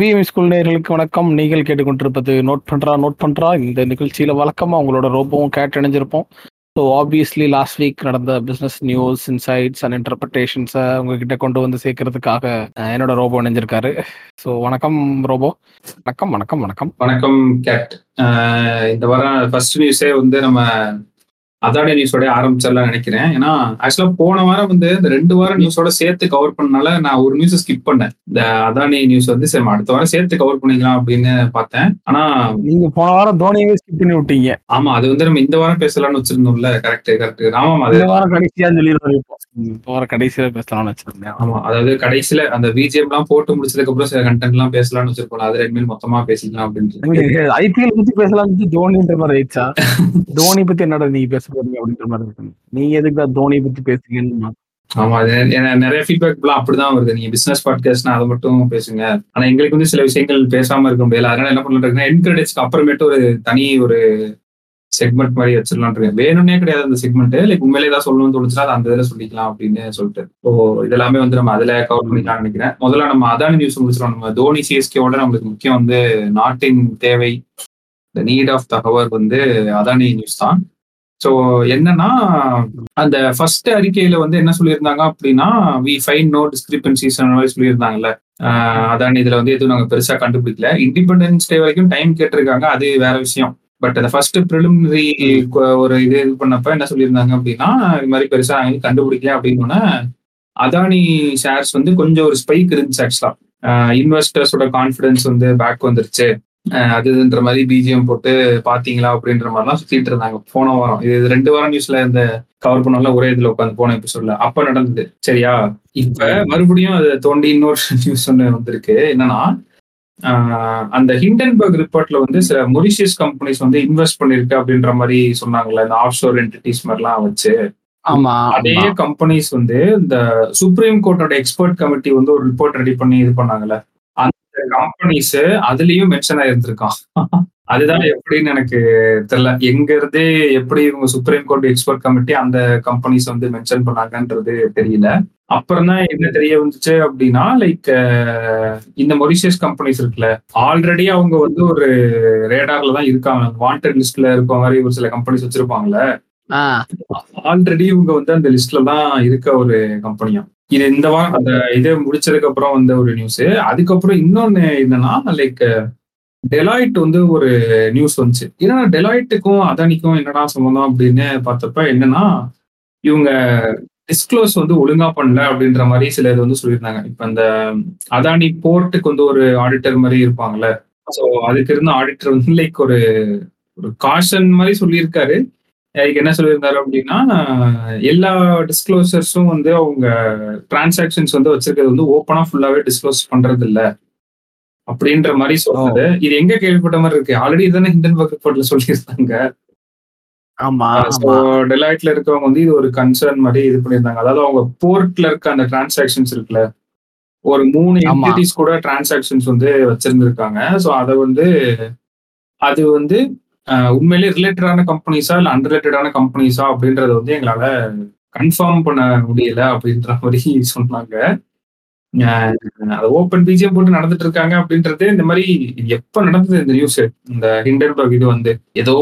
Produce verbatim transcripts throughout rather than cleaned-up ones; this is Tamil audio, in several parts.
விஎம் ஸ்கூல் நேயர்களுக்கு வணக்கம். நீங்கள் கேட்டுக்கொண்டிருப்பது நோட் பண்றா நோட் பண்றா. இந்த நிகழ்ச்சியில வழக்கமாக உங்களோட ரோபோவும் கேட் இணைஞ்சிருப்போம். ஸோ ஆப்வியஸ்லி லாஸ்ட் வீக் நடந்த பிஸ்னஸ் நியூஸ், இன்சைட்ஸ் அண்ட் இன்டர்பிரேஷன்ஸை உங்ககிட்ட கொண்டு வந்து சேர்க்கறதுக்காக என்னோட ரோபோ இணைஞ்சிருக்காரு. ஸோ வணக்கம் ரோபோ. வணக்கம் வணக்கம் வணக்கம் வணக்கம் கேட். இந்த வாரம் ஃபர்ஸ்ட் நியூஸே வந்து நம்ம அதானி நியூஸோட ஆரம்பிச்சிடலாம் நினைக்கிறேன். ஏன்னா ஆக்சுவலாக போன வாரம் வந்து இந்த ரெண்டு வாரம் நியூஸோட சேர்த்து கவர் பண்ணனால நான் ஒரு நியூஸை ஸ்கிப் பண்ணேன். இந்த அதானி நியூஸ் வந்து சரி அடுத்த வாரம் சேர்த்து கவர் பண்ணிக்கலாம் அப்படின்னு பார்த்தேன். ஆனா நீங்க போன வாரம் தோனியவே ஸ்கிப் பண்ணி விட்டீங்க. ஆமா, அது வந்து நம்ம இந்த வாரம் பேசலாம்னு வச்சிருந்தோம்ல. Correct correct. ஆமாம், அது வாரம் கடைசியா சொல்லி வாரம் கடைசியில பேசலாம்னு வச்சிருந்தேன். ஆமா, அதாவது கடைசியில அந்த பிஜிஎம் எல்லாம் போட்டு முடிச்சதுக்கு அப்புறம் சில கண்டென்ட் எல்லாம் பேசலாம்னு வச்சிருக்கோம். அது ரெண்டு மொத்தமா பேசிக்கலாம் அப்படின்னு. ஐபிஎல் பத்தி பேசலாம்னு தோனின்ற மாதிரி ஆயிடுச்சா? தோனி பத்தி என்னடா நீங்க பேச பேசுங்க. ஆனா எங்களுக்கு வந்து சில விஷயங்கள் பேசாம இருக்க முடியல. அதனால என்ன பண்ணலாம், என்கரேஜ்க்கு அப்புறமேட்டு ஒரு தனி ஒரு செக்மெண்ட் மாதிரி வச்சிடலாம். வேணும்னே கிடையாது அந்த செக்மெண்ட். லைக் உண்மையிலே ஏதாவது சொல்லணும்னு தோணுச்சுன்னா அது அந்த இதுல சொல்லிக்கலாம் அப்படின்னு சொல்லிட்டு ஸோ இதெல்லாமே வந்து நம்ம அதுல கவர் பண்ணிக்கலாம்னு நினைக்கிறேன். முதல்ல நம்ம அதானி நியூஸ் முடிச்சிடலாம். நம்ம தோனி சிஎஸ்கேவோட நம்மளுக்கு முக்கியம் வந்து நாட்டின் தேவை, the need of the hour வந்து அதானி நியூஸ் தான். ஸோ என்னன்னா அந்த ஃபர்ஸ்ட் அறிக்கையில வந்து என்ன சொல்லியிருந்தாங்க அப்படின்னா, வி ஃபைண்ட் நோ டிஸ்கிரிபன்சிஸ் சொல்லியிருந்தாங்கல்ல. அதானி இதுல வந்து எதுவும் நாங்கள் பெருசா கண்டுபிடிக்கல. இண்டிபெண்டன்ஸ் டே வரைக்கும் டைம் கேட்டிருக்காங்க, அது வேற விஷயம். பட் அந்த ஃபர்ஸ்ட் ப்ரிலிமினரி ஒரு இது இது பண்ணப்ப என்ன சொல்லியிருந்தாங்க அப்படின்னா, இது மாதிரி பெருசா நாங்கள் கண்டுபிடிக்கல அப்படின்னோன்னா அதானி ஷேர்ஸ் வந்து கொஞ்சம் ஒரு ஸ்பைக் இருந்துச்சு. ஆக்சுவலா இன்வெஸ்டர்ஸோட கான்ஃபிடன்ஸ் வந்து பேக் வந்துருச்சு அதுன்ற மாதிரி பிஜிஎம் போட்டு பாத்தீங்களா அப்படின்ற மாதிரிலாம் சுத்திட்டு இருந்தாங்க போன வாரம். இது ரெண்டு வாரம் நியூஸ்ல இந்த கவர் பண்ணலாம் ஒரே இதுல உட்காந்து போன எபிசோட்ல அப்ப நடந்தது. சரியா, இப்ப மறுபடியும் அதை தோண்டி இன்னொரு நியூஸ் ஒன்று வந்திருக்கு. என்னன்னா அந்த ஹிண்டன்பர்க் ரிப்போர்ட்ல வந்து சில மொரிஷியஸ் கம்பெனிஸ் வந்து இன்வெஸ்ட் பண்ணிருக்கு அப்படின்ற மாதிரி சொன்னாங்கல்ல, இந்த ஆஃப் ஷோர் என்டிட்டிஸ் மாதிரிலாம் வச்சு. ஆமா, அதே கம்பெனிஸ் வந்து இந்த சுப்ரீம் கோர்ட்டோட எக்ஸ்பர்ட் கமிட்டி வந்து ஒரு ரிப்போர்ட் ரெடி பண்ணி இது பண்ணாங்கல்ல, கம்பெனிஸ் அதுலயும் மென்ஷன் ஆயிருந்திருக்கான். அதுதான் எப்படின்னு எனக்கு தெரியல, எங்க இருந்து எப்படி இவங்க சுப்ரீம் கோர்ட் எக்ஸ்பர்ட் கமிட்டி அந்த கம்பெனிஸ் வந்து மென்ஷன் பண்ணாங்கன்றது தெரியல. அப்புறம் தான் என்ன தெரிய வந்துச்சு அப்படின்னா, லைக் இந்த மொரிஷியஸ் கம்பெனிஸ் இருக்குல்ல, ஆல்ரெடி அவங்க வந்து ஒரு ரேடார்ல தான் இருக்காங்க. வாண்டட் லிஸ்ட்ல இருக்க மாதிரி ஒரு சில கம்பெனிஸ் வச்சிருப்பாங்கல்ல, ஆல்ரெடி இவங்க வந்து அந்த லிஸ்ட்ல தான் இருக்க ஒரு கம்பெனியா. இது இந்த வாரம் அந்த இது முடிச்சதுக்கு அப்புறம் வந்த ஒரு நியூஸ். அதுக்கப்புறம் இன்னொன்னு என்னன்னா, லைக் டெலாய்ட் வந்து ஒரு நியூஸ் வந்துச்சு. என்னன்னா டெலாய்ட்டுக்கும் அதானிக்கும் என்னடா சம்பந்தம் அப்படின்னு பார்த்தப்ப என்னன்னா, இவங்க டிஸ்க்ளோஸ் வந்து ஒழுங்கா பண்ணல அப்படின்ற மாதிரி சில இது வந்து சொல்லியிருந்தாங்க. இப்ப இந்த அதானி போர்ட்டுக்கு வந்து ஒரு ஆடிட்டர் மாதிரி இருப்பாங்கல்ல, ஸோ அதுக்கு இருந்த ஆடிட்டர் வந்து லைக் ஒரு ஒரு காஷன் மாதிரி சொல்லியிருக்காரு. அதுக்கு என்ன சொல்லியிருந்தாரு அப்படின்னா, எல்லா டிஸ்க்ளோசர்ஸும் வந்து அவங்க டிரான்சாக்ஷன்ஸ் வந்து வச்சிருக்கிறது வந்து ஓப்பனா ஃபுல்லாவே டிஸ்க்ளோஸ் பண்றது இல்லை அப்படின்ற மாதிரி சொல்றது. இது எங்க கேள்விப்பட்ட மாதிரி இருக்கு, ஆல்ரெடி இதுதானே ஹிண்டன்பர்க் ரிப்போர்ட்ல சொல்லியிருந்தாங்க. ஆமா, டெலாய்ட்ல இருக்கவங்க வந்து இது ஒரு கன்சர்ன் மாதிரி இது பண்ணியிருந்தாங்க. அதாவது அவங்க போர்ட்ல இருக்க அந்த டிரான்சாக்ஷன்ஸ் இருக்குல்ல, ஒரு மூணு என்டிட்டிஸ் கூட டிரான்சாக்ஷன்ஸ் வந்து வச்சிருந்துருக்காங்க. ஸோ அதை வந்து அது வந்து உண்மையிலேயே ரிலேட்டடான கம்பெனிஸா இல்லை அன்ரிலேட்டடான கம்பெனிஸா அப்படின்றத வந்து எங்களால கன்ஃபார்ம் பண்ண முடியல அப்படின்ற மாதிரி சொன்னாங்க. அது ஓப்பன் பிஜிஎம் போட்டு நடந்துட்டு இருக்காங்க அப்படின்றது. இந்த மாதிரி எப்ப நடந்தது இந்த நியூஸ், இந்த ஹிண்டன்பர்க் இது வந்து ஏதோ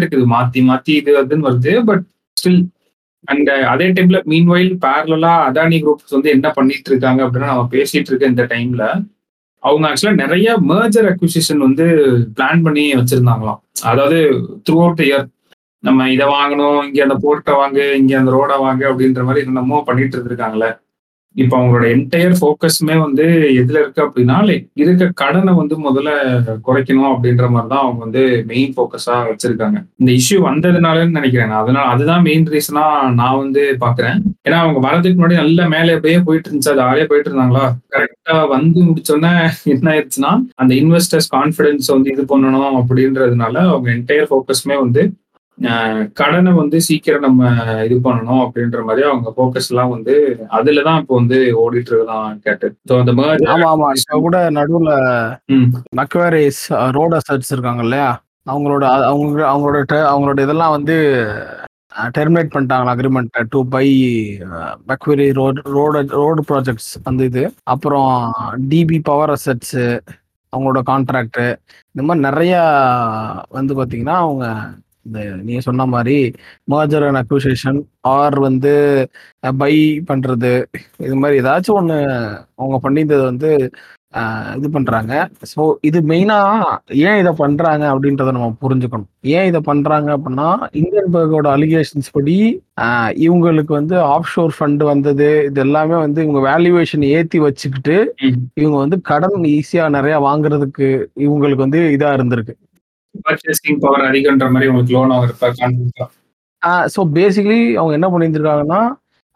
இருக்குது, மாத்தி மாத்தி இது அதுன்னு வருது. பட் ஸ்டில் அண்ட் அதே டைம்ல மீன்வைல் பேரலா அதானி குரூப்ஸ் வந்து என்ன பண்ணிட்டு இருக்காங்க அப்படின்னா, நம்ம பேசிட்டு இருக்க இந்த டைம்ல அவங்க ஆக்சுவலா நிறைய மேஜர் அக்விசிஷன் வந்து பிளான் பண்ணி வச்சிருந்தாங்களாம். அதாவது த்ரூ அவுட் தி இயர் நம்ம இதை வாங்கணும், இங்கே அந்த போர்ட்டை வாங்கு, இங்கே அந்த ரோடை வாங்கு அப்படின்ற மாதிரி என்னமோ பண்ணிட்டு இருந்திருக்காங்களே. இப்போ அவங்களோட என்டையர் ஃபோக்கஸ்மே வந்து எதுல இருக்கு அப்படின்னா, லைக் இருக்க கடனை வந்து முதல்ல குறைக்கணும் அப்படின்ற மாதிரி தான் அவங்க வந்து மெயின் ஃபோக்கஸா வச்சிருக்காங்க. இந்த இஷ்யூ வந்ததுனாலன்னு நினைக்கிறேன் நான். அதனால அதுதான் மெயின் ரீசனா நான் வந்து பாக்குறேன். ஏன்னா அவங்க வரதுக்கு முன்னாடி நல்ல மேலே எப்படியே போயிட்டு இருந்துச்சு, அது ஆளே போயிட்டு இருந்தாங்களா. கரெக்டா வந்து முடிச்சோன்னே என்ன ஆயிடுச்சுன்னா, அந்த இன்வெஸ்டர்ஸ் கான்ஃபிடன்ஸ் வந்து இது பண்ணணும் அப்படின்றதுனால அவங்க என்டையர் ஃபோக்கஸ்மே வந்து கடனை வந்து சீக்கிரம் நம்ம இது பண்ணணும் அப்படின்ற மாதிரி அவங்க போக்கஸ் எல்லாம் வந்து அதுலதான் இப்போ வந்து ஓடிட்டு இருக்குதான் கேட்டு. ஆமா ஆமா, இப்ப கூட நடுவுல மக்வேரிஸ் ரோட் அசட்ஸ் இருக்காங்க இல்லையா, அவங்களோட அவங்களோட அவங்களோட இதெல்லாம் வந்து டெர்மினேட் பண்ணிட்டாங்களா அக்ரிமெண்ட் டு பை பக்வரி ரோடு ரோடு ரோடு ப்ராஜெக்ட்ஸ் அந்த இது, அப்புறம் டிபி பவர் அசட்ஸ் அவங்களோட கான்ட்ராக்டு, இந்த மாதிரி நிறையா வந்து பார்த்தீங்கன்னா அவங்க இந்த நீங்கள் சொன்ன மாதிரி மர்ஜர் அண்ட் அக்யூசேஷன் ஆர் வந்து பை பண்ணுறது, இது மாதிரி ஏதாச்சும் ஒன்று அவங்க பண்ணியிருந்தது வந்து இது பண்ணுறாங்க. ஸோ இது மெயினாக ஏன் இதை பண்ணுறாங்க அப்படின்றத நம்ம புரிஞ்சுக்கணும். ஏன் இதை பண்ணுறாங்க அப்படின்னா இந்தியன்பர்கோட அலிகேஷன்ஸ் படி இவங்களுக்கு வந்து ஆஃப்ஷோர் ஃபண்டு வந்தது, இது எல்லாமே வந்து இவங்க வேல்யூவேஷன் ஏற்றி வச்சுக்கிட்டு இவங்க வந்து கடன் ஈஸியாக நிறையா வாங்குறதுக்கு இவங்களுக்கு வந்து இதாக இருந்திருக்கு. பர்ச்சேசிங் பவர் அதிகன்ற மாதிரி உங்களுக்கு லோன் ஆகுறப்ப ஸோ பேசிக்கலி அவங்க என்ன பண்ணியிருந்துருக்காங்கன்னா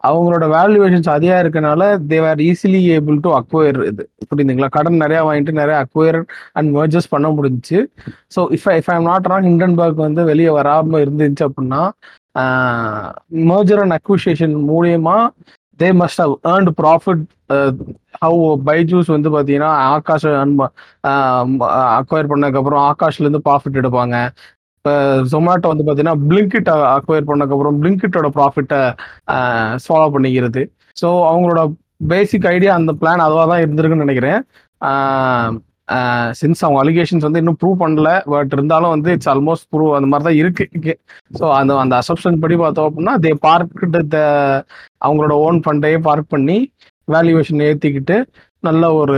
அவங்களோட வேல்யூவேஷன்ஸ் அதிகமாக இருக்கனால they are easily able to acquire இது புரியுதுங்களா, கடன் நிறையா வாங்கிட்டு நிறையா அக்வயர் அண்ட் மர்ஜஸ் பண்ண முடிஞ்சிச்சு. So if if I am not wrong Hindenburg வந்து வெளியே வராமல் இருந்துச்சு அப்படின்னா மர்ஜர் அண்ட் அக்விசிஷன் மூலியமா they must have earned profit. How Byju's வந்து பார்த்தீங்கன்னா ஆகாஷ் அக்வயர் பண்ணதுக்கப்புறம் ஆகாஷ்லேருந்து ப்ராஃபிட் எடுப்பாங்க. இப்போ ஜொமேட்டோ வந்து பார்த்தீங்கன்னா பிளிங்கிட் அக்வயர் பண்ணதுக்கப்புறம் பிளிங்கிட்டோட ப்ராஃபிட்டை ஃபாலோ பண்ணிக்கிறது. ஸோ அவங்களோட பேசிக் ஐடியா அந்த பிளான் அதுவாக தான் இருந்திருக்குன்னு நினைக்கிறேன். சின்ஸ் அவங்க அலிகேஷன்ஸ் வந்து இன்னும் ப்ரூவ் பண்ணல, பட் இருந்தாலும் வந்து இட்ஸ் ஆல்மோஸ்ட் ப்ரூவ் அந்த மாதிரி தான் இருக்கு. ஸோ அந்த அந்த அசப்ஷன் படி பார்த்தோம் அப்படின்னா தே பார்க்கிட்ட அவங்களோட ஓன் ஃபண்டையே பார்க் பண்ணி வேல்யூவேஷன் ஏற்றிக்கிட்டு நல்ல ஒரு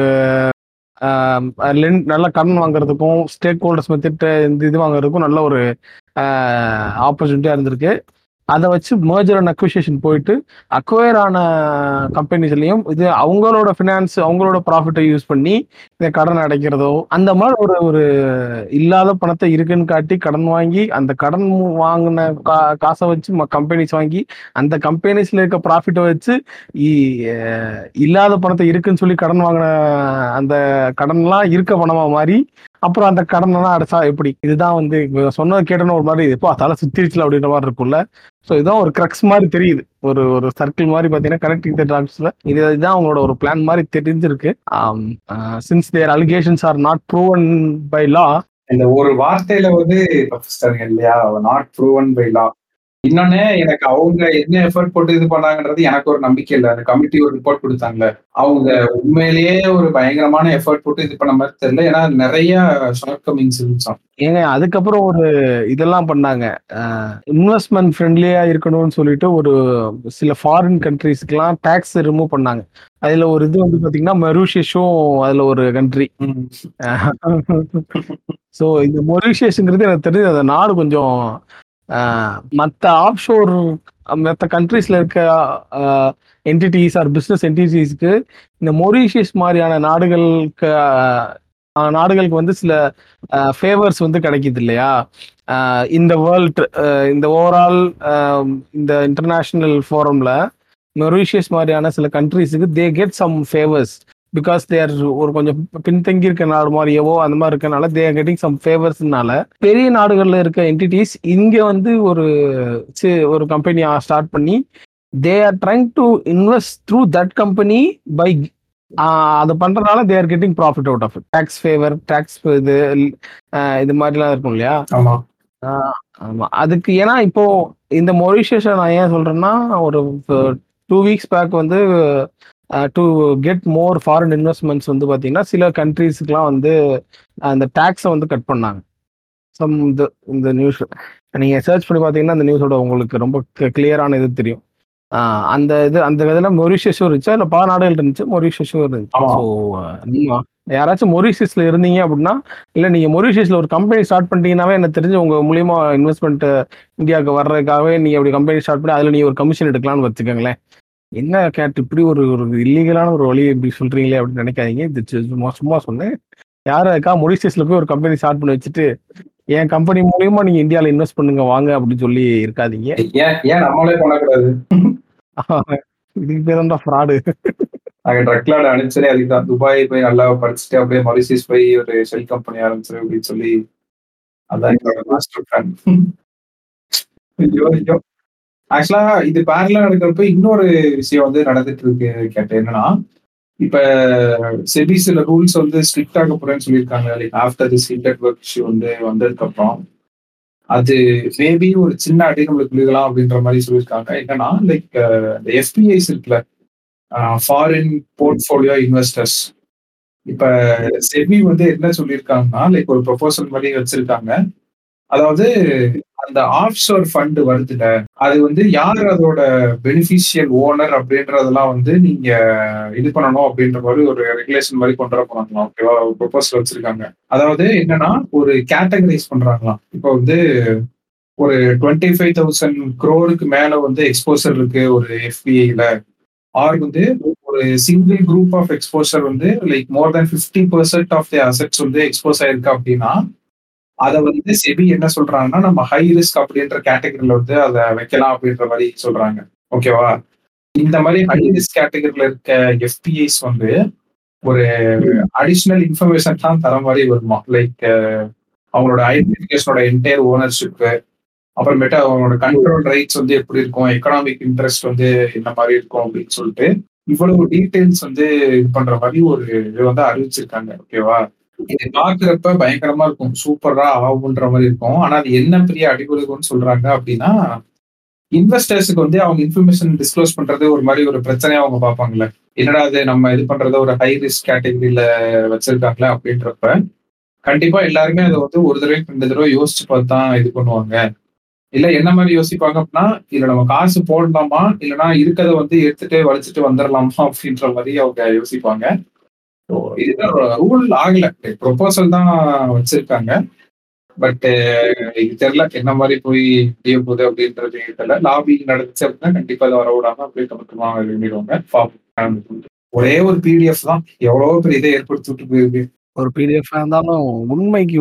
லென் நல்ல கடன் வாங்குறதுக்கும் ஸ்டேக் ஹோல்டர்ஸ் மெத்திட்டு இந்த இது வாங்குறதுக்கும் நல்ல ஒரு ஆப்பர்ச்சுனிட்டியாக இருந்திருக்கு. அதை வச்சு மர்ஜர் அண்ட் அக்விசிஷன் போயிட்டு அக்வயர் ஆன கம்பெனிஸ்லையும் இது அவங்களோட ஃபினான்ஸ் அவங்களோட ப்ராஃபிட்டை யூஸ் பண்ணி இந்த கடன் அடைக்கிறதோ அந்த மாதிரி ஒரு ஒரு இல்லாத பணத்தை இருக்குன்னு காட்டி கடன் வாங்கி அந்த கடன் வாங்கின கா காசை வச்சு கம்பெனிஸ் வாங்கி அந்த கம்பெனிஸ்ல இருக்க ப்ராஃபிட்டை வச்சு இல்லாத பணத்தை இருக்குன்னு சொல்லி கடன் வாங்கின அந்த கடன்லாம் இருக்க பணமா மாதிரி அப்புறம் அந்த கடன் எல்லாம் அடைச்சா எப்படி? இதுதான் வந்து சொன்னது கேட்டோன்னு ஒரு மாதிரி இப்போ அதால சுத்திருச்சுல அப்படின்ற மாதிரி இருக்கும்ல. ஸோ இதுதான் ஒரு கிரக்ஸ் மாதிரி தெரியுது, ஒரு ஒரு சர்க்கிள் மாதிரி பார்த்தீங்கன்னா கனெக்டிங் தி டாட்ஸ்ல இது இதுதான் அவங்களோட ஒரு பிளான் மாதிரி தெரிஞ்சிருக்கு. Since their allegations are not proven by law, இந்த ஒரு வார்த்தையில வந்து இல்லையா நாட் ப்ரூவன் பை லா. இன்னொன்னு எனக்கு அவங்க என்ன எஃபர்ட் போட்டு இது பண்ணாங்கன்றது எனக்கு ஒரு நம்பிக்கை இல்லை. அந்த கமிட்டி ஒரு ரிப்போர்ட் கொடுத்தாங்கல்ல, அவங்க உண்மையிலேயே ஒரு பயங்கரமான எஃபர்ட் போட்டு இது பண்ண மாதிரி தெரியல. ஏன்னா நிறைய ஷார்ட் கமிங்ஸ் இருந்துச்சான். ஏங்க அதுக்கப்புறம் ஒரு இதெல்லாம் பண்ணாங்க, இன்வெஸ்ட்மெண்ட் ஃப்ரெண்ட்லியா இருக்கணும்னு சொல்லிட்டு ஒரு சில ஃபாரின் கண்ட்ரீஸ்க்குலாம் டேக்ஸ் ரிமூவ் பண்ணாங்க. அதுல ஒரு இது வந்து பாத்தீங்கன்னா மொரிஷியஸும் அதுல ஒரு கண்ட்ரி. ஸோ இந்த மொரிஷியஸ்ங்கிறது எனக்கு தெரிஞ்சு அந்த நாடு கொஞ்சம் மற்ற ஆப்ஷோர் மற்ற கண்ட்ரீஸில் இருக்க என்டிட்டிஸ் ஆர் பிஸ்னஸ் என்டிட்டிஸ்க்கு இந்த மொரிஷியஸ் மாதிரியான நாடுகளுக்கு நாடுகளுக்கு வந்து சில ஃபேவர்ஸ் வந்து கிடைக்கிது இல்லையா. இந்த வேர்ல்டு இந்த ஓவரால் இந்த இன்டர்நேஷ்னல் ஃபோரமில் மொரிஷியஸ் மாதிரியான சில கண்ட்ரீஸுக்கு they get some favours because தேர் ஒரு கொஞ்சம் பின்தங்கி இருக்க நாடு மாதிரியவோ அந்த மாதிரி இருக்கனால தே ஆர் கெட்டிங் சம் ஃபேவர்ஸ்னால பெரிய நாடுகளில் இருக்க என்டிட்டிஸ் இங்கே வந்து ஒரு ஒரு கம்பெனி ஸ்டார்ட் பண்ணி they are trying to invest through that company by அதை பண்ணுறதுனால they are getting profit out of it. Tax favour tax இது இது மாதிரிலாம் இருக்கும் இல்லையா. ஆமாம் ஆமாம் அதுக்கு ஏன்னா இப்போ இந்த மொரிஷியஸை நான் ஏன் சொல்கிறேன்னா ஒரு டூ வீக்ஸ் பேக் வந்து to get more foreign investments வந்து பார்த்தீங்கன்னா சில கண்ட்ரீஸுக்குலாம் வந்து அந்த டேக்ஸை வந்து கட் பண்ணாங்க. சம் இந்த இந்த நியூஸ் நீங்கள் சர்ச் பண்ணி பார்த்தீங்கன்னா அந்த நியூஸோட உங்களுக்கு ரொம்ப கிளியரான இது தெரியும். அந்த இது அந்த இதில் மொரிஷியஸும் இருந்துச்சு, இல்லை பல நாடுகள் இருந்துச்சு, மொரிஷியஸும் இருந்துச்சு. ஸோ நீங்கள் யாராச்சும் மொரிஷியஸில் இருந்தீங்க அப்படின்னா இல்லை நீங்கள் மொரிஷியஸில் ஒரு கம்பெனி ஸ்டார்ட் பண்ணிட்டீங்கன்னாவே எனக்கு தெரிஞ்சு உங்கள் மூலிமா இன்வெஸ்ட்மெண்ட்டு இந்தியாவுக்கு வர்றதுக்காகவே நீங்கள் அப்படி கம்பெனி ஸ்டார்ட் பண்ணி அதில் நீங்கள் ஒரு கமிஷன் எடுக்கலாம்னு வச்சுக்கோங்களேன். என்ன கேட்டு இப்படி ஒரு ஒரு இல்லீகலான ஒரு வழி இப்படி சொல்றீங்களே அப்படின்னு நினைக்காதீங்க. இது சும்மா சொன்னேன், யாருக்கா மொரிஷியஸ்ல போய் ஒரு கம்பெனி ஸ்டார்ட் பண்ணி வச்சுட்டு என் கம்பெனி மூலியமா நீங்க இந்தியாவில இன்வெஸ்ட் பண்ணுங்க வாங்க அப்படின்னு சொல்லி இருக்காதீங்க. ஏன் நம்மளே பண்ணக்கூடாது, இதுக்கு பேர் தான் ஃப்ராடு. நாங்கள் ட்ரக்லாட அனுப்பிச்சதே அதுக்கு தான், துபாய் போய் நல்லா படிச்சுட்டு அப்படியே மொரிஷியஸ் போய் ஒரு ஷெல் கம்பெனி ஆரம்பிச்சு அப்படின்னு சொல்லி அதான் என்னோட மாஸ்டர் பிளான். ஆக்சுவலா இது பேரலா நடக்கிறப்ப இன்னொரு விஷயம் வந்து நடந்துட்டு இருக்கு. கேட்டேன் என்னன்னா இப்ப செபி சில ரூல்ஸ் வந்து ஸ்ட்ரிக்ட் ஆக போறேன்னு சொல்லியிருக்காங்க. Like after this Hindenburg issue வந்து வந்ததுக்கு அப்புறம் அது மேபி ஒரு சின்ன அடி நம்மளுக்கு விழுகலாம் அப்படின்ற மாதிரி சொல்லியிருக்காங்க. என்னன்னா லைக் இந்த எஃபிஐஸ் இருக்குல்ல, ஃபாரின் போர்ட்ஃபோலியோ இன்வெஸ்டர்ஸ், இப்ப செபி வந்து என்ன சொல்லியிருக்காங்கன்னா லைக் ஒரு ப்ரொபோசல் மாதிரி வச்சிருக்காங்க. அதாவது அந்த ஆஃப்ஷோர் ஃபண்ட் வருதுல, அது வந்து யார் அதோட பெனிஃபிஷியல் ஓனர் அப்படின்றதெல்லாம் வந்து நீங்க இது பண்ணணும் அப்படின்ற மாதிரி ஒரு ரெகுலேஷன் மாதிரி கொண்டு வர போறாங்களாம். ஓகேவா, ப்ரொபோசல் வச்சிருக்காங்க. அதாவது என்னன்னா ஒரு கேட்டகரைஸ் பண்றாங்களாம். இப்போ வந்து ஒரு டுவெண்ட்டி ஃபைவ் தௌசண்ட் க்ரோருக்கு மேல வந்து எக்ஸ்போசர் இருக்கு ஒரு எஃபிஐல, ஆர் வந்து ஒரு சிங்கிள் குரூப் ஆஃப் எக்ஸ்போசர் வந்து like more than fifty percent of the assets வந்து எக்ஸ்போஸ் ஆயிருக்கு அப்படின்னா அதை வந்து செபி என்ன சொல்றாங்கன்னா நம்ம ஹை ரிஸ்க் அப்படின்ற கேட்டகரியில வந்து அதை வைக்கலாம் அப்படின்ற மாதிரி சொல்றாங்க. ஓகேவா, இந்த மாதிரி ஹை ரிஸ்க் கேட்டகரியில இருக்க எஃபிஐஸ் வந்து ஒரு அடிஷ்னல் இன்ஃபர்மேஷன் தான் தர மாதிரி வருமா, லைக் அவங்களோட ஐடென்டிஃபிகேஷனோட என்டையர் ஓனர்ஷிப்பு, அப்புறமேட்டு அவங்களோட கண்ட்ரோல் ரைட்ஸ் வந்து எப்படி இருக்கும், எக்கனாமிக் இன்ட்ரெஸ்ட் வந்து என்ன மாதிரி இருக்கும் அப்படின்னு சொல்லிட்டு இவ்வளவு டீடைல்ஸ் வந்து இது பண்ற மாதிரி ஒரு இது வந்து அறிவிச்சிருக்காங்க. ஓகேவா, இது பாக்குறப்ப பயங்கரமா இருக்கும், சூப்பரா ஆகுன்ற மாதிரி இருக்கும். ஆனா அது என்ன பெரிய அடிபொழுகுன்னு சொல்றாங்க அப்படின்னா, இன்வெஸ்டர்ஸுக்கு வந்து அவங்க இன்ஃபர்மேஷன் டிஸ்க்ளோஸ் பண்றது ஒரு மாதிரி ஒரு பிரச்சனையா அவங்க பார்ப்பாங்கல்ல, என்னடா அது நம்ம இது பண்றத ஒரு ஹை ரிஸ்க் கேட்டகரியில வச்சிருக்காங்களே அப்படின்றப்ப கண்டிப்பா எல்லாருமே அதை வந்து ஒரு தடவைக்கு ரெண்டு தடவை யோசிச்சு பார்த்தா இது பண்ணுவாங்க. இல்ல என்ன மாதிரி யோசிப்பாங்க அப்படின்னா, இதுல நம்ம காசு போடலாமா இல்லைன்னா இருக்கிறத வந்து எடுத்துட்டு வலிச்சுட்டு வந்துடலாமா அப்படின்ற மாதிரி அவங்க யோசிப்பாங்க. இதுதான் ரூல் ஆகல, ப்ரொபோசல் தான் வச்சிருக்காங்க. பட் இது தெரியல என்ன மாதிரி போய் முடிய போகுது அப்படின்றது தெரியல. லாபி நடந்துச்சு அப்படின்னா கண்டிப்பா அதை வர விடாம அப்படியே கமத்துவாங்க. ஒரே ஒரு பிடிஎஃப் தான் எவ்வளவோ பெரிய இதை ஏற்படுத்தி விட்டு போயிருக்கு. ஒரு பிடிஎஃப் இருந்தாலும் உண்மைக்கு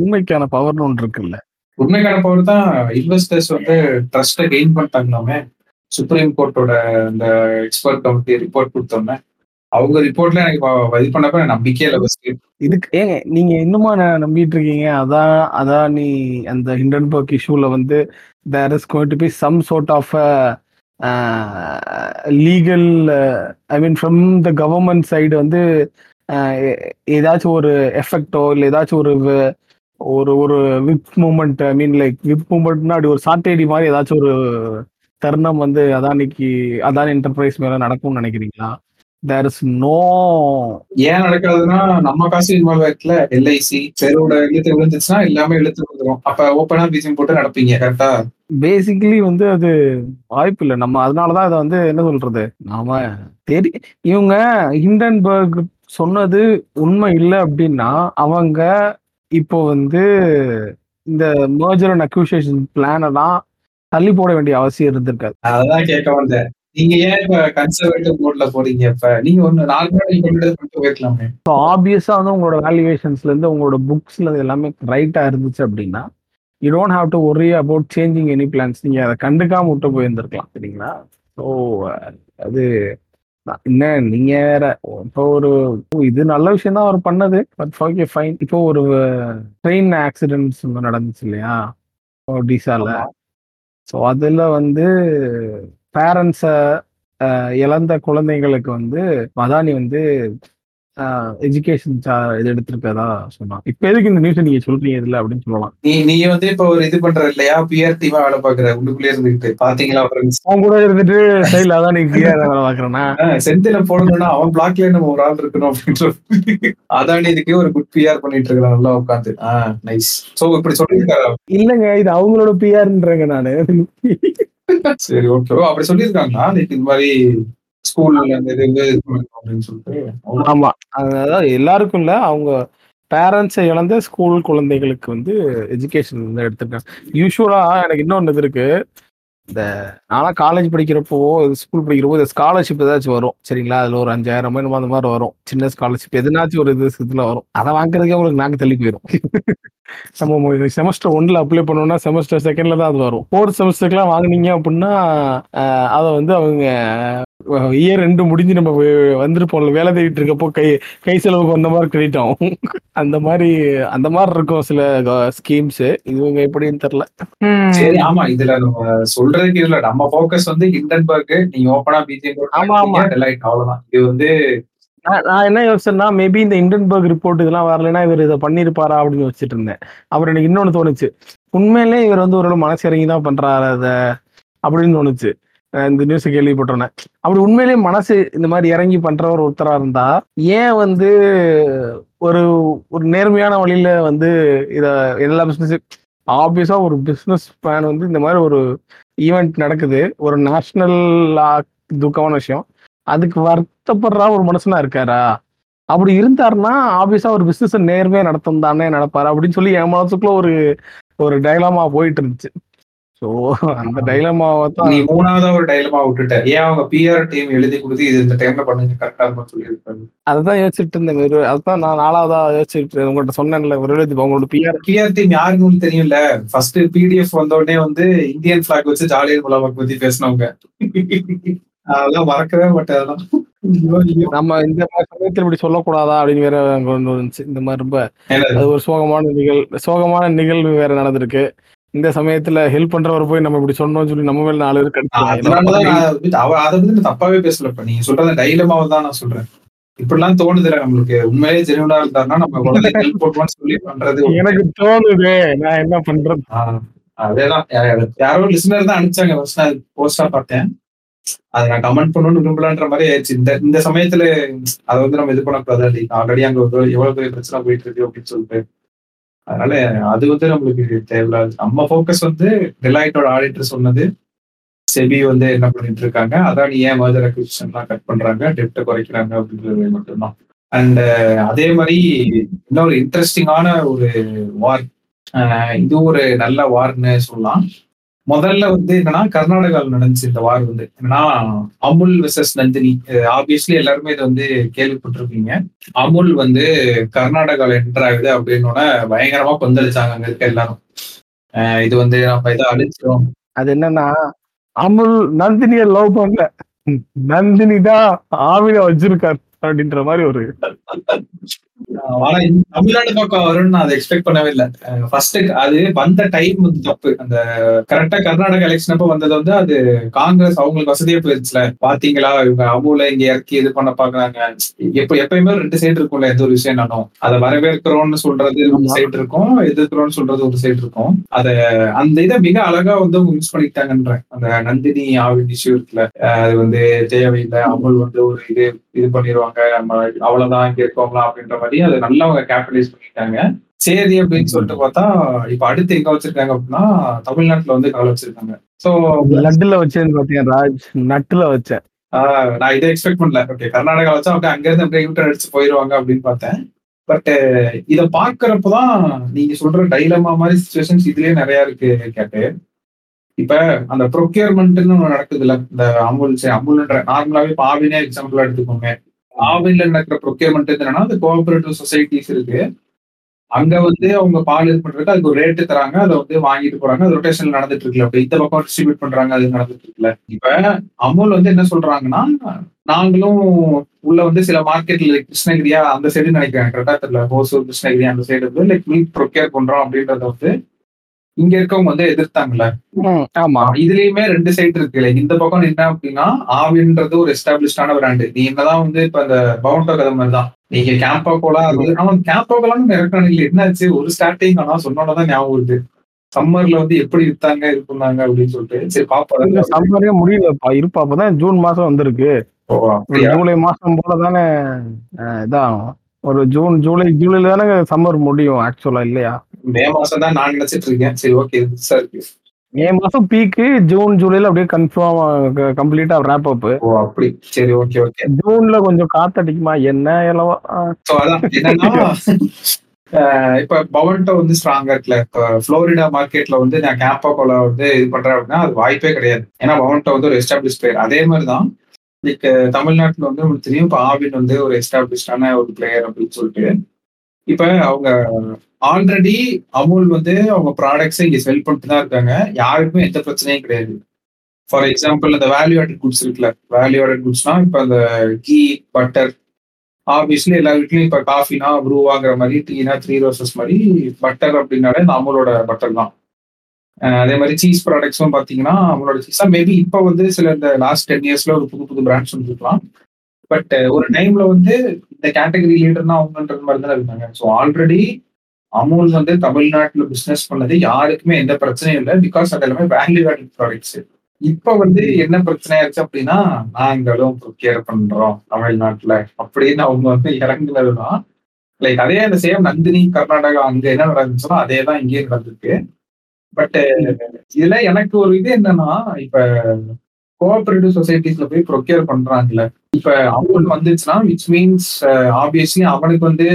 உண்மைக்கான பவர்னு ஒன்று இருக்குல்ல, உண்மைக்கான பவர் தான். இன்வெஸ்டர்ஸ் வந்து ட்ரஸ்ட்டை கெயின் பண்ணிட்டாங்களாமே, சுப்ரீம் கோர்ட்டோட அந்த எக்ஸ்பர்ட் கமிட்டி ரிப்போர்ட் கொடுத்தோன்னே. அவங்க ரிப்போர்ட்ல எனக்கு இது பண்ணப்ப நம்பிக்கையே இல்லை. ஃபர்ஸ்ட் இதுக்கு ஏங்க நீங்க இன்னுமா நான் நம்பிட்டு இருக்கீங்க? அதான் அதான் நீ அந்த ஹிண்டன்பர்க் இஷ்யூல வந்து there is going to be some sort of legal, I mean from the government side வந்து ஏதாச்சும் ஒரு எஃபெக்டோ இல்லை ஏதாச்சும் ஒரு ஒரு ஒரு whip moment, I mean like whip மூமெண்ட்னா அப்படி ஒரு சாட்டேடி மாதிரி ஏதாச்சும் ஒரு தருணம் வந்து அதானிக்கு அதானி என்டர்பிரைஸ் மேல நடக்கும்னு நினைக்கிறீங்களா? There is no... ஏன் நடக்காதுன்னா நம்ம காசு இன்வால்வ் ஆயிருக்குல, எல்ஐசி செரோட எழுத்து விழுந்துச்சுன்னா எல்லாமே எழுத்து விழுந்துரும், அப்ப ஓப்பனா பீசிங் போட்டு நடப்பீங்க. கரெக்டா, பேசிக்கலி வந்து அது வாய்ப்பு இல்லை நம்ம. அதனாலதான் இதை வந்து என்ன சொல்றது, நாம தெரி இவங்க ஹிண்டன்பர்க் சொன்னது உண்மை இல்லை அப்படின்னா அவங்க இப்போ வந்து இந்த மர்ஜர் அண்ட் அக்யூசேஷன் பிளான தான் தள்ளி போட வேண்டிய அவசியம் இருந்திருக்காது. அதான் கேட்க வந்தேன், நீங்க ஏன் இப்ப கன்சர்வேட்டிவ் மோட்ல போறீங்க? இப்ப நீங்க ஒண்ணு நாலு போயிருக்கலாமே. ஸோ ஆப்வியஸா வந்து உங்களோட வேல்யூவேஷன்ஸ்ல இருந்து உங்களோட புக்ஸ்ல இருந்து எல்லாமே ரைட்டா இருந்துச்சு அப்படின்னா you don't have to worry about changing any plans. நீங்க அதை கண்டுக்காம விட்டு போயிருந்துருக்கலாம் சரிங்களா. ஸோ அது என்ன நீங்க வேற. இப்போ ஒரு இது நல்ல விஷயம் தான் அவர் பண்ணது, பட் ஓகே ஃபைன். இப்போ ஒரு ட்ரெயின் ஆக்சிடென்ட்ஸ் நடந்துச்சு இல்லையா ஒடிசால, ஸோ அதுல வந்து பேரண்ட்ஸை இழந்த குழந்தைங்களுக்கு வந்து அதானி வந்து எஜுகேஷன் இது எடுத்திருக்கதா சொன்னான். இப்போ எதுக்கு இந்த நியூஸ் நீங்க சொல்றீங்க இதுல அப்படின்னு சொல்லலாம். நீ நீ வந்து இப்போ ஒரு இது பண்ற இல்லையா, பிஆர்டிவா வேலை பாக்குற, உள்ளுக்குள்ளே இருந்துட்டு பாத்தீங்களா அவங்க கூட இருந்துட்டு சைட்ல அதானி பிஆர் வேலை பாக்குறேன்னா செந்தில போடணும்னா அவன் பிளாக்ல நம்ம ஒரு ஆள் இருக்கணும் அப்படின்ற அதானி இதுக்கு ஒரு குட் பிஆர் பண்ணிட்டு இருக்கான் நல்லா உட்காந்து. ஆஹ் நைஸ். சோ இப்படி சொல்லிருக்காரு இல்லங்க, இது அவங்களோட பிஆர்ன்றாங்க நானு. சரி ஓகே, அப்படி சொல்லியிருக்காங்களா இந்த மாதிரி எல்லாருக்கும் இல்ல, அவங்க பேரண்ட்ஸை இழந்த ஸ்கூல் குழந்தைகளுக்கு வந்து எஜுகேஷன் எடுத்துருக்காங்க. யூஸ்வலா எனக்கு இன்னொன்று இது இருக்கு, இந்த நானும் காலேஜ் படிக்கிறப்போ ஸ்கூல் படிக்கிறப்போ இந்த ஸ்காலர்ஷிப் ஏதாச்சும் வரும் சரிங்களா, அதுல ஒரு அஞ்சாயிரம் ரூபாய் அந்த மாதிரி வரும், சின்ன ஸ்காலர்ஷிப் எதுனாச்சும் ஒரு இது இதுல வரும். அதை வாங்குறதுக்கே உங்களுக்கு நாக்கு தள்ளி போயிடும். நம்ம செமஸ்டர் ஒன்ல அப்ளை பண்ணோம்னா செமஸ்டர் செகண்ட்ல தான் அது வரும். ஃபோர்த் செமஸ்டருக்குலாம் வாங்கினீங்க அப்படின்னா அதை வந்து அவங்க இயர் ரெண்டு முடிஞ்சு நம்ம வந்துருப்போம்ல, வேலை தேடிட்டு இருக்கப்போ கை கை செலவுக்கு வந்த மாதிரி கிரெடிட் ஆகும். அந்த மாதிரி அந்த மாதிரி இருக்கும் சில ஸ்கீம்ஸ். இவங்க எப்படின்னு தெரியல. சரி ஆமா, இதுல நம்ம சொல்றதுக்கு இதுல நம்ம போக்கஸ் வந்து ஹிண்டன்பர்க், நீங்க ஓபனா பிஜேபி. ஆமா ஆமா டெலாய்ட், அவ்வளவுதான். இது வந்து நான் என்ன யோசிச்சேன்னா மேபி இந்த ஹிண்டன்பர்க் ரிப்போர்ட் இதெல்லாம் வரலைன்னா இவர் இதை பண்ணிருப்பாரா அப்படின்னு யோசிச்சுட்டு இருந்தேன். அவர் எனக்கு இன்னொன்னு தோணுச்சு, உண்மையிலே இவர் வந்து ஒரு மனசு இறங்கி தான் பண்றாரு அதை அப்படின்னு தோணுச்சு இந்த நியூஸ் கேள்விப்பட்டோன்னே. அப்படி உண்மையிலேயே மனசு இந்த மாதிரி இறங்கி பண்றவர் ஒருத்தரா இருந்தா ஏன் வந்து ஒரு ஒரு நேர்மையான வழியில வந்து இத எல்லா பிசினஸ் ஆப்வியஸா ஒரு பிசினஸ் மேன் வந்து இந்த மாதிரி ஒரு ஈவெண்ட் நடக்குது, ஒரு நேஷனல் துக்கமான விஷயம், அதுக்கு வருத்தப்படுற ஒரு மனுஷனா இருக்காரா? அப்படி இருந்தாருன்னா ஆப்வியஸா ஒரு பிசினஸ் நேர்மையா நடத்தும் தானே நடப்பாரு அப்படின்னு சொல்லி என் மனசுக்குள்ள ஒரு ஒரு டைலாமா போயிட்டு இருந்துச்சு. ஸோ அந்த டைலமாவை தான் நீ மூணாவதா ஒரு டைலமா விட்டுட்ட, ஏன் அவங்க பிஆர் டீம் எழுதி கொடுத்து இது இந்த டைம்ல பண்ணுங்க கரெக்டா இருக்கும்னு சொல்லியிருக்காங்க. அதுதான் யோசிச்சுட்டு இருந்தேன், அதுதான் நான் நாலாவதா யோசிச்சுட்டு உங்கள்கிட்ட சொன்னேன்ல ஒரு எழுதி அவங்களோட பிஆர் பிஆர் டீம் யாருன்னு தெரியும்ல. ஃபர்ஸ்ட் பிடிஎஃப் வந்தோடனே வந்து இந்தியன் பிளாக் வச்சு ஜாலியன் முலாபாக் பத்தி பேசினவங்க, அதெல்லாம் மறக்கவே மாட்டேன். நம்ம இந்த மாதிரி சமயத்தில் இப்படி சொல்லக்கூடாதா அப்படின்னு வேற கொண்டு வந்துச்சு. இந்த மாதிரி ரொம்ப அது ஒரு சோகமான நிகழ் சோகமான நிகழ்வு வேற நடந்திருக்கு. இந்த சமயத்துல ஹெல்ப் பண்றவரை போய் நம்ம இப்படி சொன்னோம்னு சொல்லி நம்ம மேல நாலு பேர் கிடையாது. அதை வந்து தப்பாவே பேசலப்ப, நீங்க சொல்றது டைலமாவை தான் நான் சொல்றேன். இப்படிலாம் தோணுதுல நம்மளுக்கு உண்மையிலே ஜெனியூனா இருந்தாருன்னா நம்ம உடனே ஹெல்ப் போட்டோம்னு சொல்லி பண்றது எனக்கு தோணுது. நான் என்ன பண்றது, அதேதான். யாரோ லிசனர் தான் அனுப்பிச்சாங்க, போஸ்டா பார்த்தேன், அதை நான் கமெண்ட் பண்ணணும்னு விரும்பலான்ற மாதிரி ஆயிடுச்சு. இந்த இந்த சமயத்துல அதை வந்து நம்ம இது பண்ணக்கூடாது, ஆல்ரெடி அங்க எவ்வளவு பெரிய பிரச்சனை போயிட்டு இருக்கு அப்படின்னு சொல்லிட்டு. அதனால அது வந்து நம்மளுக்கு தேவையில்லாது. நம்ம ஃபோக்கஸ் வந்து டெலாய்ட்டோட ஆடிட்டர் சொன்னது, செபி வந்து என்ன பண்ணிட்டு இருக்காங்க, அதான் ஏன் மர்ஜர் அக்விசிஷன்லாம் கட் பண்றாங்க, டெப்ட குறைக்கிறாங்க அப்படின்றது மட்டும்தான். அண்ட் அதே மாதிரி இன்னொரு இன்ட்ரெஸ்டிங்கான ஒரு வார், இது ஒரு நல்ல வார்ன்னு சொல்லலாம். முதல்ல வந்து என்னன்னா கர்நாடகாவில் நடந்துச்சு இந்த வார் வந்து என்னன்னா அமுல் வெர்சஸ் நந்தினி. ஆப்வியஸ்லி எல்லாருமே இதை வந்து கேள்விப்பட்டிருக்கீங்க. அமுல் வந்து கர்நாடகாவில் என்டர் ஆகுது அப்படின்னோட பயங்கரமா கொந்தளிச்சாங்க அங்க இருக்க எல்லாரும். இது வந்து நம்ம இதை அழிச்சிடும். அது என்னன்னா அமுல் நந்தினிய லவ் பண்ணல, நந்தினி தான் ஆவில வச்சிருக்காரு அப்படின்ற மாதிரி ஒரு. ஆனா தமிழ்நாடு பக்கம் வரும்னு நான் அதை எக்ஸ்பெக்ட் பண்ணவே இல்லை. ஃபர்ஸ்ட் அது வந்த டைம் வந்து தப்பு. அந்த கரெக்டா கர்நாடகா எலெக்ஷன் அப்ப வந்தது வந்து அது காங்கிரஸ் அவங்களுக்கு வசதியா போயிருச்சுல. பாத்தீங்களா இவங்க அமூல இங்க இறக்கி இது பண்ண பாக்குறாங்க. எப்ப எப்பயுமே ரெண்டு சைடு இருக்கும்ல எந்த ஒரு விஷயம் நானும், அதை வரவேற்கிறோம்னு சொல்றது ஒரு சைடு இருக்கும், எதிர்க்கிறோம்னு சொல்றது ஒரு சைடு இருக்கும். அதை அந்த இதை மிக அழகா வந்து அவங்க யூஸ் பண்ணிட்டாங்கன்ற அந்த நந்தினி ஆவின் இஷ்யூ இருக்குல்ல, அது வந்து தேவையில்லை, அமூல் வந்து ஒரு இது இது பண்ணிடுவாங்க நம்ம அவ்வளவுதான் இங்க இருக்கோங்களா அப்படின்ற மாதிரி அது நல்லா அவங்க கேபிட்டலைஸ் பண்ணிட்டாங்க. சரி அப்படின்னு சொல்லிட்டு பார்த்தா இப்ப அடுத்து எங்க வச்சிருக்காங்க அப்படின்னா தமிழ்நாட்டுல வந்து கால வச்சிருக்காங்க. சோ லட்டுல வச்சேன்னு பாத்தீங்கன்னா ராஜ் நட்டுல வச்சேன். ஆஹ் நான் இதை எக்ஸ்பெக்ட் பண்ணல. ஓகே கர்நாடகா வச்சா அப்படியே அங்க இருந்து அப்படியே யூட்டர் அடிச்சு போயிருவாங்க அப்படின்னு பார்த்தேன். பட் இதை பாக்குறப்பதான் நீங்க சொல்ற டைலமா மாதிரி சிச்சுவேஷன்ஸ் இதுலயே நிறைய இருக்கு. கேட்டு இப்ப அந்த ப்ரொக்யூர்மெண்ட்னு ஒண்ணு நடக்குதுல்ல இந்த அமுல், அமுல்ன்ற நார்மலாவே இப்ப ஆவினே எக்ஸாம்பிளா எடுத்துக்கோங்க. ஆவின்ல நடக்கிற ப்ரொக்யூர்மெண்ட் என்னன்னா அந்த கோஆபரேட்டிவ் சொசைட்டிஸ் இருக்கு, அங்க வந்து அவங்க பால் இது பண்றதுக்கு அதுக்கு ஒரு ரேட்டு தராங்க, அதை வந்து வாங்கிட்டு போறாங்க, அது ரொட்டேஷன்ல நடந்துட்டு இருக்குல்ல. இப்ப இந்த பக்கம் டிஸ்ட்ரிபியூட் பண்றாங்க, அது நடந்துட்டு இருக்குல்ல. இப்ப அமுல் வந்து என்ன சொல்றாங்கன்னா நாங்களும் உள்ள வந்து சில மார்க்கெட்ல கிருஷ்ணகிரியா அந்த சைடு நினைக்கிறாங்க, கரெக்டா தெரியல, ஓசூர் கிருஷ்ணகிரி அந்த சைடு வந்து லைக் மில்க் ப்ரொக்யூர் பண்றோம் அப்படின்றத வந்து இங்க இருக்கவங்க வந்து எதிர்த்தாங்கல்ல. ஆமா, இதுலயுமே ரெண்டு சைட் இருக்குல்ல. இந்த பக்கம் என்ன அப்படின்னா ஆவின்றது ஒரு எஸ்டாபிளிஷ்டான பிராண்டு, நீ என்னதான் வந்து இப்ப அந்த பவுண்டோ கதை மாதிரி தான் நீங்க கேம்பா கோலா இருந்தது. ஆனா கேம்பா கோலான்னு எலக்ட்ரானிக்ல என்னாச்சு ஒரு ஸ்டார்டிங், ஆனா சொன்னோடதான் ஞாபகம் வருது சம்மர்ல வந்து எப்படி வித்தாங்க இது பண்ணாங்க அப்படின்னு சொல்லிட்டு. சரி பாப்பா சம்மரே முடியலப்பா இருப்பா, அப்பதான் ஜூன் மாசம் வந்திருக்கு, ஜூலை மாசம் போலதானே இதாகும். ஒரு ஜூன் ஜூலை ஜூலைல தானே சம்மர் முடியும் ஆக்சுவலா இல்லையா? மே மாசம் தான் நான் நினைச்சிட்டு இருக்கேன். சரி ஓகே சார், மே மாசம் பீக்கு, ஜூன் ஜூலைல அப்படியே கன்ஃபார்ம் கம்ப்ளீட்டா ரேப் அப். ஓ அப்படி, சரி ஓகே ஓகே. ஜூன்ல கொஞ்சம் காத்தடிக்குமா என்ன எலவா? சோ அதான் என்னன்னா இப்ப பவன்டோ வந்து ஸ்ட்ராங்கா இருக்குல்ல. இப்ப புளோரிடா மார்க்கெட்ல வந்து நான் கேம்பா கோலா வந்து இது பண்றேன் அப்படின்னா அது வாய்ப்பே கிடையாது, ஏன்னா பவன்டோ வந்து ஒரு எஸ்டாபிளிஷ் பிளேயர். அதே மாதிரிதான் இன்னைக்கு தமிழ்நாட்டுல வந்து உங்களுக்கு தெரியும் இப்போ ஆவின் வந்து ஒரு எஸ்டாபிளிஷ்டான ஒரு பிளேயர் அப்படின்னு சொல்லிட்டு. இப்ப அவங்க ஆல்ரெடி அமுல் வந்து அவங்க ப்ராடக்ட்ஸை இங்க செல் பண்ணிட்டு தான் இருக்காங்க, யாருக்குமே எந்த பிரச்சனையும் கிடையாது. ஃபார் எக்ஸாம்பிள் அந்த வேல்யூ ஆடட் குட்ஸ் இருக்குல்ல, வேல்யூ ஆடட் குட்ஸ்னா இப்ப அந்த கீ பட்டர் ஆப்வியஸ்லி எல்லா வீட்லயும் இப்ப காஃபினா ப்ரூ வாங்குற மாதிரி, டீனா த்ரீ ரோசஸ் மாதிரி, பட்டர் அப்படின்னாலே இந்த அமுலோட பட்டர் தான். அதே மாதிரி சீஸ் ப்ராடக்ட்ஸும் பார்த்தீங்கன்னா அவங்களோட சீஸ் தான். மேபி இப்போ வந்து சில இந்த லாஸ்ட் டென் இயர்ஸ்ல ஒரு புது புது பிராண்ட்ஸ் வந்துருக்கலாம், பட் ஒரு டைம்ல வந்து இந்த கேட்டகரி லீடர்னா அவங்கன்றது மாதிரி தான் இருக்காங்க. ஸோ ஆல்ரெடி அமுல் வந்து தமிழ்நாட்டுல பிசினஸ் பண்ணது யாருக்குமே எந்த பிரச்சனையும் இல்லை. பிகாஸ் அது எல்லாமே வேல்யூ ஆடட் ப்ராடக்ட்ஸ். இப்ப வந்து என்ன பிரச்சனை ஆயிடுச்சு அப்படின்னா, நாங்களும் கேர் பண்றோம் தமிழ்நாட்டுல அப்படின்னு அவங்க வந்து இறங்குனதுதான். லைக் அதே அந்த சேம் நந்தினி கர்நாடகா அங்க என்ன நடந்துச்சுன்னா அதே தான் இங்கேயே நடந்திருக்கு. பட் இதுல எனக்கு ஒரு இது என்னன்னா, இப்ப கோஆபரேட்டிவ் சொசைட்டிஸ்ல போய் ப்ரொக்யூர் பண்றாங்கல்ல, இப்ப அமுல் வந்துச்சுன்னா விச் மீன்ஸ் ஆப்வியஸ்லி அவனுக்கு வந்து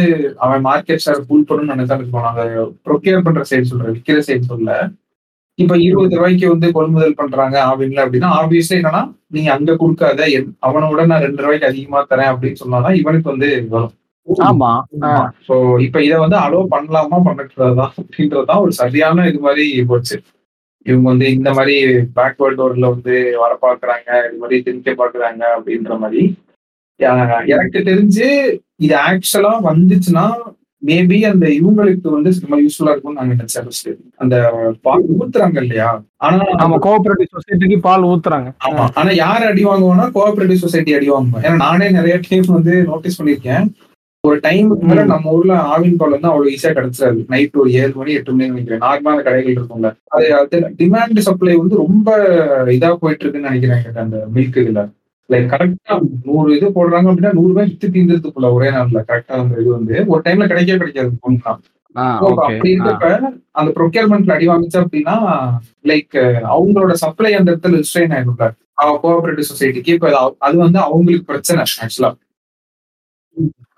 அவன் மார்க்கெட் ஷேர் பூல் பண்ணணும்னு நினைச்சான்னு போனாங்க. ப்ரொக்யூர் பண்ற சைடு சொல்ற, விற்கிற சைடு சொல்ல. இப்ப இருபது ரூபாய்க்கு வந்து கொள்முதல் பண்றாங்க ஆவின்ல அப்படின்னா ஆப்வியஸ்லி என்னன்னா, நீங்க அங்க கொடுக்காத அவனோட நான் ரெண்டு ரூபாய்க்கு அதிகமா தரேன் அப்படின்னு சொன்னாதான் இவனுக்கு வந்து வரும். ஆமா. சோ இப்ப இதை வந்து அலோ பண்ணலாமா பண்ணக்கூடாதா அப்படின்றதுதான் ஒரு சரியான இது மாதிரி போச்சு. இவங்க வந்து இந்த மாதிரி பேக்வேர்ட் டோர்ல வந்து வர பாக்குறாங்க, இது மாதிரி திணிக்க பாக்குறாங்க அப்படின்ற மாதிரி எனக்கு தெரிஞ்சு. இது ஆக்சுவலா வந்துச்சுன்னா மேபி அந்த இவங்களுக்கு வந்து ரொம்ப யூஸ்ஃபுல்லா இருக்கும்னு நாங்க நினைச்சேன். அந்த பால் ஊத்துறாங்க இல்லையா, ஆனா கோஆபரேட்டிவ் சொசைட்டிக்கு பால் ஊத்துறாங்க. ஆமா, ஆனா யார் அடி வாங்குவோம்னா கோஆபரேட்டிவ் சொசைட்டி அடி வாங்குவோம். ஏன்னா நானே நிறைய டைம் வந்து நோட்டீஸ் பண்ணிருக்கேன். ஒரு டைமுக்கு மேல நம்ம ஊர்ல ஆவின் பால் வந்து அவ்வளவு ஈஸியா கிடைச்சிடாது. நைட் ஒரு ஏழு மணி எட்டு மணி நினைக்கிறேன் நார்மலான கடைகள் இருக்கும்ல, அது டிமாண்ட் சப்ளை வந்து ரொம்ப இதா போயிட்டு இருக்குன்னு நினைக்கிறேன். அந்த மில்க் இதுல லைக் கரெக்டா நூறு இது போடுறாங்க அப்படின்னா நூறு ரூபாய் வித்து தீர்ந்துருக்குள்ள ஒரே நாள்ல கரெக்டா. அந்த இது வந்து ஒரு டைம்ல கிடைக்கவே கிடைக்காது பொண்ணுலாம். அப்படி இருக்கப்ப அந்த ப்ரொக்யூர்மெண்ட்ல அடி வாங்கிச்சு அப்படின்னா லைக் அவங்களோட சப்ளை அந்த இடத்துல ரிஸ்ட்ரெயின் ஆயிடும்ல கோஆபரேட்டிவ் சொசைட்டிக்கு. இப்ப அது வந்து அவங்களுக்கு பிரச்சனை ஆக்சுவலா.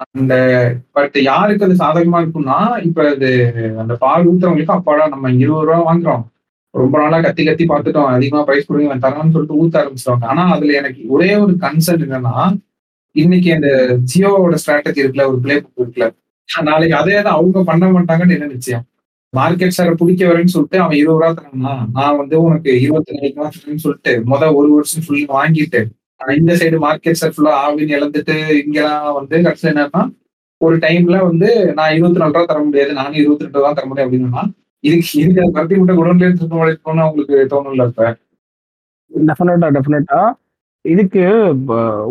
அந்த பட் யாருக்கு அது சாதகமா இருக்கும்னா, இப்ப அது அந்த பால் ஊத்துறவங்களுக்கு அப்பாடா நம்ம இருபது ரூபா வாங்குறோம் ரொம்ப நாளா கத்தி கத்தி பார்த்துட்டோம் அதிகமா பிரைஸ் கொடுங்க தரணும்னு சொல்லிட்டு ஊத்த ஆரம்பிச்சிருவாங்க. ஆனா அதுல எனக்கு ஒரே ஒரு கன்சர்ன் என்னன்னா, இன்னைக்கு அந்த ஜியோவோட ஸ்ட்ராட்டஜி இருக்குல்ல, ஒரு பிளே புக் இருக்குல்ல, நாளைக்கு அதே தான் அவங்க பண்ண மாட்டாங்கன்னு என்ன நிச்சயம். மார்க்கெட் ஷேரை பிடிக்க வரேன்னு சொல்லிட்டு அவன் இருபது ரூபா தரணும்னா நான் வந்து உனக்கு இருபத்தி நாளைக்கு வாங்கன்னு சொல்லிட்டு மொதல் ஒரு வருஷம் ஃபுல்லி வாங்கிட்டு இந்த சைடு மார்க்கெட் ஷேர் ஃபுல்லா ஆவின் இழந்துட்டு இங்கெல்லாம் வந்து கடைசியில் என்னன்னா ஒரு டைம்ல வந்து நான் இருபத்தி நாலு ரூபா தர முடியாது, நானும் இருபத்தி ரெண்டு ரூபா தர முடியும் அப்படின்னா இதுக்கு இதுக்கு அதை கருத்தி மட்டும் குடோன்ல இருந்து வளர்க்கணும்னு அவங்களுக்கு தோணும்ல. இப்ப டெஃபினட்டா டெஃபினட்டா இதுக்கு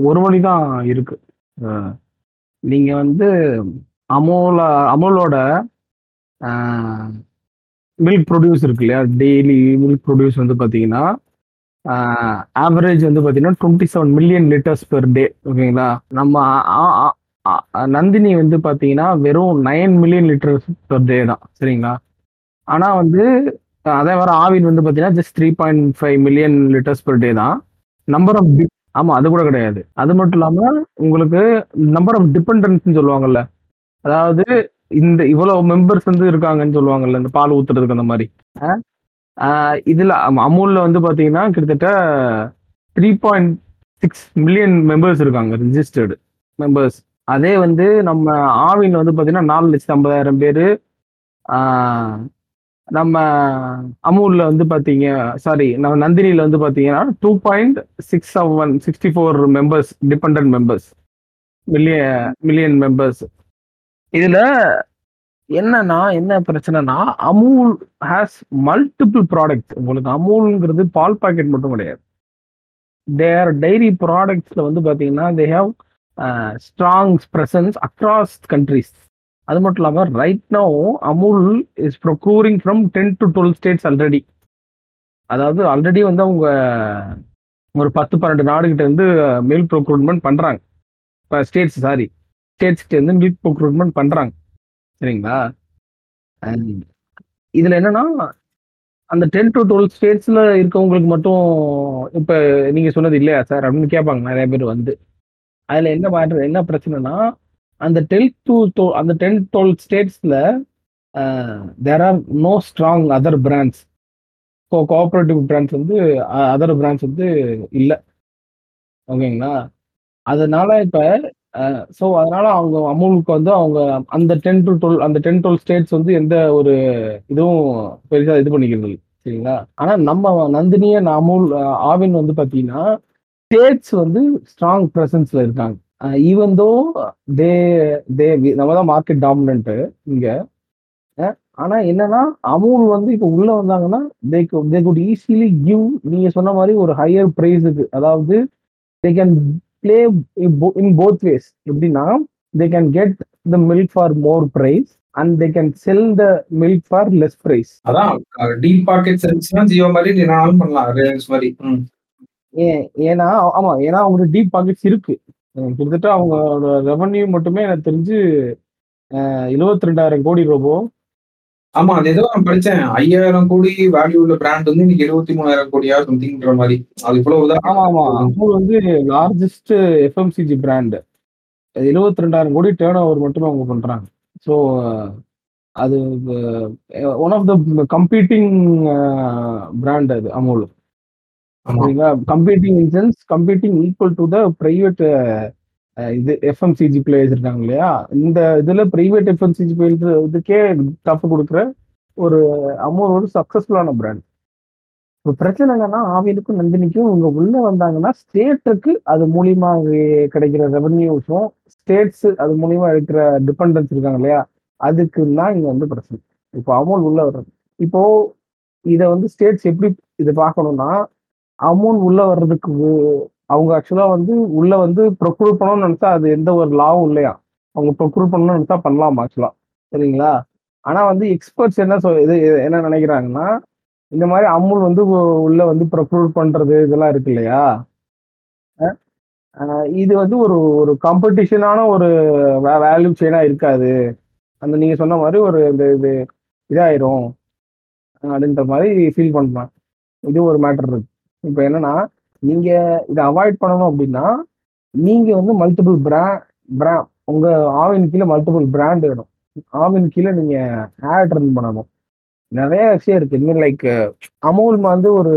ஒரு வழிதான் இருக்கு. நீங்க வந்து அமோல அமோலோட மில்க் ப்ரொடியூஸ் இருக்கு இல்லையா, டெய்லி மில்க் ப்ரொடியூஸ் வந்து பார்த்தீங்கன்னா ஆவரேஜ் வந்து பார்த்தீங்கன்னா twenty seven million litres per day. ஓகேங்களா, நம்ம நந்தினி வந்து பார்த்தீங்கன்னா வெறும் nine million litres per day தான். சரிங்களா, ஆனால் வந்து அதே மாதிரி ஆவின் வந்து பார்த்தீங்கன்னா just three point five million litres per day தான். நம்பர் ஆஃப் டிப் ஆமாம் அது கூட கிடையாது. அது மட்டும் இல்லாமல் உங்களுக்கு நம்பர் ஆஃப் டிபெண்டன்ஸ்ன்னு சொல்லுவாங்கல்ல, அதாவது இந்த இவ்வளோ மெம்பர்ஸ் வந்து இருக்காங்கன்னு சொல்லுவாங்கல்ல இந்த பால் ஊற்றுறதுக்கு. அந்த மாதிரி இதில் அமூலில் வந்து பார்த்தீங்கன்னா கிட்டத்தட்ட three point six million members இருக்காங்க ரிஜிஸ்டர்டு மெம்பர்ஸ். அதே வந்து நம்ம ஆவின் வந்து பார்த்தீங்கன்னா நாலு லட்சத்து ஐம்பதாயிரம் பேர். நம்ம அமூல்ல வந்து பார்த்தீங்க சாரி நம்ம நந்தினியில் வந்து பார்த்தீங்கன்னா two point six one sixty four members dependent members million million members. இதில் என்னன்னா என்ன பிரச்சனைனா, அமூல் ஹேஸ் மல்டிபிள் ப்ராடக்ட். உங்களுக்கு அமூல்ங்கிறது பால் பாக்கெட் மட்டும் கிடையாது, தேர் டைரி ப்ராடக்ட்ஸில் வந்து பார்த்தீங்கன்னா they have strong presence across countries. அது மட்டும் இல்லாமல் right now Amul is procuring from ten to twelve states already. அதாவது ஆல்ரெடி வந்து அவங்க ஒரு பத்து பன்னெண்டு நாடுகிட்ட இருந்து மில்க் ப்ரொக்யூர்மெண்ட் பண்ணுறாங்க. இப்போ ஸ்டேட்ஸ் சாரி ஸ்டேட்ஸ்கிட்டேருந்து மில்க் ப்ரொக்யூர்மெண்ட் பண்ணுறாங்க. சரிங்களா, இதில் என்னன்னா அந்த டென் டு டுவெல் ஸ்டேட்ஸில் இருக்கவங்களுக்கு மட்டும் இப்போ நீங்கள் சொன்னது இல்லையா சார் அப்படின்னு கேட்பாங்க நிறைய பேர் வந்து. அதில் என்ன மாற்று என்ன பிரச்சனைனா, அந்த டென் டு அந்த டென் டுவெல் ஸ்டேட்ஸில் there are no strong other brands. Co cooperative brands வந்து அதர் பிராண்ட்ஸ் வந்து இல்லை. ஓகேங்களா, அதனால் இப்போ ஸோ அதனால் அவங்க அமூலுக்கு வந்து அவங்க அந்த டென் டு டுவெல் அந்த டென் டுவெல் ஸ்டேட்ஸ் வந்து எந்த ஒரு இதுவும் பெருசாக இது பண்ணிக்கிறது. சரிங்களா, ஆனால் நம்ம நந்தினியை அமூல் ஆவின் வந்து பார்த்தீங்கன்னா ஸ்டேட்ஸ் வந்து ஸ்ட்ராங் ப்ரெசன்ஸில் இருக்காங்க. ஈவன் தோ தே தே நம்ம தான் மார்க்கெட் டாமினன்ட்டு இங்கே. ஆனால் என்னன்னா அமூல் வந்து இப்போ உள்ளே வந்தாங்கன்னா they they could easily give நீங்கள் சொன்ன மாதிரி ஒரு ஹையர் ப்ரைஸுக்கு. அதாவது they can play in both ways. எப்படின்னா they can get the milk for more price and they can sell the milk for less price. That's deep pocket service na Jio mari neenalam pannalam Reliance mari. ஏ ஏன்னா ஆமா ஏன்னா அவங்களுக்கு டீப் பாக்கெட்ஸ் இருக்கு. கிட்டத்தட்ட அவங்களோட ரெவன்யூ மட்டுமே எனக்கு தெரிஞ்சு எழுபத்தி ரெண்டாயிரம் கோடி ரூபா. ஆமா அது ஏதோ நான் படிச்சேன், ஐயாயிரம் கோடி வேல்யூ உள்ள பிராண்ட் வந்து இன்னைக்கு எழுபத்தி மூணாயிரம் கோடியா சம்திங்ன்ற மாதிரி. அது இவ்வளவு. ஆமா ஆமா அமுல் வந்து லார்ஜஸ்ட் எஃப்எம்சிஜி பிராண்ட், எழுபத்தி ரெண்டாயிரம் கோடி டேர்ன் ஓவர் மட்டுமே அவங்க பண்றாங்க. ஸோ அது one of the competing brand அது Amul. Competing in sense competing equal to the private இது எஃப்எம்சிஜி பிளேயர்ஸ் இருக்காங்க இல்லையா, இந்த இதுல பிரைவேட் எஃப்எம்சிஜி பிளேயர்ஸ் இதுக்கே டஃப் கொடுக்குற ஒரு அமௌண்ட், ஒரு சக்சஸ்ஃபுல்லான பிராண்ட். இப்போ பிரச்சனை என்னன்னா ஆவினுக்கும் நந்தினிக்கும் இவங்க உள்ள வந்தாங்கன்னா ஸ்டேட்டுக்கு அது மூலியமா கிடைக்கிற ரெவன்யூஸும் ஸ்டேட்ஸ் அது மூலியமா இருக்கிற டிபெண்டன்ஸ் இருக்காங்க இல்லையா, அதுக்குன்னா இங்க வந்து பிரச்சனை. இப்போ அமௌண்ட் உள்ள வர்றது, இப்போ இதை வந்து ஸ்டேட்ஸ் எப்படி இதை பார்க்கணும்னா, அமௌண்ட் உள்ள வர்றதுக்கு அவங்க ஆக்சுவலா வந்து உள்ள வந்து ப்ரொக்யூர் பண்ணணும்னு நினைச்சா அது எந்த ஒரு லாவும் இல்லையா, அவங்க ப்ரொக்யூர் பண்ணணும்னு நினைச்சா பண்ணலாம் ஆக்சுவலா, சரிங்களா. ஆனா வந்து எக்ஸ்பர்ட்ஸ் என்ன சொல் இது என்ன நினைக்கிறாங்கன்னா, இந்த மாதிரி அமௌண்ட் வந்து உள்ள வந்து ப்ரொக்யூர் பண்றது இதெல்லாம் இருக்கு இல்லையா, இது வந்து ஒரு ஒரு காம்படிஷனான ஒரு வேல்யூ செயினா இருக்காது, அந்த நீங்க சொன்ன மாதிரி ஒரு இந்த இது இதாயிரும் அப்படின்ற மாதிரி ஃபீல் பண்ணுவேன். இது ஒரு மேட்டர் இருக்கு. இப்போ என்னன்னா நீங்க இதை அவாய்ட் பண்ணணும் அப்படின்னா நீங்க வந்து மல்டிபிள் பிராண்ட் பிராண்ட் உங்க ஆவின் கீழே மல்டிபிள் பிராண்ட் வேணும், ஆவின் கீழே நீங்க ஆட் ரன் பண்ணணும். நிறைய விஷயம் இருக்கு இன்னும், லைக் அமூல் வந்து ஒரு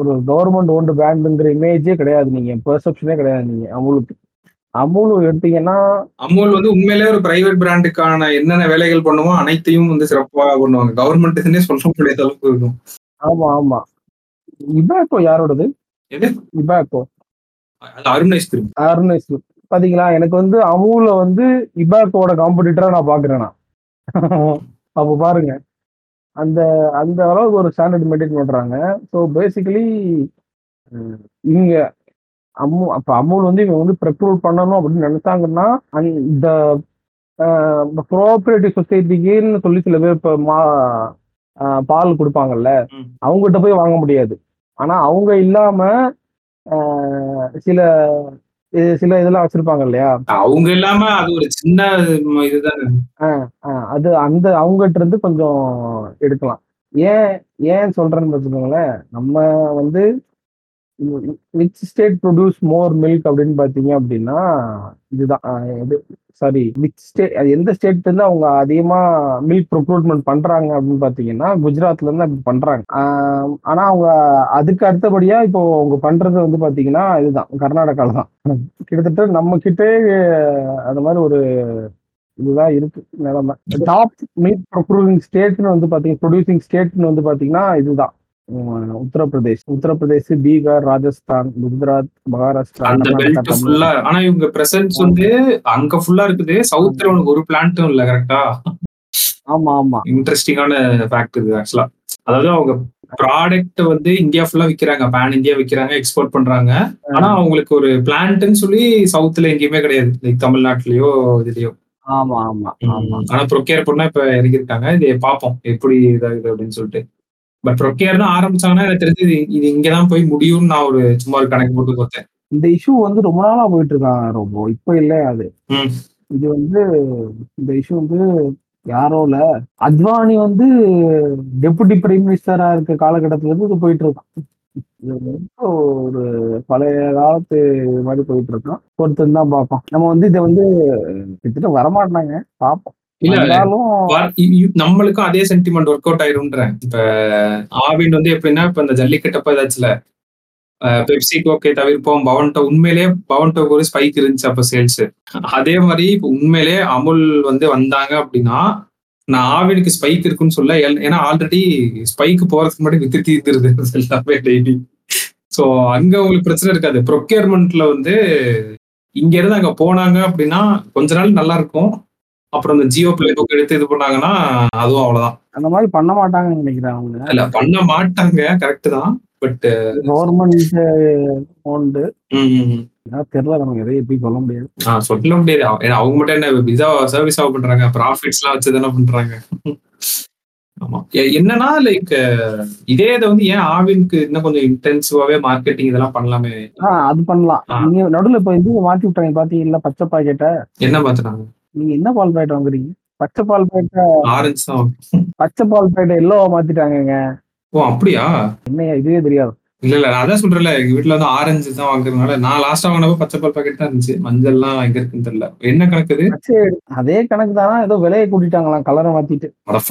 ஒரு கவர்மெண்ட் ஓன்டு பிராண்டுங்கிற இமேஜே கிடையாது, நீங்க பெர்செப்ஷனே கிடையாது நீங்க அமூலுக்கு. அமூல் எடுத்தீங்கன்னா அமூல் வந்து உண்மையிலே ஒரு பிரைவேட் பிராண்டுக்கான என்னென்ன வேலைகள் பண்ணுமோ அனைத்தையும் வந்து சிறப்பாக பண்ணுவாங்க, கவர்மெண்ட்னே சொல்ல முடியாத அளவுக்கு இருக்கும். ஆமா ஆமா இபாக்கோ யாரோடது இபாக்கோ அருணேஷ் பாத்தீங்களா, எனக்கு வந்து அமூல வந்து இபாக்கோட காம்படிட்டரா நான் பாக்குறேன்னா அப்ப பாருங்க அந்த அந்த அளவுக்கு ஒரு ஸ்டாண்டர்ட் மெயின்டைன் பண்றாங்க. ஸோ பேசிக்கலி இங்க அமு அப்ப அமூல் வந்து இவங்க வந்து ப்ரெக்ரூட் பண்ணணும் அப்படின்னு நினைச்சாங்கன்னா இந்த கோஆபரேட்டிவ் சொசைட்டிக்குன்னு சொல்லி சில பேர் இப்ப மா பால் கொடுப்பாங்கல்ல, அவங்ககிட்ட போய் வாங்க முடியாது. ஆனா அவங்க இல்லாம சில சில இதெல்லாம் வச்சிருப்பாங்க இல்லையா, அவங்க இல்லாம அது ஒரு சின்ன அது அந்த அவங்ககிட்ட இருந்து கொஞ்சம் எடுக்கலாம். ஏன் ஏன் சொல்றேன்னு பார்த்துக்கோங்களேன், நம்ம வந்து which state produce more milk அப்படின்னு பார்த்தீங்க அப்படின்னா இதுதான் இது சாரி விச் ஸ்டேட் எந்த ஸ்டேட்லேருந்து அவங்க அதிகமாக மில்க் ப்ரொக்யூர்மெண்ட் பண்ணுறாங்க அப்படின்னு பார்த்தீங்கன்னா குஜராத்லேருந்து அப்படி பண்ணுறாங்க. ஆனால் அவங்க அதுக்கு அடுத்தபடியாக இப்போ அவங்க பண்ணுறது வந்து பார்த்தீங்கன்னா இதுதான் கர்நாடகாவில் தான். கிட்டத்தட்ட நம்மக்கிட்டே அந்த மாதிரி ஒரு இதுதான் இருக்கு நிலைமை. டாப் மில்க் ப்ரொக்யூரிங் ஸ்டேட்னு வந்து பார்த்தீங்கன்னா ப்ரொடியூசிங் ஸ்டேட்னு வந்து பார்த்தீங்கன்னா இதுதான் உத்தரப்பிரதேஷ், உத்தரப்பிரதேஷ், பீகார், ராஜஸ்தான், குஜராத், மகாராஷ்டிரா. ஆனா இவங்க பிரசன்ஸ் வந்து அங்க ஃபுல்லா இருக்குது, சவுத்ல ஒரு பிளான்ட்டும் இல்ல. கரெக்டா? ஆமா ஆமா இன்ட்ரெஸ்டிங்கான ஃபேக்ட் இது ஆக்சுவலா. அதாவது அவங்க ப்ராடக்ட் வந்து இந்தியா ஃபுல்லா விற்கிறாங்க, பேன் இந்தியா விற்கிறாங்க, எக்ஸ்போர்ட் பண்றாங்க. ஆனா அவங்களுக்கு ஒரு பிளான்ட்னு சொல்லி சவுத்ல எங்கேயுமே கிடையாது, லைக் தமிழ்நாட்டுலயோ இதுலயோ. ஆமா ஆமா ஆமா ஆனா ப்ரொக்யூர் பண்ணா இப்ப இறங்கிருக்காங்க, இதை பார்ப்போம் எப்படி இதாகுது அப்படின்னு சொல்லிட்டு. பட் ப்ரொக்யூர் தான் ஆரம்பிச்சாங்கன்னா எனக்கு தெரிஞ்சு இது இங்கதான் போய் முடியும்னு நான் ஒரு சும்மா ஒரு கணக்கு போட்டு பார்த்தேன். இந்த இஷ்யூ வந்து ரொம்ப நாளா போயிட்டு இருக்காங்க, ரொம்ப இப்ப இல்ல. அது இது வந்து இந்த இஷ்யூ வந்து யாரோல அத்வானி வந்து டெபுட்டி பிரைம் மினிஸ்டரா இருக்க காலகட்டத்துல இருந்து இது போயிட்டு இருக்கான். இது வந்து ஒரு பழைய காலத்து மாதிரி போயிட்டு இருக்கான். ஒருத்தர் தான் பார்ப்போம், நம்ம வந்து இதை வந்து கிட்டத்தட்ட வரமாட்டாங்க, பார்ப்போம். நம்மளுக்கும் அதே சென்டிமெண்ட் ஒர்க் அவுட் ஆயிரும்ன்றேன். இப்ப ஆவின் வந்து எப்படின்னா இப்ப இந்த ஜல்லிக்கட்டப்ப ஏதாச்சுல பெப்சி கோக்கை தவிர்ப்போம், பவன்டோ உண்மையிலேயே பவன்டோக்கு ஒரு ஸ்பைக் இருந்துச்சு அப்ப சேல்ஸ். அதே மாதிரி இப்ப உண்மையிலே அமுல் வந்து வந்தாங்க அப்படின்னா நான் ஆவினுக்கு ஸ்பைக் இருக்குன்னு சொல்ல, ஏன்னா ஆல்ரெடி ஸ்பைக் போறதுக்கு முன்னாடி வித்து தீர்ந்துருது எல்லாமே டெய்லி. ஸோ அங்க உங்களுக்கு பிரச்சனை இருக்காது. ப்ரொக்யூர்மெண்ட்ல வந்து இங்க இருந்து அங்க போனாங்க அப்படின்னா கொஞ்ச நாள் நல்லா இருக்கும், அப்புறம் இந்த ஜியோ பிளே புக் எடுத்து இது பண்ணாங்கன்னா அதுவும் அவ்வளவுதான். அந்த மாதிரி பண்ண மாட்டாங்கன்னு நினைக்கிறேன் அவங்க. இல்ல பண்ண மாட்டாங்க, கரெக்ட் தான். பட் கவர்மெண்ட் தெரியல, நமக்கு எதையும் எப்படி சொல்ல முடியாது. ஆஹ் சொல்ல முடியாது. ஏன்னா அவங்க மட்டும் என்ன பிஸா சர்வீஸ் ஆக பண்றாங்க, ப்ராஃபிட்ஸ் எல்லாம் வச்சு தானே பண்றாங்க. ஆமா, என்னன்னா லைக் இதே இதை வந்து ஏன் ஆவினுக்கு இன்னும் கொஞ்சம் இன்டென்சிவாவே மார்க்கெட்டிங் இதெல்லாம் பண்ணலாமே. ஆஹ் அது பண்ணலாம். நீங்க நடுவில் இப்ப இது மாற்றி விட்டாங்க பாத்தீங்கன்னா பச்சை பாக்கெட்டை. என்ன பாத்துறாங்க? நீங்க என்ன பால் பாக்கெட் வாங்குறீங்க? பச்சை பால் பாக்கெட்டை ஆரஞ்சு தான். பச்சை பால் பாக்கெட்டை எல்லோ மாத்திட்டாங்க. ஓ அப்படியா? என்ன இதுவே தெரியாது. இல்ல இல்ல நான் அதான் சொல்றேன்ல, எங்க வீட்டுல வந்து ஆரஞ்சு தான் வாங்குறதுனால நான் லாஸ்டா வாங்கினப்போ பச்சை பால் பாக்கெட் தான் இருந்துச்சு. மஞ்சள் எல்லாம் எங்க இருக்குன்னு தெரியல. என்ன கணக்குது? அதே கணக்கு தானா? ஏதோ விலையை கூட்டிட்டாங்களாம் கலரை மாத்திட்டு. கலரை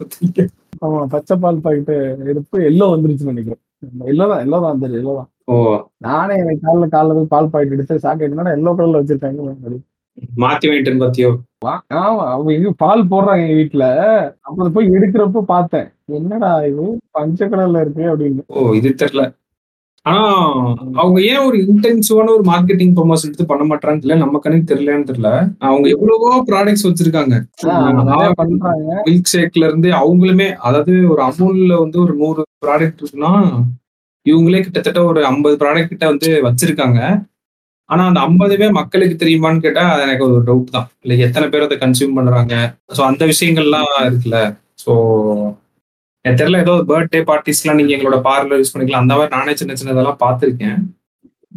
மாத்திட்டு ஆமா, பச்சை பால் பாக்கெட்டு எடுத்து எல்லோ வந்துருச்சுன்னு நினைக்கிறேன். எல்லோதான் எல்லோதான் வந்துருச்சு. எல்லோதான். ஓ நானே எனக்கு காலைல காலைல போய் பால் பாக்கெட் எடுத்து சாக்கெட்டுனா எல்லோ கலர்ல வச்சிருக்காங்க. மாத்தி வாங்கிட்டேன்னு பாத்தியோ? ஆமா, அவங்க பால் போடுறாங்க எங்க வீட்டுல. அப்புறம் போய் எடுக்கிறப்ப பார்த்தேன், என்னடா இது பஞ்ச கலர்ல இருக்கு அப்படின்னு. ஓ இது தெரியல. ஆனா அவங்க ஏன் ஒரு இன்டென்சிவான ஒரு மார்க்கெட்டிங் ப்ரொமோஷன் எடுத்து பண்ண மாட்டாங்கன்னு தெரியல. நம்ம கணக்கு தெரியலன்னு தெரியல. அவங்க எவ்வளவோ ப்ராடக்ட்ஸ் வச்சிருக்காங்க. மில்க் ஷேக்ல இருந்து அவங்களுமே, அதாவது ஒரு அமுல்ல வந்து ஒரு நூறு ப்ராடக்ட் இருக்குன்னா இவங்களே கிட்டத்தட்ட ஒரு ஐம்பது ப்ராடக்ட் கிட்ட வந்து வச்சிருக்காங்க. ஆனா அந்த ஐம்பதுமே மக்களுக்கு தெரியுமான்னு கேட்டா எனக்கு ஒரு டவுட் தான். இல்லை எத்தனை பேர் அதை கன்சியூம் பண்றாங்க? ஸோ அந்த விஷயங்கள்லாம் இருக்குல்ல. ஸோ எனக்கு தெரியல, ஏதோ பர்த்டே பார்ட்டிஸ்லாம் நீங்க எங்களோட பார்லர் யூஸ் பண்ணிக்கலாம் அந்த மாதிரி நானே சின்ன சின்னதெல்லாம் பார்த்துருக்கேன்.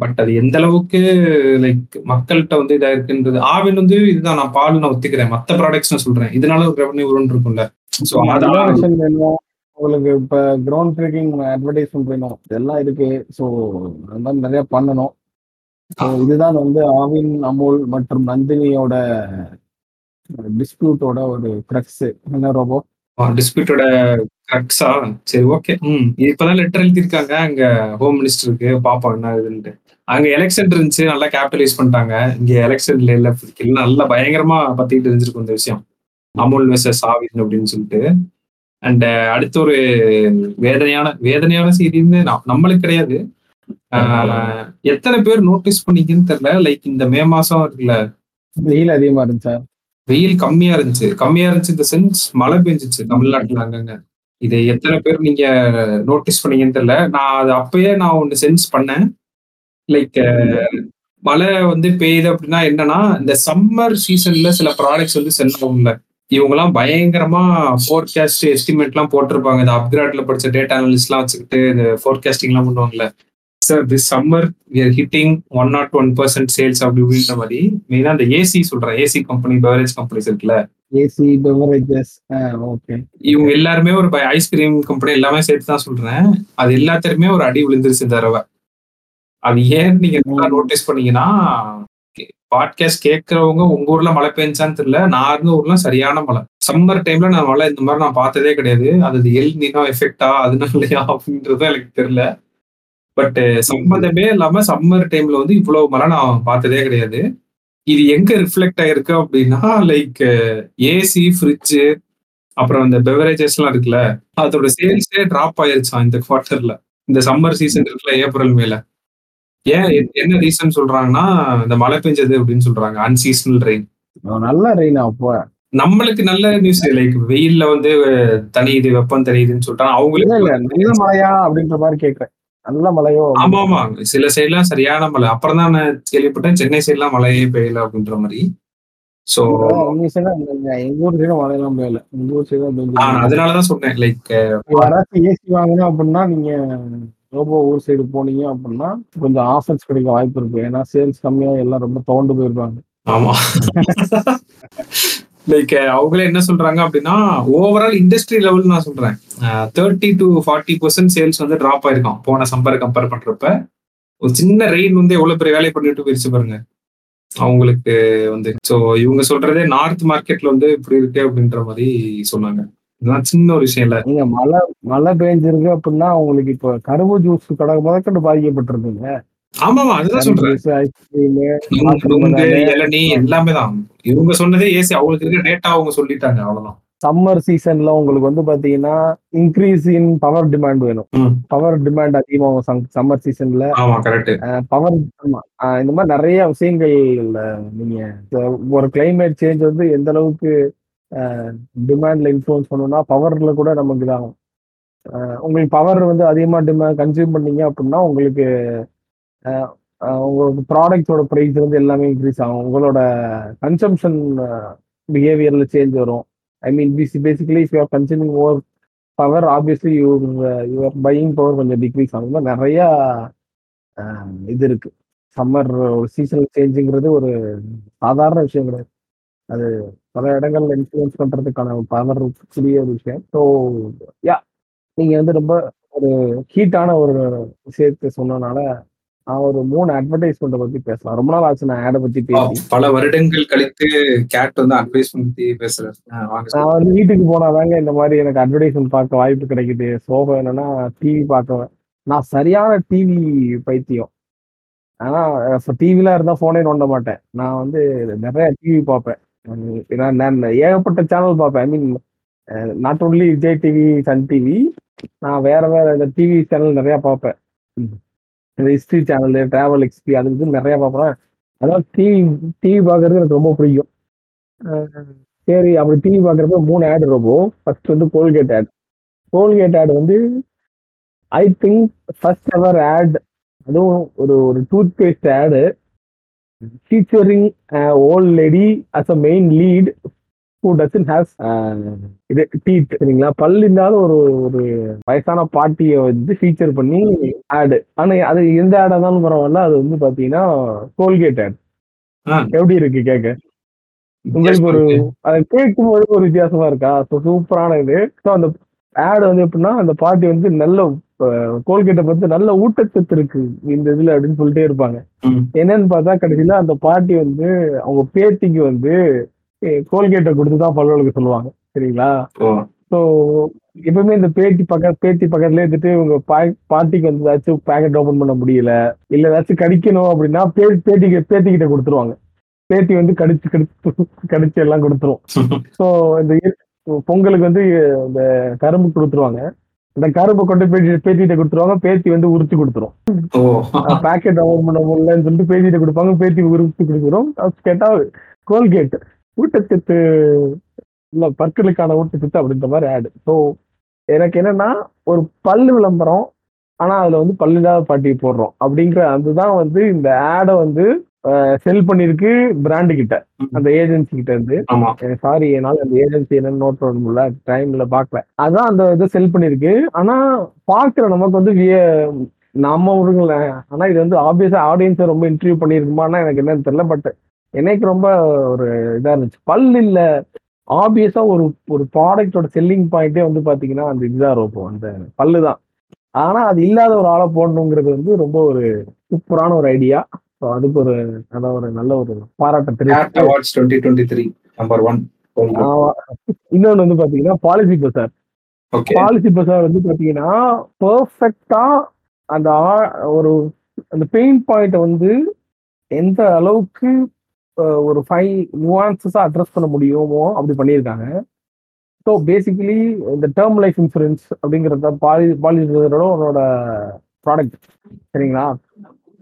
பட் அது எந்த அளவுக்கு லைக் மக்கள்கிட்ட வந்து இதா இருக்குன்றது. ஆவின் வந்து இதுதான் நான் பால் நான் ஒத்துக்கிறேன், மற்ற ப்ராடக்ட்ஸ் நான் சொல்றேன். இதனால ஒரு ரெவன்யூ வரும்னு இருக்கும்ல. ஸோ அதெல்லாம் உங்களுக்கு இப்ப கிரவுண்ட் பிரேக்கிங் அட்வர்டைஸ்மெண்ட் வேணும், இதெல்லாம் இருக்கு. ஸோ அந்த மாதிரி நிறைய பண்ணணும். இதுதான் வந்து ஆவின், அமுல் மற்றும் நந்தினியோட டிஸ்பியூட்டோட ஒரு கிரக்ஸ். என்ன ரோபோ டிஸ்பியூட்டோட கிரக்ஸா? சரி ஓகே. ம் இப்பதான் லெட்டர் எழுதிருக்காங்க அங்க ஹோம் மினிஸ்டருக்கு. பாப்போம் என்ன இதுன்ட்டு. அங்க எலெக்ஷன் இருந்துச்சு, நல்லா கேபிட்டலைஸ் பண்ணிட்டாங்க. இங்க எலெக்ஷன்ல இல்ல, நல்லா பயங்கரமா பத்திக்கிட்டு இருந்துருக்கும் இந்த விஷயம், அமுல் வெர்சஸ் ஆவின் அப்படின்னு சொல்லிட்டு. அண்ட் அடுத்த ஒரு வேதனையான வேதனையான செய்தின்னு நம்மளுக்கு கிடையாது, எத்தனை பேர் நோட்டீஸ் பண்ணீங்கன்னு தெரியல. லைக் இந்த மே மாசம் இருக்குல்ல, வெயில் அதிகமா இருந்துச்சா? வெயில் கம்மியா இருந்துச்சு. கம்மியா இருந்துச்சு இந்த சென்ஸ் மழை பெஞ்சிச்சு தமிழ்நாட்டுல அங்கங்க. இதை எத்தனை பேர் நீங்க நோட்டீஸ் பண்ணீங்கன்னு தெரியல. நான் அது அப்பயே நான் ஒண்ணு சென்ஸ் பண்ணேன். லைக் மழை வந்து பெய்யுது அப்படின்னா என்னன்னா, இந்த சம்மர் சீசன்ல சில ப்ராடக்ட்ஸ் வந்து சென்ட் ஆகும்ல, இவங்கெல்லாம் பயங்கரமா ஃபோர்காஸ்ட் எஸ்டிமேட் எல்லாம் போட்டிருப்பாங்க. இந்த அப்கிரேட்ல படிச்ச டேட்டா அனலிஸ்ட் எல்லாம் வச்சுக்கிட்டு இந்த ஃபோர்காஸ்டிங் எல்லாம் பண்ணுவாங்கல்ல. Sir this summer we are hitting one not one percent sales அப்படி அப்படின்ற மாதிரி. மெயினா இந்த ஏசி சொல்றேன், ஏசி கம்பெனி, பெவரேஜ் கம்பெனிஸ் இருக்குல்ல, ஏசி பெவரேஜஸ். ஓகே, இவங்க எல்லாருமே ஒரு ஐஸ்கிரீம் கம்பெனி எல்லாமே சேர்த்து தான் சொல்றேன். அது எல்லாத்திலுமே ஒரு அடி விழுந்துருச்சு தடவை. அது ஏன் நீங்க நல்லா நோட்டீஸ் பண்ணீங்கன்னா, பாட்காஸ்ட் கேட்கறவங்க உங்க ஊர்ல மழை பெஞ்சான்னு தெரியல, நான் இருந்த ஊர்ல சரியான மழை. சம்மர் டைம்ல நான் மழை இந்த மாதிரி நான் பார்த்ததே கிடையாது. அது எல் நீனோ எஃபெக்டா அதனாலயா அப்படின்றதும் எனக்கு தெரியல. பட் சம்பந்தமே இல்லாம சம்மர் டைம்ல வந்து இவ்வளவு மழை நான் பார்த்ததே கிடையாது. இது எங்க ரிஃப்ளெக்ட் ஆயிருக்கு அப்படின்னா, லைக் ஏசி, ஃப்ரிட்ஜ், அப்புறம் இந்த பெவரேஜஸ் எல்லாம் இருக்குல்ல, அதோட சேல்ஸே டிராப் ஆயிருச்சான் இந்த குவார்டர்ல, இந்த சம்மர் சீசன் இருக்குல்ல ஏப்ரல் மேல. ஏன் என்ன ரீசன் சொல்றாங்கன்னா, இந்த மழை பெஞ்சது அப்படின்னு சொல்றாங்க, அன்சீசனல் ரெயின். நல்ல ரெயின் அப்போ நம்மளுக்கு நல்ல நியூஸ், லைக் வெயில்ல வந்து தனியுது, வெப்பம் தெரியுதுன்னு சொல்றாங்க. அவங்களுக்கு மழையா அப்படின்ற மாதிரி கேட்கறேன். நல்ல மழையோ? ஆமா ஆமா, சில சைடு எல்லாம் சரியான மழை. அப்புறம் தான் நான் கேள்விப்பட்டேன் சென்னை சைடு எல்லாம் மழையே பெய்யல அப்படின்ற மாதிரி. சோ எங்க சைடு எங்க ஊர் சைடு மழை எல்லாம் பெய்யல, எங்க ஊர் சைடு. அதனாலதான் சொன்னேன், லைக் யாராச்சும் ஏசி வாங்கணும் அப்படின்னா நீங்க ரொம்ப ஊர் சைடு போனீங்க அப்படின்னா கொஞ்சம் ஆஃபர்ஸ் கிடைக்க வாய்ப்பு இருக்கு. ஏன்னா சேல்ஸ் கம்மியா எல்லாம் ரொம்ப தோண்டு போயிருப்பாங்க. ஆமா, லைக் அவங்களே என்ன சொல்றாங்க அப்படின்னா, ஓவரால் இண்டஸ்ட்ரி லெவல் நான் சொல்றேன், thirty to forty percent sales வந்து டிராப் ஆயிருக்கும் போன சம்பர் கம்பேர் பண்றப்ப. ஒரு சின்ன ரெயின் வந்து எவ்வளவு பெரிய வேலையை பண்ணிட்டு போயிருச்சு பாருங்க அவங்களுக்கு வந்து. ஸோ இவங்க சொல்றதே நார்த் மார்க்கெட்ல வந்து இப்படி இருக்கு அப்படின்ற மாதிரி சொன்னாங்க. இதெல்லாம் சின்ன ஒரு விஷயம் இல்ல. நீங்க மழை மழை பெய்ஞ்சிருக்கு அப்படின்னா உங்களுக்கு இப்ப கரும்பு ஜூஸ் கடை முதற்கொண்டு பாதிக்கப்பட்டிருக்குங்க. ஆமா அதுதான் சொல்றேன், இளநீ எல்லாமே தான். இவங்க சொன்னதே ஏசி, அவங்களுக்கு இருக்க டேட்டா அவங்க சொல்லிட்டாங்க, அவ்வளவுதான். சம்மர் சீசன்ல உங்களுக்கு வந்து பாத்தீங்கன்னா இன்க்ரீஸ் இன் பவர் டிமாண்ட் வேணும். பவர் டிமாண்ட் அதிகமாகும் சம்மர் சீசன்ல. பவர் இந்த மாதிரி நிறைய விஷயங்கள். நீங்க ஒரு கிளைமேட் சேஞ்ச் வந்து எந்த அளவுக்கு டிமாண்ட்ல இன்ஃபுளுன்ஸ் பண்ணணும்னா பவர்ல கூட நமக்கு இதாகும். உங்களுக்கு பவர் வந்து அதிகமா டிமாண்ட் கன்சியூம் பண்ணீங்க அப்படின்னா உங்களுக்கு உங்களுக்கு ப்ராடக்டோட ப்ரைஸ் வந்து எல்லாமே இன்க்ரீஸ் ஆகும், உங்களோட கன்சம்ஷன் பிஹேவியரில் சேஞ்ச் வரும். ஐ மீன் பிசி basically if you are consuming more power obviously you your buying power கொஞ்சம் டிக்ரீஸ் ஆகும். நிறையா இது இருக்குது. சம்மர் சீசனல் சேஞ்சுங்கிறது ஒரு சாதாரண விஷயம் கிடையாது, அது பல இடங்கள்ல இன்ஃப்ளூயன்ஸ் பண்ணுறதுக்கான பவர் கூடிய ஒரு விஷயம். ஸோ யா நீங்கள் வந்து ரொம்ப ஒரு ஹீட்டான ஒரு விஷயத்தை சொன்னனால நான் ஒரு மூணு அட்வர்டைஸ்மெண்ட்டை பற்றி பேசலாம். ரொம்ப நாள் ஆச்சு நான் ஆடை பற்றி பேசி, பல வருடங்கள் கழித்து கேட் வந்து அட்வர்டைஸ்மெண்ட் பற்றி பேசுகிறேன். நான் வந்து வீட்டுக்கு போனாதாங்க இந்த மாதிரி எனக்கு அட்வர்டைஸ்மெண்ட் பார்க்க வாய்ப்பு கிடைக்குது. சோகம் என்னன்னா டிவி பார்க்குவேன். நான் சரியான டிவி பைத்தியம். ஆனால் இப்போ டிவிலாம் இருந்தால் ஃபோனே நோண்ட மாட்டேன். நான் வந்து நிறையா டிவி பார்ப்பேன். நான் நான் ஏகப்பட்ட சேனல் பார்ப்பேன். I mean not only Vijay TV, Sun TV, நான் வேறு வேறு இந்த டிவி சேனல் நிறையா பார்ப்பேன். இந்த ஹிஸ்ட்ரி சேனலு, ட்ராவல் எக்ஸ்பி, அது இதுன்னு நிறையா பார்ப்பேன். அதனால் டிவி டிவி பார்க்குறது எனக்கு ரொம்ப பிடிக்கும். சரி, அப்படி டிவி பார்க்குறப்ப மூணு ஆட் இருக்கும். ஃபர்ஸ்ட் வந்து கோல்கேட் ஆட். கோல்கேட் ஆட் வந்து I think first ever ad, அதுவும் ஒரு ஒரு toothpaste ad featuring old lady as a main lead who doesn't has இது டீத். சரிங்களா, பல் இல்லாத ஒரு ஒரு வயசான பாட்டியை வந்து ஃபீச்சர் பண்ணி ஆடு. ஆனால் அது எந்த ஆடாக இருந்தாலும் பரவாயில்ல, அது வந்து பார்த்தீங்கன்னா கோல்கேட் ஆட். எப்படி இருக்கு கேட்க உங்களுக்கு? ஒரு அதை கேட்கும்போது ஒரு வித்தியாசமா இருக்கா? ஸோ சூப்பரான இது. ஸோ அந்த ஆடு வந்து எப்படின்னா அந்த பாட்டி வந்து நல்ல கோல்கேட்டை பார்த்து நல்ல ஊட்டச்சத்து இருக்கு இந்த இதுல அப்படின்னு சொல்லிட்டே இருப்பாங்க. என்னன்னு பார்த்தா கடைசியில அந்த பாட்டி வந்து அவங்க பேத்திக்கு வந்து கோல்கேட்டை கொடுத்துதான் பல்வலுக்கு சொல்லுவாங்க. சரிங்களா, ஸோ எப்பவுமே இந்த பேட்டி பக்க பேத்தி பக்கத்துல இருந்துட்டு இவங்க பாட்டிக்கு வந்து ஏதாச்சும் பேக்கெட் ஓபன் பண்ண முடியல, இல்ல ஏதாச்சும் கடிக்கணும் அப்படின்னா பே பேட்டிக்கு பேத்திக்கிட்ட கொடுத்துருவாங்க. பேத்தி வந்து கடிச்சு கடிச்சு கடிச்சு எல்லாம் கொடுத்துரும். ஸோ இந்த பொங்கலுக்கு வந்து இந்த கரும்பு கொடுத்துருவாங்க. இந்த கரும்பை கொண்டு பேட்டி பேத்திட்ட கொடுத்துருவாங்க. பேத்தி வந்து உரிச்சு கொடுத்துரும். பேக்கெட் ஓபன் பண்ண முடியலன்னு சொல்லிட்டு பேத்திட்ட கொடுப்பாங்க. பேத்தி உரிச்சு கொடுக்குறோம். கேட்டா கோல்கேட் ஊட்டச்சத்து இல்ல, பற்களுக்கான ஊட்டச்சத்து அப்படின்ற மாதிரி ஆடு. ஸோ எனக்கு என்னன்னா ஒரு பல் விளம்பரம், ஆனா அதுல வந்து பல்லில்லாத பாட்டி போடுறோம் அப்படிங்கிற அதுதான் வந்து இந்த ஆடை வந்து செல் பண்ணிருக்கு பிராண்டு கிட்ட, அந்த ஏஜென்சி கிட்ட இருந்து. சாரி, என்னால அந்த ஏஜென்சி என்னன்னு நோட் பண்ண முடியல, டைம்ல பாக்கல. அதான் அந்த இதை செல் பண்ணிருக்கு. ஆனா பாக்குற நமக்கு வந்து நம்ம ஊருங்கள, ஆனா இது வந்து ஆப்வியஸா ஆடியன்ஸை ரொம்ப இன்டர்வியூ பண்ணிருக்குமான்னா எனக்கு என்னன்னு தெரியல. பட் எனக்கு ரொம்ப ஒரு இதா இருந்துச்சு. பல் இல்ல ஆப்வியஸா ஒரு ஒரு ப்ராடக்டோட செல்லிங் பாயிண்டே வந்து பாத்தீங்கன்னா அந்த இதுதான் இருக்கும், அந்த பல்லுதான். ஆனா அது இல்லாத ஒரு ஆளை போடணுங்கிறது வந்து ரொம்ப ஒரு சூப்பரான ஒரு ஐடியா. அதுக்கு ஒரு நல்ல ஒரு நல்ல ஒரு பாராட்டத்திற்கு இன்னொன்னு வந்து பாத்தீங்கன்னா பாலிசி பசார். பாலிசி பசார் வந்து பாத்தீங்கன்னா பெர்ஃபெக்டா அந்த ஒரு அந்த பெயின் பாயிண்ட் வந்து எந்த அளவுக்கு ஒரு ஃபைன் நுவான்சஸா அட்ரஸ் பண்ண முடியுமோ அப்படி பண்ணியிருக்காங்க. ஸோ பேசிக்கலி இந்த டேர்ம் லைஃப் இன்சூரன்ஸ் அப்படிங்கிறத பாலி பாலிசி பசாரோட உன்னோட ப்ராடக்ட். சரிங்களா,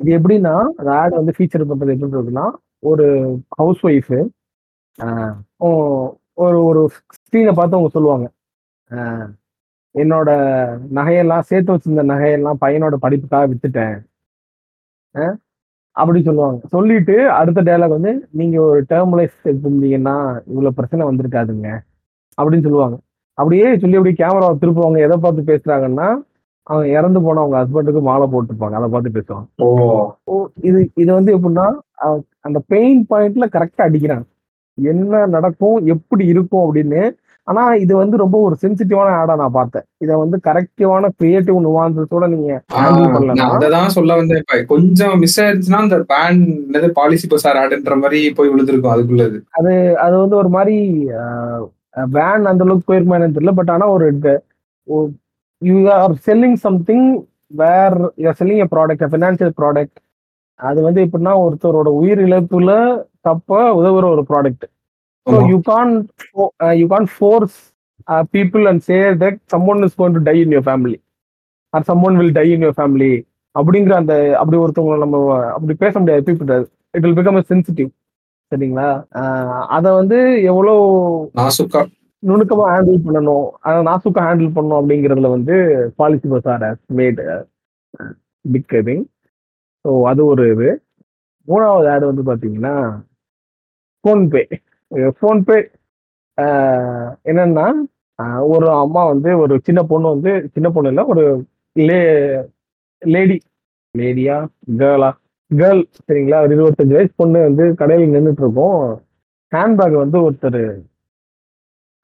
இது எப்படின்னா அந்த ஆட் வந்து ஃபீச்சர் பண்ணுறது எப்படி இருக்குன்னா ஒரு ஹவுஸ் ஒய்ஃபு ஒரு ஒரு ஸ்க்ரீனை பார்த்து அவங்க சொல்லுவாங்க, என்னோட நகையெல்லாம் சேர்த்து வச்சிருந்த நகையெல்லாம் பையனோட படிப்புக்காக வித்துட்டேன் அப்படின்னு சொல்லுவாங்க. சொல்லிட்டு அடுத்த டைலாக் வந்து நீங்கள் ஒரு டேர்ம் லைஃப் எடுத்துருந்தீங்கன்னா இவ்வளோ பிரச்சனை வந்திருக்காதுங்க அப்படின்னு சொல்லுவாங்க. அப்படியே சொல்லி அப்படியே கேமராவை திருப்புவாங்க. எதை பார்த்து பேசுகிறாங்கன்னா அவங்க இறந்து போன அவங்க ஹஸ்பண்டுக்கு மாலை போட்டுருப்பாங்க, அதை பார்த்து பேசுவாங்க. ஓ, இது இது வந்து எப்படின்னா அந்த பெயின் பாயிண்ட்ல கரெக்டா அடிக்கிறாங்க, என்ன நடக்கும் எப்படி இருக்கும் அப்படின்னு. ஆனா இது வந்து ரொம்ப ஒரு சென்சிட்டிவான ஆடா நான் பார்த்தேன். இதை வந்து கரெக்டிவான கிரியேட்டிவ் நுவான்ஸோட நீங்க ஹேண்டில் பண்ணலாம். அதான் சொல்ல வந்து கொஞ்சம் மிஸ் ஆயிடுச்சுன்னா அந்த பேன் என்னது பாலிசி பசார் ஆடுன்ற மாதிரி போய் விழுந்திருக்கும். அதுக்குள்ளது அது அது வந்து ஒரு மாதிரி பேன் அந்த அளவுக்கு போயிருமா என்னன்னு தெரியல. பட் ஆனா ஒரு you are selling something where you are selling a product, a financial product. அது வந்து எப்படின்னா ஒருத்தரோட உயிர் இழப்புல தப்ப உதவுற ஒரு product. So you Khan you Khan force people and say that someone is going to die in your family or someone will die in your family அப்படிங்கிற அந்த அப்படி ஒருத்தவங்களை நம்ம அப்படி பேச முடியாது. People it will become sensitive. சரிங்களா, அதை வந்து எவ்வளோ நுணுக்கமா ஹேண்டில் பண்ணணும், அதை நாசுக்கா ஹேண்டில் பண்ணணும் அப்படிங்கிறதுல வந்து பாலிசி பசார் மேட் பிக். ஸோ அது ஒரு இது. மூணாவது ஆடு வந்து பார்த்தீங்கன்னா ஃபோன்பே. ஃபோன்பே என்னன்னா, ஒரு அம்மா வந்து ஒரு சின்ன பொண்ணு வந்து சின்ன பொண்ணு இல்லை ஒரு லே லேடி லேடியா கேர்ளா கேர்ள் சரிங்களா, ஒரு இருபத்தஞ்சு வயசு பொண்ணு வந்து கடையில் நின்றுட்டு இருக்கோம். ஹேண்ட்பேக் வந்து ஒருத்தர்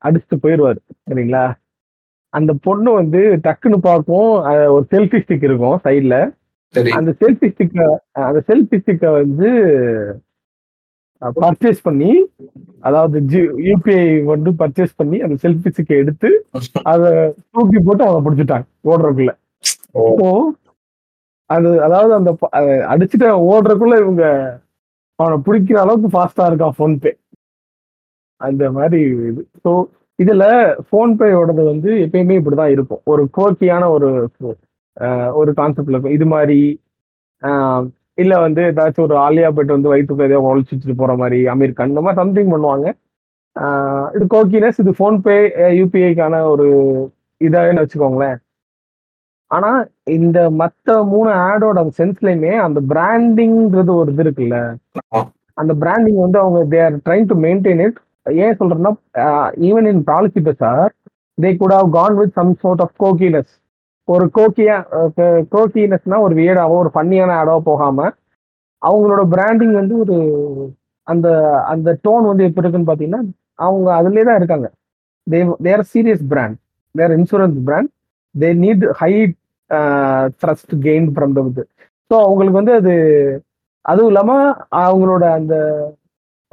அடிச்சுட்டு போயிடுவார் சரிங்களா. அந்த பொண்ணு வந்து டக்குன்னு பார்க்கும், ஒரு செல்ஃபி ஸ்டிக் இருக்கும் சைடில். அந்த செல்ஃபி ஸ்டிக்க அந்த செல்ஃபி ஸ்டிக்கை வந்து பர்ச்சேஸ் பண்ணி, அதாவது யூபிஐ வந்து பர்ச்சேஸ் பண்ணி அந்த செல்ஃபி ஸ்டிக்கை எடுத்து அதை தூக்கி போட்டு அவனை பிடிச்சிட்டாங்க ஓடுறதுக்குள்ள. அது அதாவது அந்த அடிச்சுட்டு ஓடுறதுக்குள்ள இவங்க அவனை பிடிக்கிற அளவுக்கு ஃபாஸ்டா இருக்கான் ஃபோன்பே, அந்த மாதிரி இது. ஸோ இதுல ஃபோன்பேயோடது வந்து எப்பயுமே இப்படிதான் இருக்கும், ஒரு கோக்கியான ஒரு ஒரு கான்செப்ட்ல இருக்கும். இது மாதிரி இல்ல வந்து ஏதாச்சும் ஒரு ஆலியா போயிட்டு வந்து வயிற்றுக்கு எதாவது உழைச்சிட்டு போற மாதிரி அமீர் கான் இந்த மாதிரி சம்திங் பண்ணுவாங்க. இது கோக்கினஸ், இது ஃபோன்பே யூபிஐக்கான ஒரு இதாகன்னு வச்சுக்கோங்களேன். ஆனா இந்த மற்ற மூணு ஆடோட சென்ஸ்லயுமே அந்த பிராண்டிங்கிறது ஒரு இது இருக்குல்ல, அந்த பிராண்டிங் வந்து அவங்க they are trying to maintain it. ஏன் சொல்றேன்னா, even in Policybazaar they could have gone with some sort of cockiness. ஒரு கோக்கியா கோக்கினஸ்னா ஒரு வியடாவோ ஒரு ஃபன்னியான ஆடாவோ போகாம அவங்களோட பிராண்டிங் வந்து ஒரு அந்த அந்த டோன் வந்து எப்படி இருக்குன்னு பார்த்தீங்கன்னா, அவங்க அதுலேயே தான் இருக்காங்க. They there serious brand, there insurance brand, they need high trust gain from the இது. ஸோ அவங்களுக்கு வந்து அது அதுவும் இல்லாமல் அவங்களோட அந்த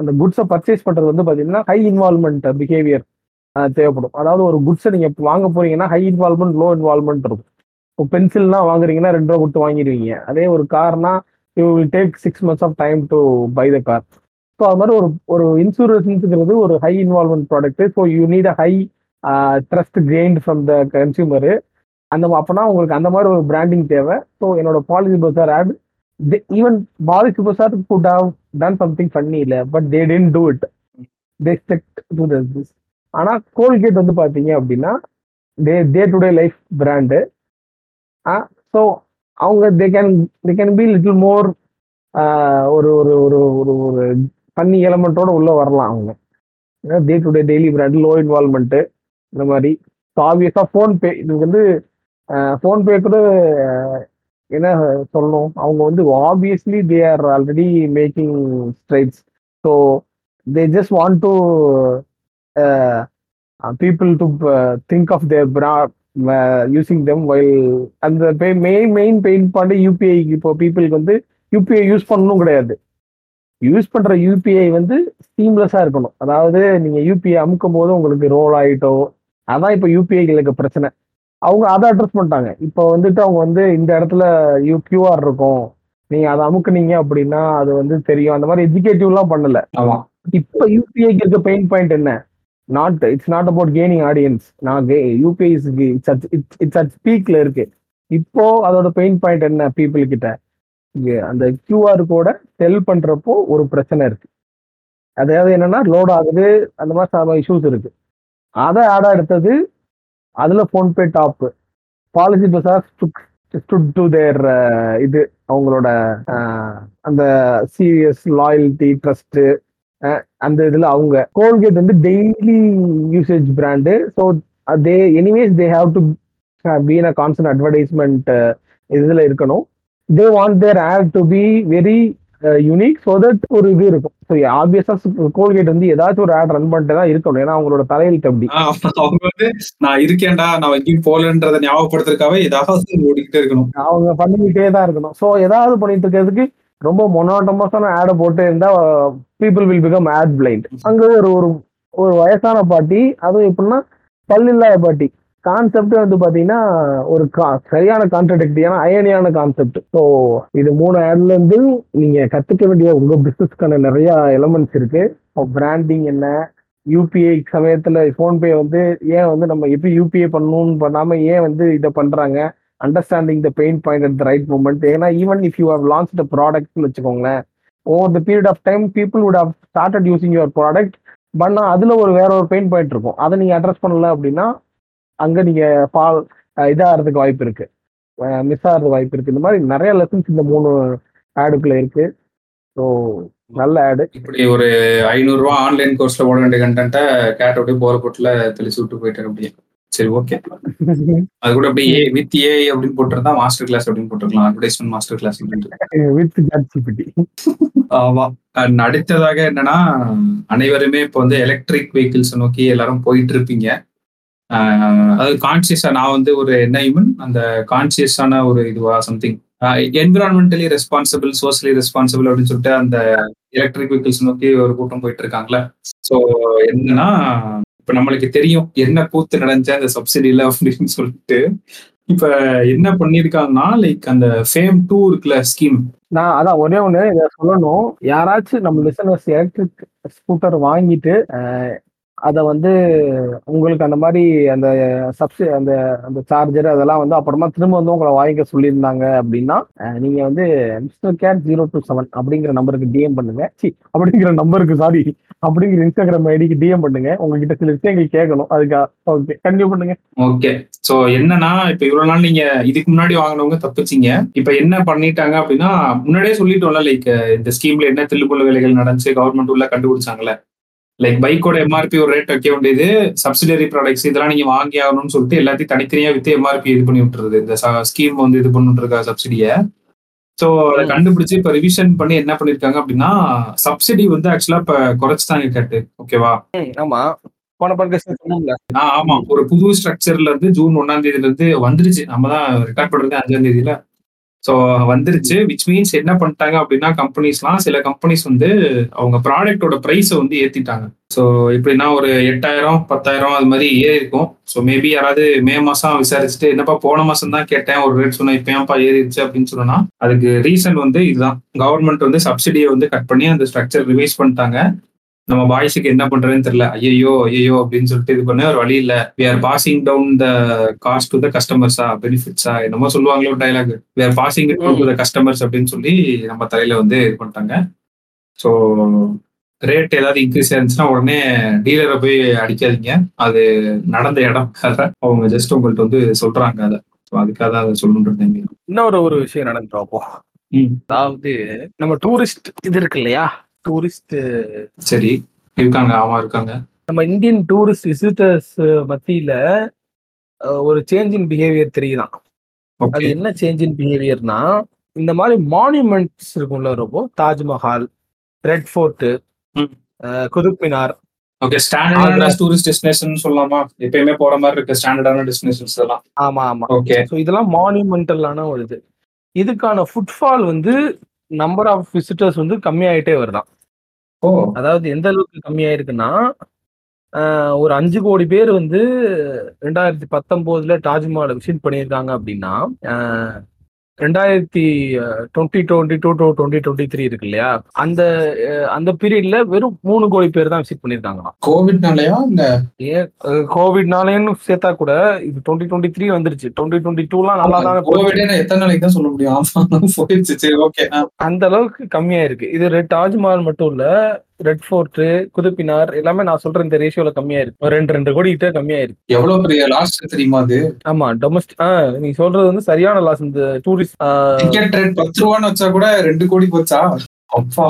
அந்த குட்ஸை பர்ச்சேஸ் பண்ணுறது வந்து பார்த்தீங்கன்னா ஹை இன்வால்மெண்ட் பிஹேவியர் தேவைப்படும். அதாவது ஒரு குட்ஸை நீங்கள் வாங்க போறீங்கன்னா ஹை இன்வால்மெண்ட் லோ இன்வால்மெண்ட் இருக்கும். இப்போ பென்சில்லாம் வாங்குறீங்கன்னா ரெண்டு ரூபா கொடுத்து வாங்கிடுவீங்க. அதே ஒரு கார்னா you will take six months of time to buy the car. So அது மாதிரி ஒரு ஒரு இன்சூரன்ஸுங்கிறது ஒரு high involvement product. So you need a high trust gain from the consumer. அந்த அப்போனா உங்களுக்கு அந்த மாதிரி ஒரு பிராண்டிங் தேவை. ஸோ என்னோட Policybazaar ad even Policybazaar could have done something பண்ணி இல்லை, but they didn't do it, they stick to this. ஆனால் கோல்கேட் வந்து பார்த்தீங்க அப்படின்னா day day to day life brand. So அவங்க they can they can be little more ஒரு ஒரு ஒரு ஒரு ஒரு தண்ணி எலமெண்ட்டோட உள்ளே வரலாம் அவங்க. ஏன்னா day to day daily brand, low involvement இந்த மாதிரி. ஸோ ஆப்வியஸாக ஃபோன்பே இது வந்து ஃபோன்பே கூட என்ன சொல்லணும், அவங்க வந்து obviously they are already making strides. So they just want to Uh, uh, people to uh, think of their bra uh, using them while and the pay, main main pain point U P I இப்போ பீப்புளுக்கு வந்து U P I யூஸ் பண்ணணும் கிடையாது. யூஸ் பண்ற U P I வந்து சீம்லெஸ்ஸா இருக்கணும். அதாவது நீங்க U P I அமுக்கும் போது உங்களுக்கு ரோல் ஆயிட்டோ, அதான் இப்போ U P I-களுக்கு பிரச்சனை. அவங்க அதை அட்ரஸ் பண்ணிட்டாங்க. இப்போ வந்துட்டு அவங்க வந்து இந்த இடத்துல Q R இருக்கும், நீங்க அதை அமுக்குனீங்க அப்படின்னா அது வந்து தெரியும், அந்த மாதிரி எஜுகேட்டிவ்லாம் பண்ணல. ஆமா, இப்போ U P I-க்கு இருக்க பெயின் பாயிண்ட் என்ன? Not it's not about gaining audience. Now U P I is it's at, it's, it's at peak la irukku. Ippo adoda pain point enna people kitta and Q R code sell pandrappo oru prachana irukku. Adhaadhu enna na load agudhu andha ma some issues irukku. Adha add eduthathu adula phone pay top policy bazaar stood to their uh, idu avangaloda uh, and serious loyalty trust அந்த இதுல அவங்க கோல்கேட் வந்து daily usage brand. So they anyways they have to be in a constant advertisement இதுல இருக்கணும். They want their ad to be very unique so that ஒரு இது இருக்கும். ஸோ ஆப்வியஸா கோல்கேட் வந்து ஏதாச்சும் ஒரு ஆட் ரன் பண்ணிட்டு தான் இருக்கணும். ஏன்னா அவங்களோட தலையெழுத்து அப்படி, அவங்க வந்து நான் இருக்கேன்டா நான் எங்கேயும் போலன்றதை ஞாபகப்படுத்துறதுக்காக ஏதாவது ஓடிக்கிட்டே இருக்கணும், அவங்க பண்ணிக்கிட்டே தான் இருக்கணும். ஸோ ஏதாவது பண்ணிட்டு இருக்கிறதுக்கு ரொம்ப மொனோட்டமஸான ஆடை போட்டு இருந்தா people will become ad blind. அங்கே ஒரு ஒரு வயசான பாட்டி, அதுவும் எப்படின்னா பல்லில்லாத பாட்டி, கான்செப்டே வந்து பார்த்தீங்கன்னா ஒரு கா சரியான கான்ட்ரடிக்டியான அயனியான கான்செப்ட். ஸோ இது மூணு ஆட்லேருந்து நீங்கள் கற்றுக்க வேண்டிய உங்கள் பிஸ்னஸ்க்கான நிறையா எலமெண்ட்ஸ் இருக்குது. இப்போ பிராண்டிங் என்ன, யூபிஐ சமயத்தில் ஃபோன்பே வந்து ஏன் வந்து நம்ம எப்படி யூபிஐ பண்ணணும்னு பண்ணாமல் ஏன் வந்து இதை பண்ணுறாங்க, understanding the pain point at the right moment. ஏன்னா even if you have launched a product வச்சுக்கோங்களேன், over the period of time people would have started using your product, but அதில் ஒரு வேற ஒரு பெயின் பாயிண்ட் இருக்கும், அதை நீங்கள் அட்ரஸ் பண்ணல அப்படின்னா அங்கே நீங்கள் ஃபால் இதாகிறதுக்கு வாய்ப்பு இருக்குது, மிஸ் ஆகிறது வாய்ப்பு இருக்குது. இந்த மாதிரி நிறைய லெசன்ஸ் இந்த மூணு ஆடுக்குள்ள இருக்கு. ஸோ நல்ல ஆடு. இப்படி ஒரு ஐநூறு ரூபா ஆன்லைன் கோர்ஸ்ல போட வேண்டிய கண்டென்ட்டை கேட்டோட போற போட்டுல தெளிச்சு விட்டு போயிட்டாரு. அப்படியே சரி ஓகே, அது கூட அப்படியே வித் ஏ அப்படின்னு போட்டிருந்தா மாஸ்டர் கிளாஸ் அப்படின்னு போட்டிருக்கலாம். Advertisement master class with GPT. ஆமா. அடுத்ததாக என்னன்னா, அனைவருமே இப்போ வந்து எலக்ட்ரிக் வெஹிக்கிள்ஸை நோக்கி எல்லாரும் போயிட்டு இருப்பீங்க. அதாவது கான்சியஸா நான் வந்து ஒரு என்ன ஈவன் அந்த கான்சியஸான ஒரு இதுவா something environmentally responsible, socially responsible அப்படின்னு சொல்லிட்டு அந்த எலக்ட்ரிக் வெஹிக்கிள்ஸ் நோக்கி ஒரு கூட்டம் போயிட்டு இருக்காங்களே. ஸோ என்னன்னா, இப்போ நம்மளுக்கு தெரியும் என்ன கூத்து நடந்துச்சு அந்த சப்சிடியில் அப்படின்னு சொல்லிட்டு. இப்போ என்ன பண்ணியிருக்காங்கன்னா, லைக் அந்த ஃபேம் டூ இருக்குல்ல ஸ்கீம், நான் அதான் ஒரே ஒன்று இதை சொல்லணும். யாராச்சும் நம்ம லிசனர்ஸ் எலக்ட்ரிக் ஸ்கூட்டர் வாங்கிட்டு அதை வந்து உங்களுக்கு அந்த மாதிரி அந்த சப்சி அந்த அந்த சார்ஜர் அதெல்லாம் வந்து அப்புறமா திரும்ப வந்து உங்களை வாங்கிக்க சொல்லியிருந்தாங்க அப்படின்னா, நீங்கள் வந்து mister cat zero two seven அப்படிங்கிற நம்பருக்கு டிஎம் பண்ணுங்க. சி அப்படிங்கிற நம்பருக்கு சாரி அப்படிங்கிற இன்ஸ்டாகிராம் ஐடிக்கு டிஎம் பண்ணுங்க. உங்ககிட்ட சில விஷயங்கள் கேட்கணும், அதுக்கு ஓகே கண்டினியூ பண்ணுங்க. ஓகே. ஸோ என்னன்னா, இப்போ இவ்வளோ நாள் நீங்கள் இதுக்கு முன்னாடி வாங்கினவங்க தப்பிச்சிங்க. இப்போ என்ன பண்ணிட்டாங்க அப்படின்னா, முன்னாடியே சொல்லிட்டோம்ல லைக் இந்த ஸ்கீமில் என்ன தில்லுபுள்ள வேலைகள் நடந்துச்சு, கவர்மெண்ட் உள்ள கண்டுபிடிச்சாங்களே லைக் பைக்கோட எம்ஆர்பி ஒரு ரேட் வைக்க வேண்டியது, சப்சிடரி ப்ராடக்ட்ஸ் இதெல்லாம் நீங்கள் வாங்கி ஆகணும்னு சொல்லிட்டு எல்லாத்தையும் தனித்தனியா வித்து எம்ஆர்பி இது பண்ணி விட்டுறது, இந்த ஸ்கீம் வந்து இது பண்ணிட்டு இருக்கா சப்சிடியை. ஸோ அதை கண்டுபிடிச்சி இப்போ ரிவிஷன் பண்ணி என்ன பண்ணியிருக்காங்க அப்படின்னா, சப்சிடி வந்து ஆக்சுவலா இப்போ குறைச்சிட்டாங்க கேட்டு. ஓகேவா? ஆமா, போன பண்ண ஆமா ஒரு புது ஸ்ட்ரக்சர்ல இருந்து ஜூன் ஒன்னாம் தேதியில இருந்து வந்துருச்சு. நம்ம தான் ரெக்கார்ட் பண்றது அஞ்சாம் தேதியில. ஸோ வந்துருச்சு, விச் மீன்ஸ் என்ன பண்ணிட்டாங்க அப்படின்னா, கம்பெனிஸ்லாம் சில கம்பெனிஸ் வந்து அவங்க ப்ராடக்டோட ப்ரைஸை வந்து ஏற்றிட்டாங்க. ஸோ இப்படின்னா ஒரு எட்டாயிரம் பத்தாயிரம் அது மாதிரி ஏறி இருக்கும். ஸோ மேபி யாராவது மே மாதம் விசாரிச்சுட்டு என்னப்பா போன மாதம் தான் கேட்டேன் ஒரு ரேட் சொன்னேன் இப்போ ஏன்ப்பா ஏறிடுச்சு அப்படின்னு சொன்னா, அதுக்கு ரீசன் வந்து இதுதான், கவர்மெண்ட் வந்து சப்சிடியை வந்து கட் பண்ணி அந்த ஸ்ட்ரக்சர் ரிவைஸ் பண்ணிட்டாங்க. நம்ம பாய்ஸுக்கு என்ன பண்றதுன்னு தெரியல, ஐயோ ஐயோ அப்படின்னு சொல்லிட்டு இது பண்ண ஒரு வழி இல்லை. We are passing down the cost to the கஸ்டமர்ஸா பெனிஃபிட்ஸா என்னமோ சொல்லுவாங்களே ஒரு dialogue, we are passing it to the customers அப்படின்னு சொல்லி நம்ம தலையில வந்து இது பண்ணிட்டாங்க. ஸோ ரேட் ஏதாவது இன்க்ரீஸ் ஆயிருந்துச்சுன்னா உடனே டீலரை போய் அடிக்காதீங்க, அது நடந்த இடம் அதை அவங்க ஜஸ்ட் உங்கள்கிட்ட வந்து சொல்றாங்க அதை. ஸோ அதுக்காக தான் அதை சொல்லணுன்றது. இன்னொரு ஒரு விஷயம் நடந்து பார்ப்போம். அதாவது நம்ம டூரிஸ்ட் இது இருக்கு இல்லையா, டூரிஸ்ட் சரி இருக்காங்க. ஆமா இருக்காங்க. நம்ம இந்தியன் டூரிஸ்ட் விசிட்டர்ஸ் மத்தியில ஒரு சேஞ்ச் இன் பிஹேவியர் தெரியுதான். அது என்ன சேஞ்ச் இன் பிஹேவியர்னா, இந்த மாதிரி மானுமெண்ட்ஸ் இருக்கும்ல ரொம்ப, Taj Mahal, Red fort, Qutub Minar, okay ஸ்டாண்டர்டான tourist destination சொல்லலாமா, எப்பயுமே போற மாதிரி இருக்க ஸ்டாண்டர்டான டெஸ்டினேஷன்ஸ் எல்லாம். ஆமா ஆமா. ஓகே. சோ இதெல்லாம் மானுமெண்டலான ஒரு இது. இதுக்கான ஃபுட்ஃபால் வந்து நம்பர் ஆஃப் விசிட்டர்ஸ் வந்து கம்மியாயிட்டே வருதான். ஓ அதாவது எந்த அளவுக்கு கம்மியாயிருக்குன்னா, ஒரு அஞ்சு கோடி பேர் வந்து ரெண்டாயிரத்தி பத்தொன்பதுல தாஜ்மஹாலை விசிட் பண்ணியிருக்காங்க அப்படின்னா, ரெண்டாயிரத்தி twenty twenty two to twenty twenty three இருக்கு இல்லையா, அந்த அந்த பீரியட்ல வெறும் மூணு கோடி பேர் தான் விசிட் பண்ணியிருக்காங்களாம். கோவிட்னாலயா? இந்த கோவிட்னாலன்னு சேர்த்தா கூட இது டுவெண்ட்டி டுவெண்ட்டி த்ரீ வந்துருச்சு, டுவெண்ட்டி டுவெண்ட்டி டூலாம் நல்லா தான். கோவிட் எத்தனை நாளைக்கு தான் சொல்ல முடியும், அந்த அளவுக்கு கம்மியா இருக்கு. இது தாஜ்மஹால் மட்டும் இல்ல, ரெட் ஃபோர்ட், குதுப் மினார் எல்லாமே நான் சொல்றேன் இந்த ரேஷியோல கம்மியா இருக்கு, ரெண்டு ரெண்டு கோடி கிட்ட கம்மியா இருக்கு. எவ்வளவு பெரிய லாஸ் தெரியுமா அது? ஆமா டொமஸ்டிக் நீ சொல்றது வந்து சரியான லாஸ். இந்த டூரிஸ்ட் டிக்கெட் ரேட் பத்து ரூபான்னு வச்சா கூட ரெண்டு கோடி போச்சா அப்பா.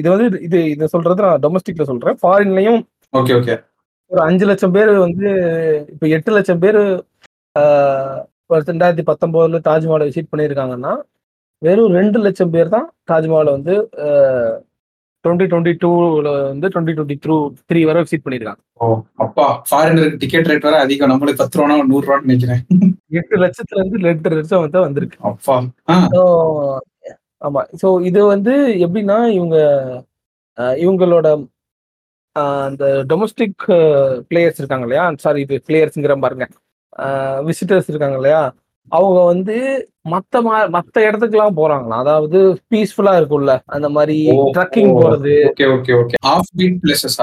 இது வந்து இது இதை சொல்றது நான் டொமஸ்டிக்ல சொல்றேன். ஃபாரின்லயும் ஓகே ஓகே ஒரு அஞ்சு லட்சம் பேர் வந்து இப்ப எட்டு லட்சம் பேர் ரெண்டாயிரத்தி பத்தொன்பதுல தாஜ்மஹாலை விசிட் பண்ணியிருக்காங்கன்னா, வெறும் ரெண்டு லட்சம் பேர் தான் தாஜ்மஹாலை வந்து டுவெண்ட்டி டுவெண்ட்டி டூல வந்து டுவெண்ட்டி டுவெண்ட்டி த்ரூ த்ரீ வரை விசிட் பண்ணிருக்காங்க. ஓ அப்பா, ஃபாரினருக்கு டிக்கெட் ரேட் வர அதிகம், நம்மளுக்கு பத்து ரூபா நூறு ரூபான்னு நினைக்கிறேன். எட்டு லட்சத்துல இருந்து ரெண்டு லட்சம் வந்து வந்திருக்கு அப்பா. ஆமா. ஸோ இது வந்து எப்படின்னா, இவங்க இவங்களோட அந்த டொமஸ்டிக் பிளேயர்ஸ் இருக்காங்க இல்லையா, சாரி இது பிளேயர்ஸ்ங்கிற பாருங்க, விசிட்டர்ஸ் இருக்காங்க இல்லையா, அவங்க வந்து மத்த மத்த இடத்துக்குலாம் போறாங்களா, அதாவது பீஸ்ஃபுல்லா இருக்கும்ல அந்த மாதிரி ட்ரக்கிங் போறது. Okay okay okay off beat places.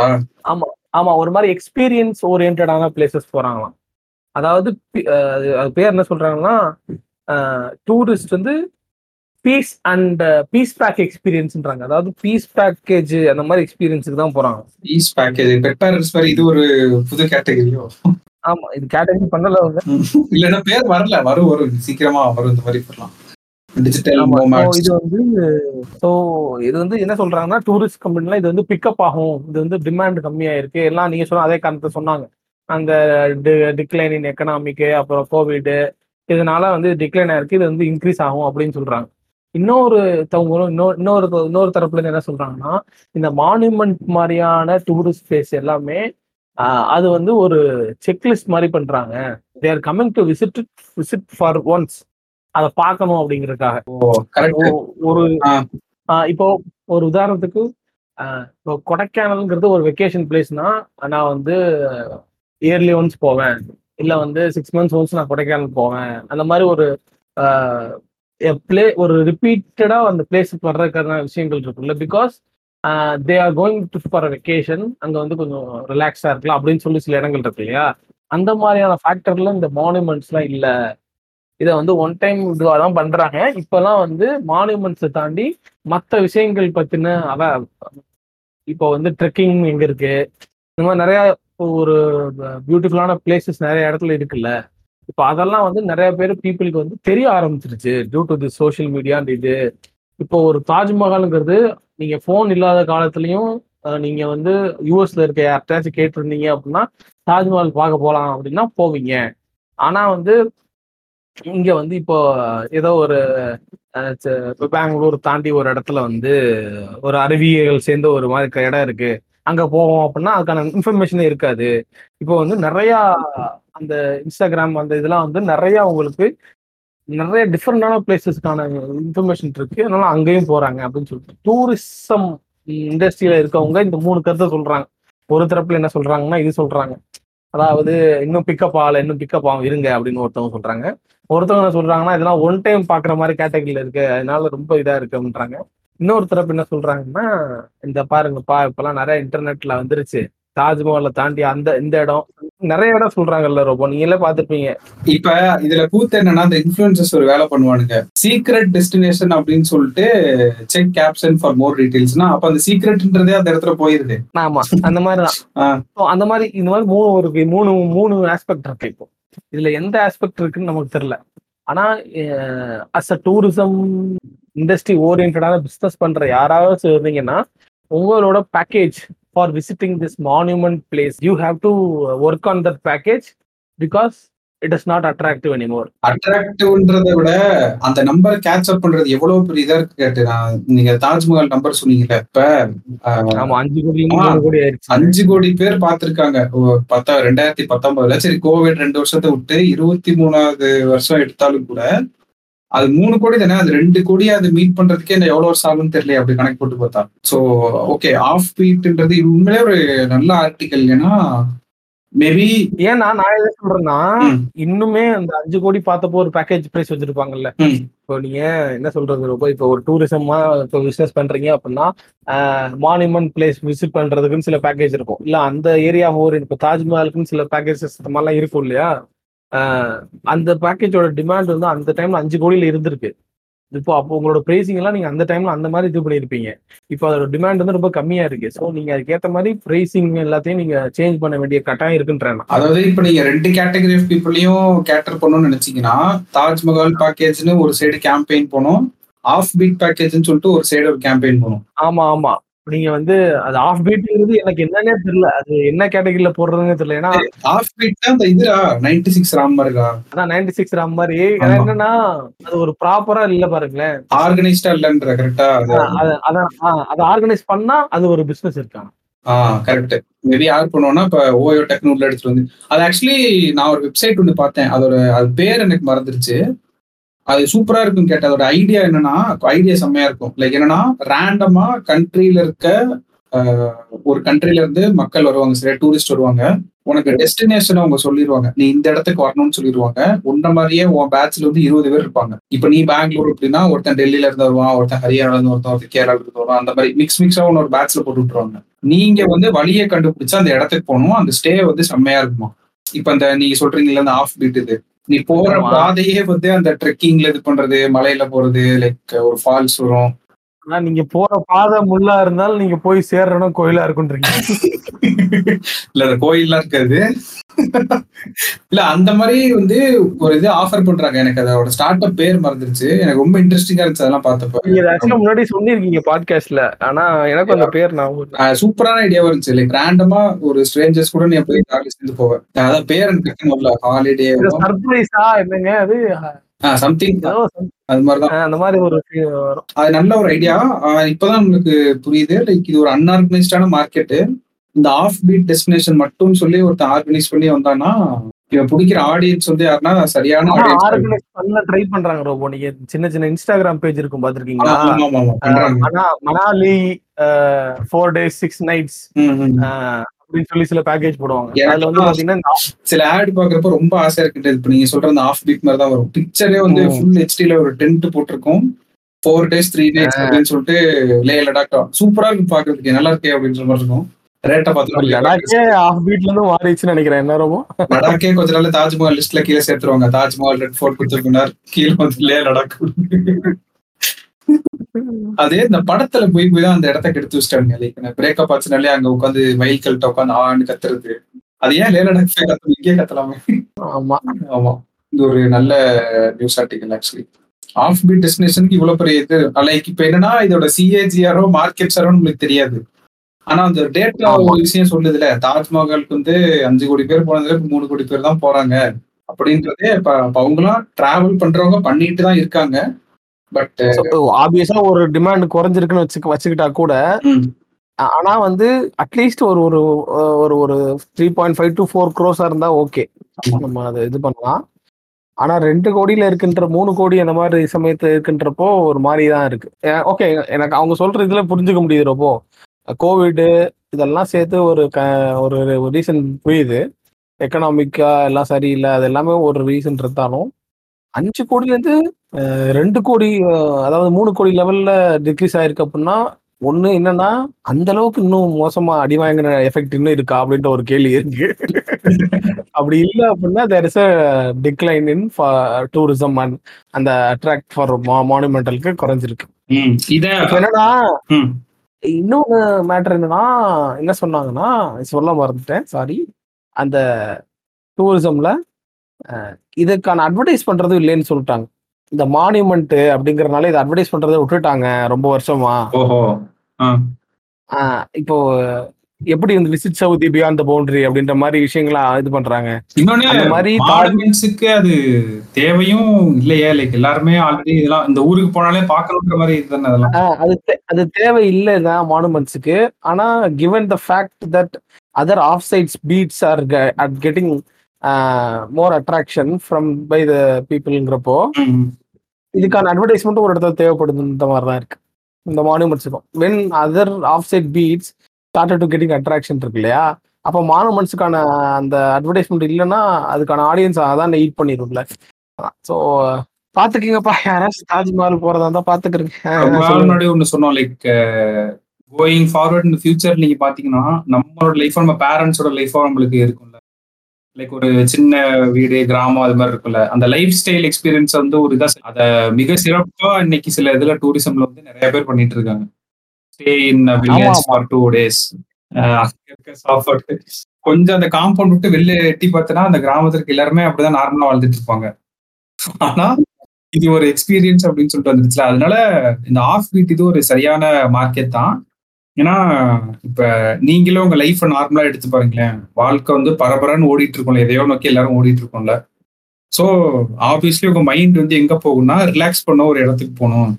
ஆமா ஆமா ஒரு மாதிரி எக்ஸ்பீரியன்ஸ் ஓரியன்டான பிளேசஸ் போறாங்களாம். அதாவது அது பேர் என்ன சொல்றாங்கன்னா, டூரிஸ்ட் வந்து பீஸ் அண்ட் பீஸ் பேக் எக்ஸ்பீரியன்ஸ்ன்றாங்க. அதாவது பீஸ் பேக்கேஜ் அந்த மாதிரி எக்ஸ்பீரியன்ஸுக்கு தான் போறாங்க. பீஸ் பேக்கேஜ் பெட்டர்ஸ் மாதிரி இது ஒரு புது கேட்டகரியோ? ஆமா இது கேட்டகரி பண்ணல, இல்லைன்னா பேர் வரல, வரும் வரும் சீக்கிரமா வரும் இந்த மாதிரி பண்ணலாம். என்ன சொல்றாங்கன்னா டூரிஸ்ட் கம்பெனிலாம் இது வந்து பிக்அப் ஆகும், இது வந்து டிமாண்ட் கம்மியா இருக்கு எல்லாம் நீங்க சொன்ன அதே காரணத்தை சொன்னாங்க. அந்த டிக்ளைன் இன் எக்கனாமிக்கு அப்புறம் கோவிட் இதனால வந்து டிக்ளைன் ஆயிருக்கு, இது வந்து இன்க்ரீஸ் ஆகும் அப்படின்னு சொல்றாங்க. இன்னொரு தவங்களும் இன்னொரு இன்னொரு இன்னொரு தரப்புல என்ன சொல்றாங்கன்னா இந்த மானுமெண்ட் மாதிரியான டூரிஸ்ட் பிளேஸ் எல்லாமே அது வந்து ஒரு செக்லிஸ்ட் மாதிரி பண்றாங்க. They are coming to visit visit for once, அதை பார்க்கணும் அப்படிங்கறதுக்காக. ஒரு இப்போ ஒரு உதாரணத்துக்கு இப்போ கொடைக்கானல்ங்கிறது ஒரு வெக்கேஷன் பிளேஸ்னா நான் வந்து இயர்லி ஒன்ஸ் போவேன், இல்லை வந்து சிக்ஸ் மந்த்ஸ் ஒன்ஸ் நான் கொடைக்கானல் போவேன். அந்த மாதிரி ஒரு பிளே ஒரு ரிப்பீட்டடாக அந்த பிளேஸுக்கு வர்றதுக்கான விஷயங்கள் இருக்குல்ல. Because they are going to for vacation, அங்கே வந்து கொஞ்சம் ரிலாக்ஸாக இருக்கலாம் அப்படின்னு சொல்லி சில இடங்கள் இருக்கு இல்லையா. அந்த மாதிரியான ஃபேக்டர்லாம் இந்த மானுமெண்ட்ஸ்லாம் இல்லை. இதை வந்து ஒன் டைம் இதுவாக தான் பண்ணுறாங்க. இப்போலாம் வந்து மானுமெண்ட்ஸை தாண்டி மற்ற விஷயங்கள் பற்றின அவ இப்போ வந்து ட்ரெக்கிங் எங்கே இருக்குது, இந்த மாதிரி நிறையா ஒரு பியூட்டிஃபுல்லான பிளேசஸ் நிறைய இடத்துல இருக்குல்ல. இப்போ அதெல்லாம் வந்து நிறைய பேர் பீப்புளுக்கு வந்து தெரிய ஆரம்பிச்சிருச்சு டியூ டு தி சோஷியல் மீடியான்னு. இது இப்போ ஒரு தாஜ்மஹாலுங்கிறது நீங்கள் ஃபோன் இல்லாத காலத்துலையும் நீங்கள் வந்து யூஎஸ்ல இருக்க யார்ட்டாச்சும் கேட்டிருந்தீங்க அப்படின்னா தாஜ்மஹால் பார்க்க போகலாம் அப்படின்னா போவீங்க. ஆனால் வந்து இங்கே வந்து இப்போ ஏதோ ஒரு பெங்களூர் தாண்டி ஒரு இடத்துல வந்து ஒரு அறிவியல் சேர்ந்த ஒரு மாதிரி இடம் இருக்கு, அங்கே போவோம் அப்படின்னா அதுக்கான இன்ஃபர்மேஷனே இருக்காது. இப்போ வந்து நிறையா அந்த இன்ஸ்டாகிராம் அந்த இதெல்லாம் வந்து நிறையா உங்களுக்கு நிறைய டிஃப்ரெண்டான பிளேசஸ்க்கான இன்ஃபர்மேஷன் இருக்கு, அதனால அங்கேயும் போகிறாங்க அப்படின்னு சொல்லிட்டு டூரிசம் இண்டஸ்ட்ரியில இருக்கவங்க இந்த மூணு கருத்தை சொல்றாங்க. ஒரு தரப்புல என்ன சொல்றாங்கன்னா இது சொல்றாங்க, அதாவது இன்னும் பிக்கப் ஆகலை, இன்னும் பிக்கப் ஆகும் இருங்க அப்படின்னு ஒருத்தவங்க சொல்றாங்க. ஒருத்தவங்க என்ன சொல்றாங்கன்னா இதெல்லாம் ஒன் டைம் பார்க்குற மாதிரி கேட்டகரியில் இருக்கு, அதனால ரொம்ப இதாக இருக்கு அப்படின்றாங்க. இன்னொரு தரப்பு என்ன சொல்றாங்கன்னா இந்த பாருங்கப்பா இப்பெல்லாம் நிறைய இன்டர்நெட்ல வந்துருச்சு, தாஜ்மஹாலை தாண்டி அந்த இந்த இடம் நிறைய இடம் சொல்றாங்கல்ல, ரொம்ப நீங்களே பாத்துருப்பீங்க. இப்ப இதுல கூத்து என்னன்னா இந்த இன்ஃபுளுசர்ஸ் ஒரு வேலை பண்ணுவானுங்க, சீக்ரெட் டெஸ்டினேஷன் அப்படின்னு சொல்லிட்டு செக் கேப்ஷன் ஃபார் மோர் டீடைல்ஸ்னா அப்ப அந்த சீக்ரெட்ன்றதே அந்த இடத்துல போயிருது. ஆமா, அந்த மாதிரிதான். அந்த மாதிரி இந்த மாதிரி மூணு ஒரு மூணு மூணு ஆஸ்பெக்ட் இருக்கு. இப்போ இதுல எந்த ஆஸ்பெக்ட் இருக்குன்னு நமக்கு தெரியல. ஆனா அஸ் அ டூரிசம் இண்டஸ்ட்ரி ஓரியன்டான பிஸ்னஸ் பண்ற யாராவது இருந்தீங்கன்னா உங்களோட package for visiting this monument place you have to work on that package because it is not attractive anymore. attractive ன்றதை விட அந்த நம்பர் கேட்ச் அப் பண்றது எவ்வளவு பெரிய இதா இருக்கு கேட்டு. நான் நீங்க தாஜ்மஹால் நம்பர் சொன்னீங்கல, இப்ப ஆமா அஞ்சு கோடி மூணு கோடி ஆயிடுச்சு. அஞ்சு கோடி பேர் பார்த்திருக்காங்க பார்த்தா இரண்டாயிரத்து பத்தொன்பதுல. சரி, கோவிட் ரெண்டு வருஷத்தை விட்டு இருபத்தி மூணாவது வருஷம் எடுத்தாலும் கூட அது மூணு கோடி தானே, அது ரெண்டு கோடி அது மீட் பண்றதுக்கே என்ன எவ்வளோ வருஷம் ஆகும்னு தெரியல அப்படி கணக்கு போட்டு பார்த்தா. ஸோ ஓகே, ஆஃப் பீட்ன்றது உண்மையிலே ஒரு நல்ல ஆர்டிக்கல். ஏன்னா மேபி ஏன்னா நான் என்ன சொல்றேன்னா இன்னுமே அந்த அஞ்சு கோடி பார்த்தப்போ ஒரு பேக்கேஜ் பிரைஸ் வச்சிருப்பாங்கல்ல. இப்போ நீங்க என்ன சொல்றது, ரொம்ப இப்போ ஒரு டூரிசமா இப்போ பிசினஸ் பண்றீங்க அப்படின்னா மானுமெண்ட் பிளேஸ் விசிட் பண்றதுக்குன்னு சில பேக்கேஜ் இருக்கும் இல்ல, அந்த ஏரியா ஒரு இப்போ தாஜ்மஹாலுக்குன்னு சில பேக்கேஜஸ் அந்த மாதிரிலாம் இருக்கும் இல்லையா. அந்த பேக்கேஜோட டிமாண்ட் வந்து அந்த டைம்ல அஞ்சு கோடியில் இருந்திருக்கு. இப்போ அப்போ உங்களோட பிரைசிங் எல்லாம் நீங்க அந்த டைம்ல அந்த மாதிரி இது பண்ணியிருப்பீங்க. இப்போ அதோட டிமாண்ட் வந்து ரொம்ப கம்மியா இருக்கு. ஸோ நீங்க அதுக்கேற்ற மாதிரி பிரைசிங் எல்லாத்தையும் நீங்க சேஞ்ச் பண்ண வேண்டிய கட்டாயம் இருக்குன்றாங்க. அதாவது இப்போ நீங்க ரெண்டு கேட்டகரி ஆஃப் பீப்புளையும் கேட்டர் பண்ணணும்னு நினைச்சீங்கன்னா தாஜ்மஹால் பேக்கேஜ்னு ஒரு சைடு கேம்பெயின் போகணும், ஆஃப் பீட் பேக்கேஜ்னு சொல்லிட்டு ஒரு சைடு ஒரு கேம்பெயின் போகணும். ஆமா ஆமா, நீங்க வந்து அது ஆஃப் பீட்ங்கிறது எனக்கு என்னன்னே தெரியல, அது என்ன கேட்டகரியில போடுறதுன்னு தெரியல. ஏன்னா ஆஃப் பீட்னா அந்த இதுரா தொண்ணூற்று ஆறு ராம் மாதிரிடா, அதான் தொண்ணூற்று ஆறு ராம் மாதிரி என்னன்னா அது ஒரு ப்ராப்பரா இல்ல பாருங்களேன், ஆர்கனைஸ்டா இல்லன்ற. கரெக்ட்டா அது அது ஆர்கனைஸ் பண்ணா அது ஒரு பிசினஸ் இருக்காங்க. ஆ கரெக்ட். மேபி யார் பண்ணுவோம்னா இப்போ ஓயோ டெக்னோல எடுத்துட்டு வந்து அது ஆக்சுவலி நான் ஒரு வெப்சைட் ஒன்று பார்த்தேன், அதோட அது பேர் எனக்கு மறந்துருச்சு, அது சூப்பரா இருக்கும் கேட்ட. அதோட ஐடியா என்னன்னா ஐடியா செம்மையா இருக்கும். லைக் என்னன்னா ரேண்டமா கண்ட்ரியில இருக்க ஒரு கண்ட்ரில இருந்து மக்கள் வருவாங்க, சரியா டூரிஸ்ட் வருவாங்க, உனக்கு டெஸ்டினேஷன் அவங்க சொல்லிடுவாங்க, நீ இந்த இடத்துக்கு வரணும்னு சொல்லிடுவாங்க. உன்ன மாதிரியே உன் பேட்ச்ல வந்து இருபது பேர் இருப்பாங்க. இப்போ நீ பெங்களூர் அப்படின்னா ஒருத்தன் டெல்லியில இருந்து வருவான், ஒருத்தன் ஹரியானால இருந்து வருவான், ஒருத்தன் கேரளால இருந்து வருவான், அந்த மாதிரி மிக்ஸ் மிக்ஸா ஒன்னு ஒரு பேட்ச்ல போட்டு விட்டுருவாங்க. நீங்க வந்து வழியை கண்டுபிடிச்சா அந்த இடத்துக்கு போகணும், அந்த ஸ்டே வந்து செம்மையா இருக்குமா. இப்ப அந்த நீங்க சொல்றீங்களா அந்த ஆஃப் பீட் இது நீ போற பாதையே வந்து அந்த ட்ரெக்கிங்ல இது பண்றது, மலையில போறது, லைக் ஒரு ஃபால்ஸ் வரும், ஆனா நீங்க போற பாதை முள்ளா இருந்தாலும் நீங்க போய் சேர்றணும் கோயிலா இருக்குன்றீங்க. இல்ல கோயில்லாம் இருக்காது, இல்ல அந்த மாதிரி வந்து ஒரு இது ஆஃபர் பண்றாங்க. எனக்கு அதோட ஸ்டார்ட் அப் பேர் மறந்துருச்சு, எனக்கு ரொம்ப இன்ட்ரெஸ்டிங்கா இருந்துச்சு அதெல்லாம் பார்த்தப்ப. நீங்க ஆக்சுவலா முன்னாடி சொல்லிருக்கீங்க பாட்காஸ்ட்ல, ஆனா எனக்கு அந்த பேர் நான் சூப்பரான ஐடியாவா இருந்துச்சு. லைக் ரேண்டமா ஒரு ஸ்ட்ரேஞ்சர்ஸ் கூட நீங்க போய் காலேஜ் இருந்து போவேன். அதான் பேர் எனக்கு ஹாலிடே சர்ப்ரைஸா என்னங்க அது சம்திங் அது மாதிரிதான். அந்த மாதிரி ஒரு அது நல்ல ஒரு ஐடியா. இப்பதான் உங்களுக்கு புரியுது லைக் இது ஒரு அன்ஆர்கனைஸ்டான மார்க்கெட்டு. இந்த ஆஃப் பீட் டெஸ்டினேஷன் மட்டும் சொல்லி ஒருத்தன் ஆர்கனைஸ் பண்ணி வந்தான்னா இவன் பிடிக்கிற ஆடியன்ஸ் வந்து யாருன்னா சரியான ஆர்கனைஸ் பண்ண ட்ரை பண்றாங்க. ரோபோ நீங்க சின்ன சின்ன இன்ஸ்டாகிராம் பேஜ் இருக்கும் பாத்துருக்கீங்களா? Manali four days six nights அப்படின்னு சொல்லி சில பேக்கேஜ் போடுவாங்க. அதுல வந்து பாத்தீங்கன்னா சில ஆட் பாக்குறப்ப ரொம்ப ஆசையா இருக்கு. இப்ப நீங்க சொல்ற அந்த ஆஃப் பீட் மாதிரி தான் வரும். பிக்சரே வந்து ஃபுல் ஹெச்டில ஒரு டென்ட் போட்டிருக்கும். ஃபோர் டேஸ் த்ரீ டேஸ் அப்படின்னு சொல்லிட்டு லே லடாக் சூப்பரா இருக்கு பாக்குறதுக்கு, நல்லா இருக்கே அப்படின்ற மாதிரி இருக்கும். லடாக்கே கொஞ்ச நாள் தாஜ்மஹால் லிஸ்ட்ல கீழே சேர்த்துருவாங்க. தாஜ்மஹால் ரெட் ஃபோர்ட் குத்துப் மினார் கீழே வந்து லே லடாக். அதே இந்த படத்துல போய் போய் தான் அந்த இடத்த எடுத்து வச்சுட்டாங்க. பிரேக்கப் ஆச்சுனாலே அங்க உட்காந்து மயில்கள்ட்ட உட்காந்து ஆண்டு கத்துறது. அது ஏன் லே லடாக் இங்கே கத்தலாமே. ஆமா ஆமா, இது ஒரு நல்ல news article actually. Off beat டெஸ்டினேஷனுக்கு இவ்வளவு பெரிய இது லைக் இப்ப என்னன்னா இதோட சிஏஜிஆரோ மார்க்கெட் சாரோ நம்மளுக்கு தெரியாது. ஆனா அந்த டேட்ல ஒரு விஷயம் சொல்லுதுல, தாஜ்மஹாலுக்கு வந்து அஞ்சு கோடி பேர் போனதுல மூணு கோடி பேர் தான் போறாங்க அப்படின்றதே. இப்ப அவங்களாம் டிராவல் பண்றவங்க பண்ணிட்டு தான் இருக்காங்க. பட் ஆப்வியஸா ஒரு டிமாண்ட் குறைஞ்சிருக்குன்னு வச்சு வச்சுக்கிட்டா கூட, ஆனா வந்து அட்லீஸ்ட் ஒரு ஒரு ஒரு three point five to four க்ரோஸா இருந்தா ஓகே, நம்ம அதை இது பண்ணலாம். ஆனா ரெண்டு கோடியில இருக்கின்ற மூணு கோடி அந்த மாதிரி சமயத்துல இருக்கின்றப்போ ஒரு மாதிரி தான் இருக்கு. ஓகே, எனக்கு அவங்க சொல்ற இதுல புரிஞ்சுக்க முடியுதுறப்போ கோவிடு இதெல்லாம் சேர்த்து ஒரு ஒரு ரீசன் புரியுது. எக்கனாமிக்கா எல்லாம் சரியில்லை, அது எல்லாமே ஒரு ரீசன் இருந்தாலும் அஞ்சு கோடியிலேருந்து ரெண்டு கோடி அதாவது மூணு கோடி லெவலில் டிக்ரீஸ் ஆயிருக்கு அப்படின்னா ஒன்று என்னன்னா அந்த அளவுக்கு இன்னும் மோசமாக அடிவாங்கிற எஃபெக்ட் இன்னும் இருக்கா அப்படின்ற ஒரு கேள்வி இருக்கு. அப்படி இல்லை அப்படின்னா there is a decline in tourism and அந்த அட்ராக்ட் ஃபார் மானுமெண்டலுக்கு குறைஞ்சிருக்கு. என்னன்னா இன்னொரு மேட்டர் என்னன்னா என்ன சொன்னாங்கன்னா சொல்ல மறந்துட்டேன் சாரி, அந்த டூரிசம்ல இதுக்கான அட்வர்டைஸ் பண்றதும் இல்லைன்னு சொல்லிட்டாங்க. இந்த மானுமெண்ட் அப்படிங்கறதுனால இதை அட்வர்டைஸ் பண்றதை விட்டுட்டாங்க ரொம்ப வருஷமா. இப்போ எப்படி வந்து visit Saudi beyond the boundary அப்படின்ற மாதிரி விஷயங்களா இது பண்றாங்க. அது தேவையும் இல்லையா? லைக் எல்லாருமே ஆல்ரெடி இதெல்லாம் இந்த ஊருக்கு போனாலே பாக்கணுன்ற மாதிரி இதுதானே அதெல்லாம். அது அது தேவை இல்லைதான் மானுமெண்ட்ஸுக்கு. ஆனா given the fact that other off sites beats are at getting more attraction from by the பீப்புள்ங்கிறப்போ இதுக்கான அட்வர்டைஸ்மெண்ட் ஒரு இடத்துல தேவைப்படுது. இந்த மாதிரி தான் இருக்கு இந்த மானுமெண்ட்ஸுக்கும். When other off site beats started to getting attraction இருக்கு இல்லையா, அப்போ மானுமெண்ட்ஸுக்கான அந்த அட்வர்டைஸ்மெண்ட் இல்லைன்னா அதுக்கான ஆடியன்ஸ் அதான் ஈட் பண்ணிடும்ல. ஸோ பார்த்துக்கிங்கப்பா, யாராச்சும் தாஜ்மஹால் போகிறதா இருந்தால் பார்த்துக்கிறேங்க. ஒன்று சொன்னோம் லைக் கோயிங் ஃபார்வர்ட் இந்த ஃபியூச்சர் நீங்கள் பார்த்தீங்கன்னா நம்மளோட லைஃபோ நம்ம பேரண்ட்ஸோட லைஃபோ நம்மளுக்கு இருக்கும்ல. லைக் ஒரு சின்ன வீடு கிராமம் அது மாதிரி இருக்குல்ல, அந்த லைஃப் ஸ்டைல் எக்ஸ்பீரியன்ஸ் வந்து ஒரு இதாக அதை மிக சிறப்பாக இன்னைக்கு சில இதில் டூரிசமில் வந்து நிறைய பேர் பண்ணிட்டு இருக்காங்க. கொஞ்சம் அந்த காம்பவுண்ட் விட்டு வெளில எட்டி பார்த்தனா அந்த கிராமத்திற்கு எல்லாருமே அப்படிதான் நார்மலா வாழ்ந்துட்டு இருப்பாங்க. ஆனா இது ஒரு எக்ஸ்பீரியன்ஸ் அப்படின்னு சொல்லிட்டு வந்துருச்சுல. அதனால இந்த ஆஃப் பீட் இது ஒரு சரியான மார்க்கெட் தான். ஏன்னா இப்ப நீங்களும் உங்க லைஃப நார்மலா எடுத்து பாருங்களேன், வாழ்க்கை வந்து பரபரன்னு ஓடிட்டு இருக்கோம்ல, எதையோ நோக்கி எல்லாரும் ஓடிட்டு இருக்கோம்ல. ஸோ ஆப்வியஸ்லி உங்க மைண்ட் வந்து எங்க போகும்னா ரிலாக்ஸ் பண்ண ஒரு இடத்துக்கு போகணும்.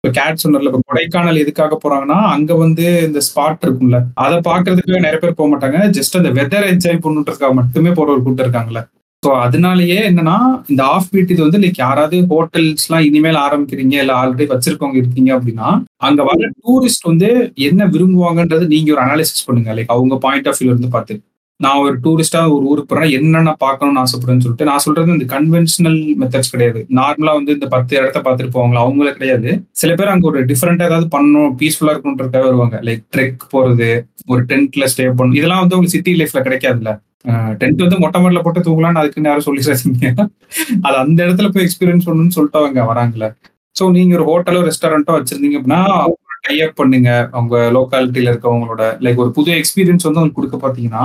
இப்போ கேட் சொன்னர்ல, இப்போ கொடைக்கானல் எதுக்காக போறாங்கன்னா அங்க வந்து இந்த ஸ்பாட் இருக்கும்ல, அதை பாக்குறதுக்கு நிறைய பேர் போக மாட்டாங்க. ஜஸ்ட் அந்த வெதர் என்ஜாய் பண்ணுறதுக்காக மட்டுமே போற ஒரு கூட்டம் இருக்காங்கல்ல. ஸோ அதனாலயே என்னன்னா இந்த ஆஃப் பீட் இது வந்து லைக் யாராவது ஹோட்டல்ஸ் எல்லாம் இனிமேல் ஆரம்பிக்கிறீங்க இல்ல ஆல்ரெடி வச்சிருக்கவங்க இருக்கீங்க அப்படின்னா அங்க வர டூரிஸ்ட் வந்து என்ன விரும்புவாங்கன்றது நீங்க ஒரு அனாலிசிஸ் பண்ணுங்க. லைக் அவங்க பாயிண்ட் ஆஃப் வியூல இருந்து பார்த்து நான் ஒரு டூரிஸ்டா ஒரு ஊருக்கு போறேன், என்னென்ன பார்க்கணும்னு ஆசைப்படுறேன்னு சொல்லிட்டு நான் சொல்றது இந்த கன்வென்ஷனல் மெத்தட்ஸ் கிடையாது. நார்மலா வந்து இந்த பத்து இடத்த பார்த்துட்டு போவாங்களா அவங்கள கிடையாது. சில பேர் அங்க ஒரு டிஃப்ரெண்டா ஏதாவது பண்ணணும், பீஸ்ஃபுல்லா இருக்கணுன்றதுக்காக வருவாங்க. லைக் ட்ரெக் போறது, ஒரு டென்ட்ல ஸ்டே பண்ணணும், இதெல்லாம் வந்து உங்களுக்கு சிட்டி லைஃப்ல கிடைக்காதுல்ல. டென்ட் வந்து மொட்டை மாடல போட்டு தூங்கலாம்னு அதுக்குன்னு யாரும் சொல்லிடுறாங்க. அது அந்த இடத்துல போய் எக்ஸ்பீரியன்ஸ் பண்ணணும்னு சொல்லிட்டு அவங்க வராங்களே. ஸோ நீங்க ஒரு ஹோட்டலோ ரெஸ்டாரண்ட்டோ வச்சிருந்தீங்க அப்படின்னா டைப் பண்ணுங்க அவங்க லோக்காலிட்டியில இருக்கவங்களோட, லைக் ஒரு புது எக்ஸ்பீரியன்ஸ் வந்து அவங்க கொடுக்க பார்த்தீங்கன்னா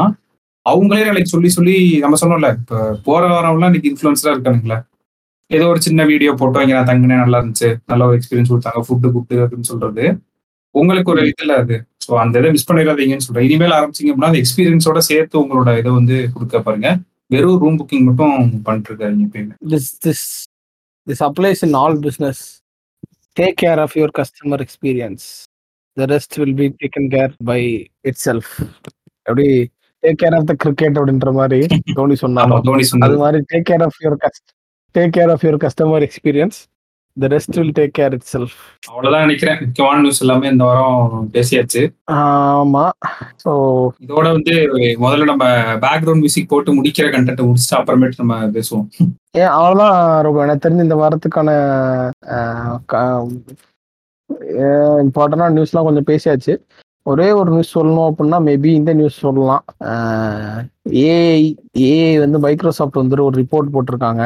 அவங்களே லைக் சொல்லி சொல்லி நம்ம சொன்னோம்ல, இப்போ போற வாரம்லாம் இன்னைக்கு இன்ஃப்ளூயன்ஸா இருக்கானுங்களா, ஏதோ ஒரு சின்ன வீடியோ போட்டோம் இங்கே நான் தங்கினேன் நல்லா இருந்துச்சு, நல்ல ஒரு எக்ஸ்பீரியன்ஸ் கொடுத்தாங்க, ஃபுட்டு கூப்பிட்டு அப்படின்னு சொல்றது உங்களுக்கு ஒரு இதில் அது. ஸோ அந்த இதை மிஸ் பண்ணிடாதீங்கன்னு சொல்றேன். இனிமேல் ஆரம்பிச்சிங்க அப்படின்னா அந்த எக்ஸ்பீரியன்ஸோட சேர்த்து உங்களோட இதை வந்து கொடுக்க பாருங்க. வெறும் ரூம் புக்கிங் மட்டும் பண்ணிருக்காங்க எப்பயுமே. This this this applies in all business. Take care of your customer experience. The rest will be taken care by itself. Every take care of the cricket அப்படின்ற மாதிரி தோனி சொன்னாங்க. அது மாதிரி take care of your take care of your customer experience. The rest will take care itself. அவ்வளவுதான் நினைக்கிறேன். முக்கியமான நியூஸ் எல்லாமே இந்த வாரம் பேசியாச்சு. ஆமா. ஸோ இதோட வந்து முதல்ல நம்ம பேக்ரவுண்ட் மியூசிக் போட்டு முடிக்கிற கண்டென்ட் முடிச்சுட்டு அப்புறமேட்டு நம்ம பேசுவோம். ஏன் அவ்வளோதான் ரொம்ப எனக்கு தெரிஞ்சு இந்த வாரத்துக்கான இம்பார்ட்டண்டான நியூஸ்லாம் கொஞ்சம் பேசியாச்சு. ஒரே ஒரு நியூஸ் சொல்லணும் அப்படின்னா மேபி இந்த நியூஸ் சொல்லலாம். ஏஐ ஏஐ வந்து மைக்ரோசாஃப்ட் வந்து ஒரு ரிப்போர்ட் போட்டிருக்காங்க.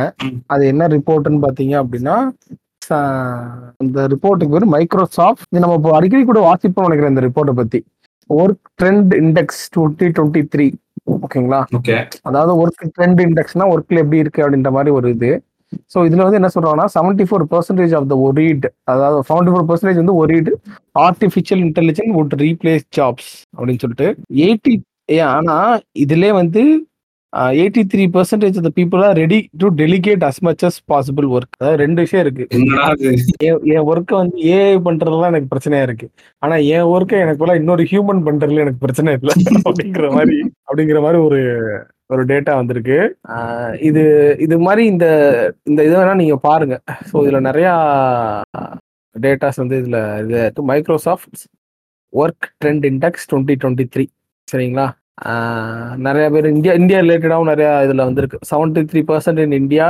அது என்ன ரிப்போர்ட்னு பார்த்தீங்க அப்படின்னா இந்த ரிப்போர்ட்டுக்கு பேர் மைக்ரோசாஃப்ட். நம்ம அடிக்கடி கூட வாசிப்போம் நினைக்கிறேன் இந்த ரிப்போர்ட்டை பத்தி. Work trend index twenty twenty three ஓகேங்களா. அதாவது ஒர்க் ட்ரெண்ட் இண்டெக்ஸ்னா ஒர்க்ல எப்படி இருக்கு அப்படின்ற மாதிரி ஒரு இது. ஸோ இதுல வந்து என்ன சொல்றாங்கன்னா seventy four percentage of the worried, அதாவது செவன்டி ஃபோர் பர்சன்டேஜ் வந்து worried artificial intelligence would replace jobs அப்படின்னு சொல்லிட்டு எயிட்டி. ஆனா இதுல வந்து eighty three percentage of the people are ready to delegate as much as possible work. அதாவது ரெண்டு விஷயம் இருக்கு. என் ஒர்க்கை வந்து ஏஐ பண்றதுலாம் எனக்கு பிரச்சனையா இருக்கு, ஆனா என் ஒர்க்கை எனக்கு போல இன்னொரு ஹியூமன் பண்றதுல எனக்கு பிரச்சனை இல்லை அப்படிங்கிற மாதிரி அப்படிங்கிற மாதிரி ஒரு ஒரு டேட்டா வந்திருக்கு. இது இது மாதிரி இந்த இந்த இதை வேணா நீங்க பாருங்க. ஸோ இதுல நிறைய டேட்டாஸ் வந்து இதுல இது Microsoft work trend index twenty twenty three சரிங்களா. நிறைய பேர் இந்தியா இந்தியா ரிலேட்டடாகவும் நிறையா இதில் வந்துருக்கு. Seventy three percent in India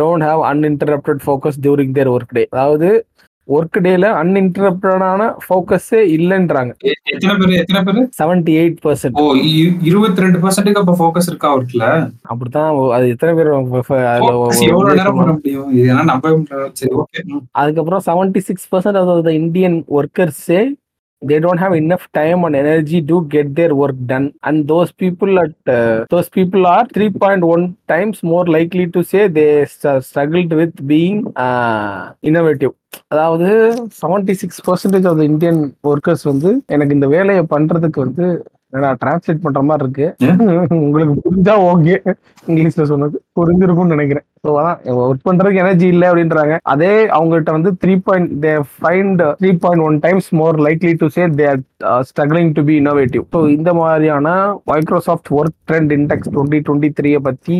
don't have uninterrupted focus during their work day. அதாவது ஒர்க் டேல அன்இன்டரப்டடான ஃபோக்கஸே இல்லைன்றாங்க. எத்தனை பேர் எத்தனை பேர் செவன்டி எயிட் பர்சன்ட். ஓ இருபத்தி ரெண்டு பர்சன்ட்டுக்கு அப்போ ஃபோக்கஸ் இருக்கா ஒர்க்ல. அப்படித்தான். அது எத்தனை பேர் முடியும். அதுக்கப்புறம் செவன்டி சிக்ஸ் பர்சன்ட் அதாவது இந்தியன் ஒர்க்கர்ஸே they don't have enough time and energy to get their work done, and those people at uh, those people are three point one times more likely to say they st- struggled with being uh, innovative. அதாவது seventy six percentage of Indian workers வந்து எனக்கு இந்த வேலையை பண்றதுக்கு வந்து நான் டிரான்ஸ்லேட் பண்ற மாதிரி இருக்கு. உங்களுக்கு புரிஞ்சா ஓகே, இங்கிலீஷ்ல சொன்னது புரிஞ்சிருக்கும்னு நினைக்கிறேன். ஸோ அதான் ஒர்க் பண்றதுக்கு எனர்ஜி இல்லை அப்படின்றாங்க. அதே அவங்ககிட்ட வந்து three point they find three point one times more likely to say they are struggling to be innovative. So இந்த மாதிரியான Microsoft work trend index twenty twenty த்ரீயை பத்தி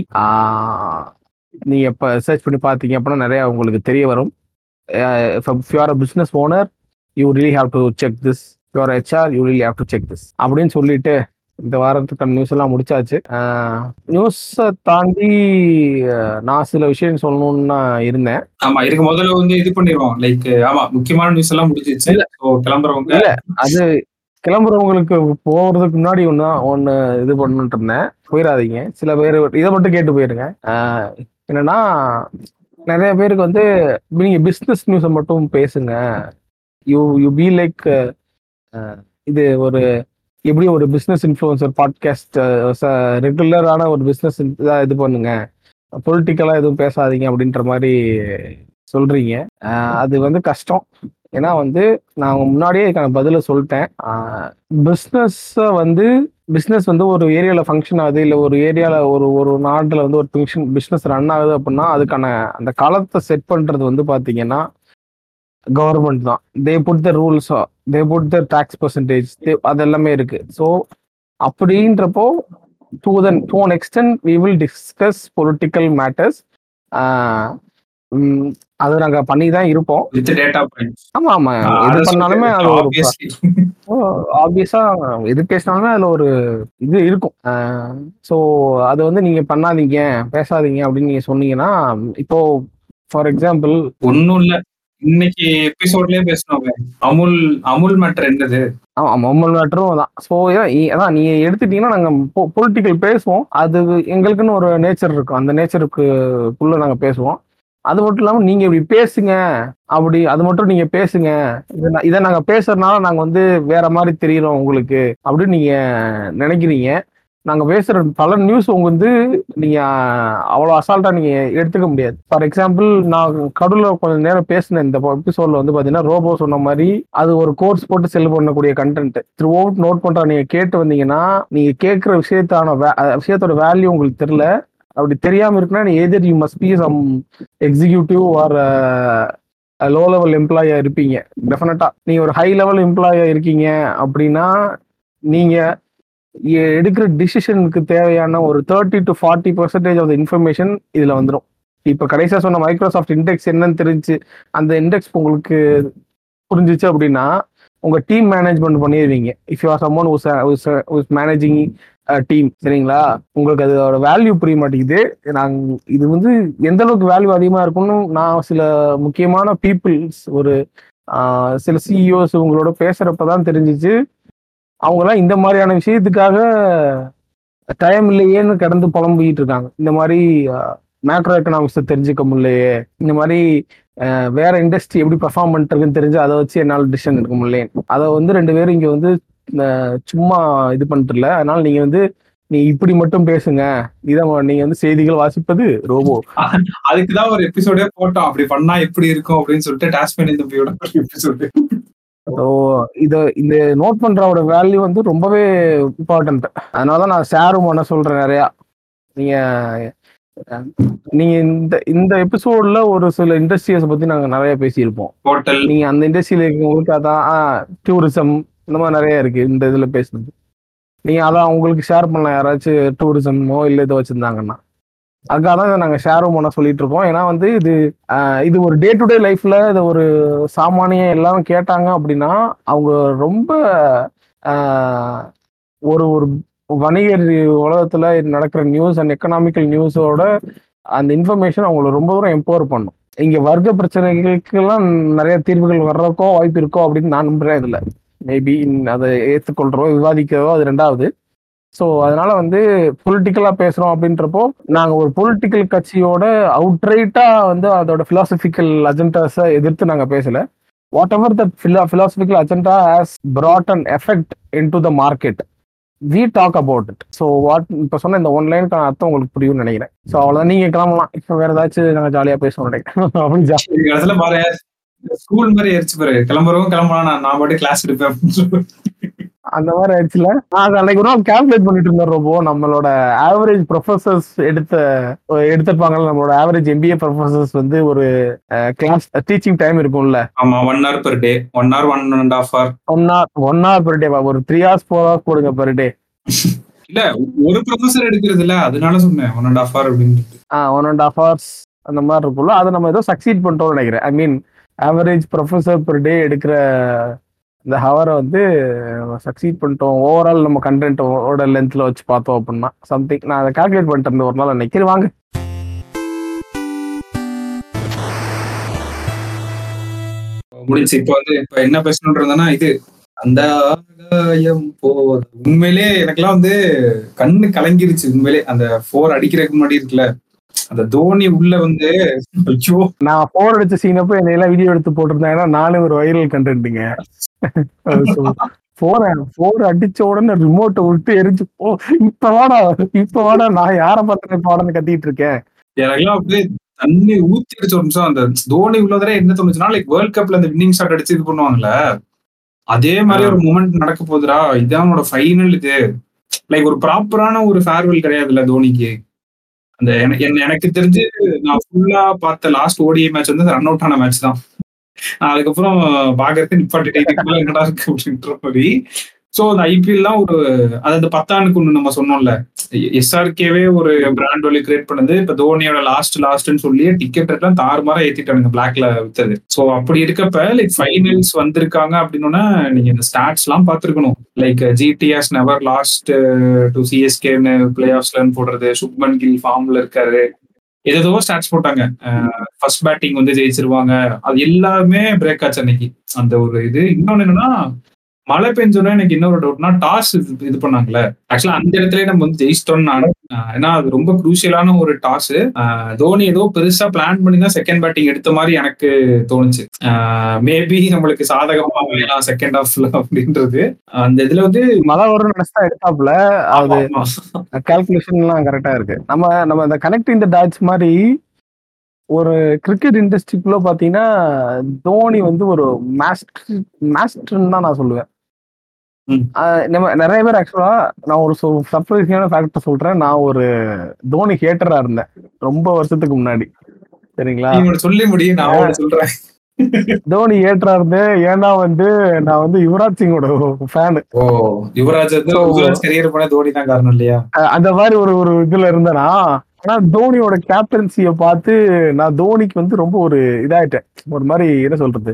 நீங்க இப்போ சர்ச் பண்ணி பார்த்தீங்க அப்படின்னா நிறைய உங்களுக்கு தெரிய வரும். If you are a business owner, you really have to check this. If you are H R, you really have to check this. அப்படின்னு சொல்லிட்டு இந்த வாரத்துக்கான நியூஸ் எல்லாம் முடிச்சாச்சு. நியூஸை தாண்டி நான் சில விஷயம் சொல்லணும்னு இருந்தேன். ஆமா இருக்கு. முதல்ல வந்து இது பண்ணிடுவோம் லைக். ஆமா முக்கியமான நியூஸ் எல்லாம் முடிஞ்சிச்சு. கிளம்புறவங்க இல்ல அது கிளம்புறவங்களுக்கு போறதுக்கு முன்னாடி ஒன்னா ஒன்னு இது பண்ணிட்டு இருந்தேன். போயிடாதீங்க. சில பேர் இதை மட்டும் கேட்டு போயிருங்க. என்னன்னா நிறைய பேருக்கு வந்து நீங்க பிஸ்னஸ் நியூஸை மட்டும் பேசுங்க. யூ யூ பி லைக் இது ஒரு எப்படி ஒரு பிஸ்னஸ் இன்ஃப்ளூயன்சர் பாட்காஸ்ட் ரெகுலரான ஒரு பிஸ்னஸ் இதாக இது பண்ணுங்க, பொலிட்டிக்கலாக எதுவும் பேசாதீங்க அப்படின்ற மாதிரி சொல்றீங்க. அது வந்து கஷ்டம். ஏன்னா வந்து நான் முன்னாடியே இதுக்கான பதிலை சொல்லிட்டேன். பிஸ்னஸை வந்து பிஸ்னஸ் வந்து ஒரு ஏரியாவில் ஃபங்க்ஷன் ஆகுது இல்லை ஒரு ஏரியாவில் ஒரு ஒரு நாட்டில் வந்து ஒரு ஃபங்க்ஷன் பிஸ்னஸ் ரன் ஆகுது அப்படின்னா அதுக்கான அந்த காலத்தை செட் பண்ணுறது வந்து பார்த்தீங்கன்னா கவர்மெண்ட் தான். They put the rules, they put the tax percentage, they அது எல்லாமே இருக்குது. ஸோ அப்படின்றப்போ to then to an extent we will discuss political matters. அது நாங்க பண்ணி தான் இருப்போம். ஆமா ஆமா எது பண்ணாலுமே அது ஒரு ஆப்வியஸா எது பேசினாலுமே அதுல ஒரு இது இருக்கும். ஸோ அது வந்து நீங்க பண்ணாதீங்க பேசாதீங்க அப்படின்னு நீங்க சொன்னீங்கன்னா இப்போ ஃபார் எக்ஸாம்பிள் ஒன்னும் இல்ல இன்னைக்கு எபிசோட்லயே பேசணும் அமுல் அமுல் மேட்டர் என்னது. ஆமா அமுல் மேட்டரும் தான். ஸோ அதான் நீங்க எடுத்துட்டீங்கன்னா நாங்க பொலிட்டிக்கல் பேசுவோம். அது எங்களுக்குன்னு ஒரு நேச்சர் இருக்கும். அந்த நேச்சருக்குள்ள நாங்க பேசுவோம். அது மட்டும் இல்லாமல் நீங்கள் இப்படி பேசுங்க, அப்படி அது மட்டும் நீங்கள் பேசுங்க, இதை இதை நாங்கள் பேசுறதுனால நாங்கள் வந்து வேற மாதிரி தெரியிறோம் உங்களுக்கு அப்படின்னு நீங்கள் நினைக்கிறீங்க. நாங்கள் பேசுகிற பல நியூஸ் உங்க வந்து நீங்கள் அவ்வளோ அசால்ட்டாக நீங்கள் எடுத்துக்க முடியாது. ஃபார் எக்ஸாம்பிள், நான் கடலில் கொஞ்சம் நேரம் பேசினேன் இந்த எபிசோடில் வந்து பார்த்தீங்கன்னா, ரோபோ சொன்ன மாதிரி அது ஒரு கோர்ஸ் போட்டு செல் பண்ணக்கூடிய கண்டென்ட் த்ரூ அவுட் நோட் பண்ணுற நீங்கள் கேட்டு வந்தீங்கன்னா நீங்கள் கேட்குற விஷயத்தான வே விஷயத்தோட வேல்யூ உங்களுக்கு தெரியல. அப்படி தெரியாமல் இருக்குன்னா நீ either you must be some executive or low level எம்ப்ளாயாக இருப்பீங்க. டெஃபினட்டாக நீங்கள் ஒரு ஹை லெவல் எம்ப்ளாயாக இருக்கீங்க அப்படின்னா நீங்கள் எடுக்கிற டிசிஷனுக்கு தேவையான ஒரு thirty to forty percentage of the information இதில் வந்துடும். இப்போ கடைசியாக சொன்ன மைக்ரோசாஃப்ட் இண்டெக்ஸ் என்னன்னு தெரிஞ்சு அந்த இண்டெக்ஸ் உங்களுக்கு புரிஞ்சிச்சு அப்படின்னா உங்கள் டீம் மேனேஜ்மெண்ட் பண்ணிடுவீங்க. If you are someone who's managing team, சரிங்களா, உங்களுக்கு அதோட வேல்யூ புரிய மாட்டேங்குது. நாங்கள் இது வந்து எந்த அளவுக்கு வேல்யூ அதிகமாக இருக்குன்னு நான் சில முக்கியமான பீப்புள்ஸ் ஒரு சில சிஇஓஸ் உங்களோட பேசுகிறப்ப தான் தெரிஞ்சிச்சு. அவங்களாம் இந்த மாதிரியான விஷயத்துக்காக டைம் இல்லையேன்னு கடந்து புலம்பிக்கிட்டு இருக்காங்க. இந்த மாதிரி மேக்ரோ எக்கனாமிக்ஸை தெரிஞ்சுக்க முடியலையே, இந்த மாதிரி வேற இண்டஸ்ட்ரி எப்படி பெர்ஃபார்ம் பண்ணிட்டு இருக்குன்னு தெரிஞ்சு அதை வச்சு என்னால் டிசிஷன் எடுக்க முடியலையே. அதை வந்து ரெண்டு பேரும் இங்கே வந்து சும்மா இது பண்ணிட்டுல. அதனால நீங்கள் வந்து நீ இப்படி மட்டும் பேசுங்க, இதான் நீங்க வந்து செய்திகள் வாசிப்பது ரோபோ. அதுக்குதான் ஒரு எபிசோடே போட்டோம், அப்படி பண்ணா எப்படி இருக்கும் அப்படின்னு சொல்லிட்டு டாஸ்மேனியன் தம்பியோட எபிசோடு. ஸோ இதை இந்த நோட் பண்றவோட வேல்யூ வந்து ரொம்பவே இம்பார்ட்டன்ட். அதனாலதான் நான் ஷேரும் பண்ண சொல்றேன் நிறையா. நீங்க நீங்க இந்த இந்த எபிசோட்ல ஒரு சில இண்டஸ்ட்ரியஸ் பத்தி நாங்க நிறைய பேசியிருப்போம். நீங்க அந்த இண்டஸ்ட்ரியில இருக்கவங்களுக்கு அதான் டூரிசம் இந்த மாதிரி நிறைய இருக்கு. இந்த இதுல பேசுனது நீங்க அதான் உங்களுக்கு ஷேர் பண்ணலாம். யாராச்சும் டூரிசமோ இல்லை இதோ வச்சிருந்தாங்கன்னா அதுக்காக தான் நாங்கள் ஷேரும் பண்ண சொல்லிட்டு இருக்கோம். ஏன்னா வந்து இது இது ஒரு டே டு டே லைஃப்ல இதை ஒரு சாமானிய எல்லாரும் கேட்டாங்க அப்படின்னா அவங்க ரொம்ப ஒரு ஒரு வணிக உலகத்துல நடக்கிற நியூஸ் அண்ட் எக்கனாமிக்கல் நியூஸோட அந்த இன்ஃபர்மேஷன் அவங்களை ரொம்ப தூரம் எம்பவர் பண்ணும். இங்கே வர்க்க பிரச்சனைகளுக்கெல்லாம் நிறைய தீர்வுகள் வர்றதுக்கோ வாய்ப்பு இருக்கோ அப்படின்னு நான் நம்புறேன். இதில் மேபி அதை ஏற்றுக்கொள்கிறோம் விவாதிக்கிறதோ அது ரெண்டாவது. ஸோ அதனால வந்து பொலிட்டிக்கலாக பேசுகிறோம் அப்படின்றப்போ நாங்கள் ஒரு பொலிட்டிக்கல் கட்சியோட அவுட்ரைட்டாக வந்து அதோட ஃபிலாசபிக்கல் அஜெண்டாஸை எதிர்த்து நாங்கள் பேசலை. Whatever the philo philosophical agenda has brought an effect into the market, we talk about it. So what இப்போ சொன்ன இந்த ஒன்லைனுக்கான அர்த்தம் உங்களுக்கு புரியும்னு நினைக்கிறேன். ஸோ அவ்வளோதான், நீங்கள் கிளம்பலாம். இப்போ வேறு ஏதாச்சும் நாங்கள் ஜாலியாக பேசணும் நினைக்கிறேன் அப்படின்னு ஜாலியாக ஸ்கூல் மாதிரி ஆயிடுச்சு. பிறகு கிளம்புறவங்க கிளம்பலாம், நான் நான் பாட்டு கிளாஸ் எடுப்பேன் அந்த மாதிரி ஆயிடுச்சுல. அன்னைக்கு ஒரு நாள் கால்குலேட் பண்ணிட்டு இருந்தோம் ரொம்ப. நம்மளோட ஆவரேஜ் ப்ரொஃபசர்ஸ் எடுத்த எடுத்திருப்பாங்க. நம்மளோட ஆவரேஜ் எம்பிஏ ப்ரொஃபசர்ஸ் வந்து ஒரு கிளாஸ் டீச்சிங் டைம் இருக்கும்ல, one hour per day, one hour one and half hour, one hour one hour per day, ஒரு த்ரீ ஹவர்ஸ் ஃபோர் ஹவர்ஸ் போடுங்க பெர் டே. இல்ல ஒரு ப்ரொஃபசர் எடுக்கிறது இல்ல, அதனால சொன்னேன் ஒன் அண்ட் ஹாஃப் ஹவர் அப்படின்னு. ஒன் அண்ட் ஹாஃப் ஹவர்ஸ் அந்த மாதிரி இருக்கும்ல. அதை நம்ம ஏதோ சக்சீட் பண்ணிட்டோம்னு நினைக்கிறேன். I mean average professor per day எடுக்கிற இந்த ஹவரை வந்து சக்சீட் பண்ணிட்டோம் ஓவரால் நம்ம கண்டென்ட்டோட லென்த்தில் வச்சு பார்த்தோம் அப்படின்னா சம்திங். நான் அதை கால்குலேட் பண்ணிட்டு இருந்தேன் ஒரு நாள் அன்னைக்கு. வாங்க முடிஞ்சு இப்போ வந்து இப்போ என்ன பேசணுன்றதுன்னா இது அந்த உண்மையிலே எனக்குலாம் வந்து கண்ணு கலங்கிருச்சு உண்மையிலே. அந்த ஃபோர் அடிக்கிறதுக்கு முன்னாடி இருக்குல்ல அந்த தோனி உள்ள வந்து நான் போர் அடிச்ச சீனப்ப என்ன எல்லாம் வீடியோ எடுத்து போட்டிருந்தாங்கன்னா நானும் ஒரு வைரல் கண்டென்ட்டுங்க. போர் அடிச்ச உடனே ரிமோட்டை விட்டு எரிஞ்சு போ, இப்ப வாடா இப்ப வாடா, நான் யார பார்த்து பாடன்னு கத்திட்டு இருக்கேன். எனக்குலாம் அப்படியே தண்ணி ஊத்தி அடிச்ச ஒரு நிமிஷம் அந்த தோனி உள்ளதுல என்ன தோணுச்சுன்னா, லைக் வேர்ல்ட் கப்ல அந்த வின்னிங் ஷாட் அடிச்சு இது பண்ணுவாங்கல்ல, அதே மாதிரி ஒரு மூமெண்ட் நடக்க போகுதுரா. இதானோட ஃபைனல், இது லைக் ஒரு ப்ராப்பரான ஒரு ஃபேர்வெல் கிடையாதுல்ல தோனிக்கு. அந்த எனக்கு தெரிஞ்சு நான் ஃபுல்லா பார்த்த லாஸ்ட் ஓடிஐ மேட்ச் வந்து ரன் அவுட் ஆன மேட்ச் தான். நான் அதுக்கப்புறம் பாக்குறது நிப்பாட்டிட்டா இருக்கு அப்படின்ற மாதிரி. ஸோ அந்த ஐபிஎல் தான் ஒரு அதாவது பத்தானுக்கு ஒண்ணு நம்ம சொன்னோம்ல, எஸ்ஆர்கேவே ஒரு பிராண்ட் வேல்யூ கிரியேட் பண்ணது. இப்ப தோனியோட லாஸ்ட் லாஸ்ட்ன்னு சொல்லி டிக்கெட் எல்லாம் தாறுமாறா ஏத்திட்டானுங்க, பிளாக்ல வித்தது. ஸோ அப்படி இருக்கப்ப லைக் ஃபைனல்ஸ் வந்திருக்காங்க அப்படின்னா நீங்க இந்த ஸ்டாட்ஸ் எல்லாம் பாத்துருக்கணும். Like GTs never lost to சிஎஸ்கேன்னு பிளே ஆஃப்ஸ்லன்னு போடுறது, சுப்மன் கில் ஃபார்ம்ல இருக்காரு, ஏதோ ஸ்டாட்ஸ் போட்டாங்க. ஃபர்ஸ்ட் பேட்டிங் வந்து ஜெயிச்சிருவாங்க, அது எல்லாமே பிரேக் ஆச்சு அன்னைக்கு அந்த ஒரு இது. இன்னொன்னு என்னன்னா மழை பெஞ்சோன்னா எனக்கு இன்னொரு டவுட்னா, டாஸ் இது பண்ணாங்கல்ல, ஆக்சுவலா அந்த இடத்துலயே நம்ம வந்து ஜெயிச்சிட்டோம்னு நானும், ஏன்னா அது ரொம்ப குரூசியலான ஒரு டாஸ். தோனி ஏதோ பெருசா பிளான் பண்ணி தான் செகண்ட் பேட்டிங் எடுத்த மாதிரி எனக்கு தோணுச்சு. மேபி நம்மளுக்கு சாதகமா வரலாம் செகண்ட் ஹாஃப்ல அப்படின்றது. அந்த இதுல வந்து மழை வரும் நினைச்சா எடுத்தாப்ல, அது கால்குலேஷன் எல்லாம் கரெக்டா இருக்கு. நம்ம நம்ம இந்த கனெக்டிங் தி டாட்ஸ் மாதிரி ஒரு கிரிக்கெட் இண்டஸ்ட்ரிக்குள்ள பாத்தீங்கன்னா தோனி வந்து ஒரு மாஸ்டர் மாஸ்டர்ன்னு தான் நான் சொல்லுவேன். நம்ம நிறைய பேர் ஆக்சுவலா, நான் ஒரு சர்ப்ரைஸிங்கான ஃபேக்டர் சொல்றேன், நான் ஒரு தோனி ஹேட்டரா இருந்தேன் ரொம்ப வருஷத்துக்கு முன்னாடி. சரிங்களா, சொல்லி முடியும், நான் சொல்றேன் தோனி ஹேட்டரா இருந்தேன். ஏன்னா வந்து நான் வந்து யுவராஜ் சிங்கோட ஃபேனு. யுவராஜ் தோனி தான் காரணம் இல்லையா, அந்த மாதிரி ஒரு ஒரு இதுல இருந்தேனா. ஆனா தோனியோட கேப்டன்சியை பார்த்து நான் தோனிக்கு வந்து ரொம்ப ஒரு இதாயிட்டேன். ஒரு மாதிரி என்ன சொல்றது,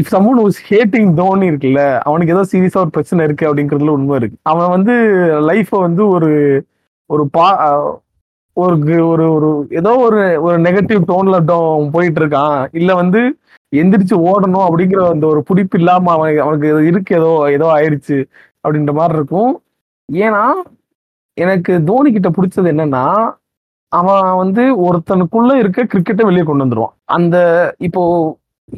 if someone who's hating Dhoni இருக்குல்ல, அவனுக்கு ஏதோ சீரியஸா ஒரு பிரச்சனை இருக்கு அப்படிங்கிறதுல உண்மை இருக்கு. அவன் வந்து லைஃப வந்து ஒரு ஒரு பா ஒரு ஒரு ஏதோ ஒரு ஒரு நெகட்டிவ் டோன்ல போயிட்டு இருக்கான், இல்ல வந்து எந்திரிச்சு ஓடணும் அப்படிங்கிற அந்த ஒரு பிடிப்பு இல்லாம அவனுக்கு அவனுக்கு இருக்கு, ஏதோ ஏதோ ஆயிடுச்சு அப்படின்ற மாதிரி இருக்கும். ஏன்னா எனக்கு தோனி கிட்ட பிடிச்சது என்னன்னா, அவன் வந்து ஒருத்தனுக்குள்ள இருக்க கிரிக்கெட்டை வெளியே கொண்டு வந்துடுவான். அந்த இப்போ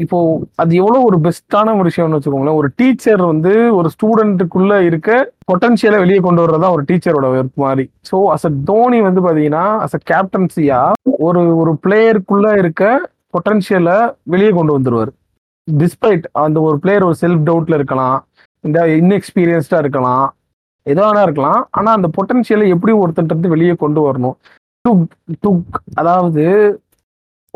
இப்போ அது எவ்வளவு ஒரு பெஸ்டான ஒரு விஷயம்னு வச்சுக்கோங்களேன். ஒரு டீச்சர் வந்து ஒரு ஸ்டூடெண்ட்டுக்குள்ள இருக்க பொட்டன்ஷியலை வெளியே கொண்டு வர்றதுதான் ஒரு டீச்சரோட மாதிரி. ஸோ அஸ் அ தோனி வந்து பாத்தீங்கன்னா அஸ் அ கேப்டன்சியா ஒரு ஒரு பிளேயருக்குள்ள இருக்க பொட்டன்ஷியலை வெளியே கொண்டு வந்துடுவார். டிஸ்பைட் அந்த ஒரு பிளேயர் ஒரு செல்ஃப் டவுட்ல இருக்கலாம், இந்த இன்எக்ஸ்பீரியன்ஸ்டா இருக்கலாம், எதானா இருக்கலாம், ஆனா அந்த பொட்டன்ஷியலை எப்படி ஒருத்தன்ட்டு வெளியே கொண்டு வரணும். அதாவது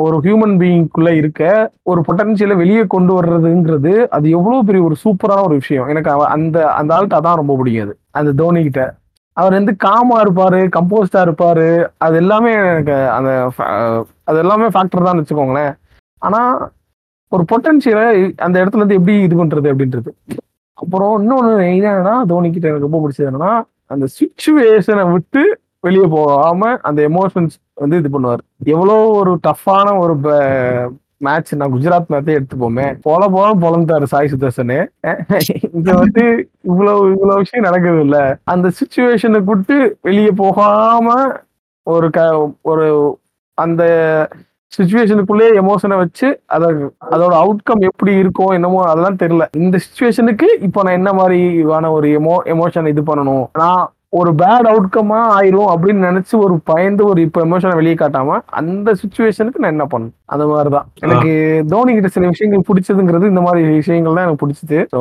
ஒரு ஹியூமன் பீயிங்குள்ள இருக்க ஒரு பொட்டன்ஷியலை வெளியே கொண்டு வர்றதுங்கிறது அது எவ்வளவு பெரிய ஒரு சூப்பரான ஒரு விஷயம். எனக்கு அந்த அந்த ஆள்கிட்ட அதான் ரொம்ப பிடிக்காது, அந்த தோனி கிட்ட. அவர் வந்து காமா இருப்பாரு, கம்போஸ்டா இருப்பாரு, அது எல்லாமே எனக்கு அந்த அது எல்லாமே ஃபேக்டர் தான் வச்சுக்கோங்களேன். ஆனா ஒரு பொட்டன்ஷியலை அந்த இடத்துல இருந்து எப்படி இது பண்றது அப்படின்றது. அப்புறம் இன்னொன்னு என்னன்னா, தோனி கிட்ட எனக்கு ரொம்ப பிடிச்சது என்னன்னா, அந்த சுச்சுவேஷனை விட்டு வெளியே போகாம அந்த எமோஷன்ஸ் வந்து இது பண்ணுவார். எவ்வளோ ஒரு டஃப்பான ஒரு மேட்ச், நான் குஜராத் மேட்சே எடுத்துப்போமே, போல போல பொலந்தாரு சாய் சுதர்சனு. இங்க வந்து இவ்வளவு இவ்வளவு விஷயம் நடக்குது இல்ல, அந்த சுச்சுவேஷனுக்கு விட்டு வெளியே போகாம ஒரு க ஒரு அந்த சுச்சுவேஷனுக்குள்ளே எமோஷனை வச்சு அத அதோட அவுட்கம் எப்படி இருக்கும் என்னமோ அதெல்லாம் தெரியல. இந்த சுச்சுவேஷனுக்கு இப்போ நான் என்ன மாதிரியான ஒரு எமோ எமோஷன் இது பண்ணணும், நான் ஒரு பேட் அவுட்கமா ஆயிரும் அப்படின்னு நினைச்சு ஒரு பயந்து ஒரு இப்ப எமோஷனை வெளியே காட்டாம அந்த சுச்சுவேஷனுக்கு நான் என்ன பண்ணணும், அந்த மாதிரிதான் எனக்கு தோனி கிட்ட சில விஷயங்கள் பிடிச்சதுங்கிறது. இந்த மாதிரி விஷயங்கள் தான் எனக்கு பிடிச்சது. ஸோ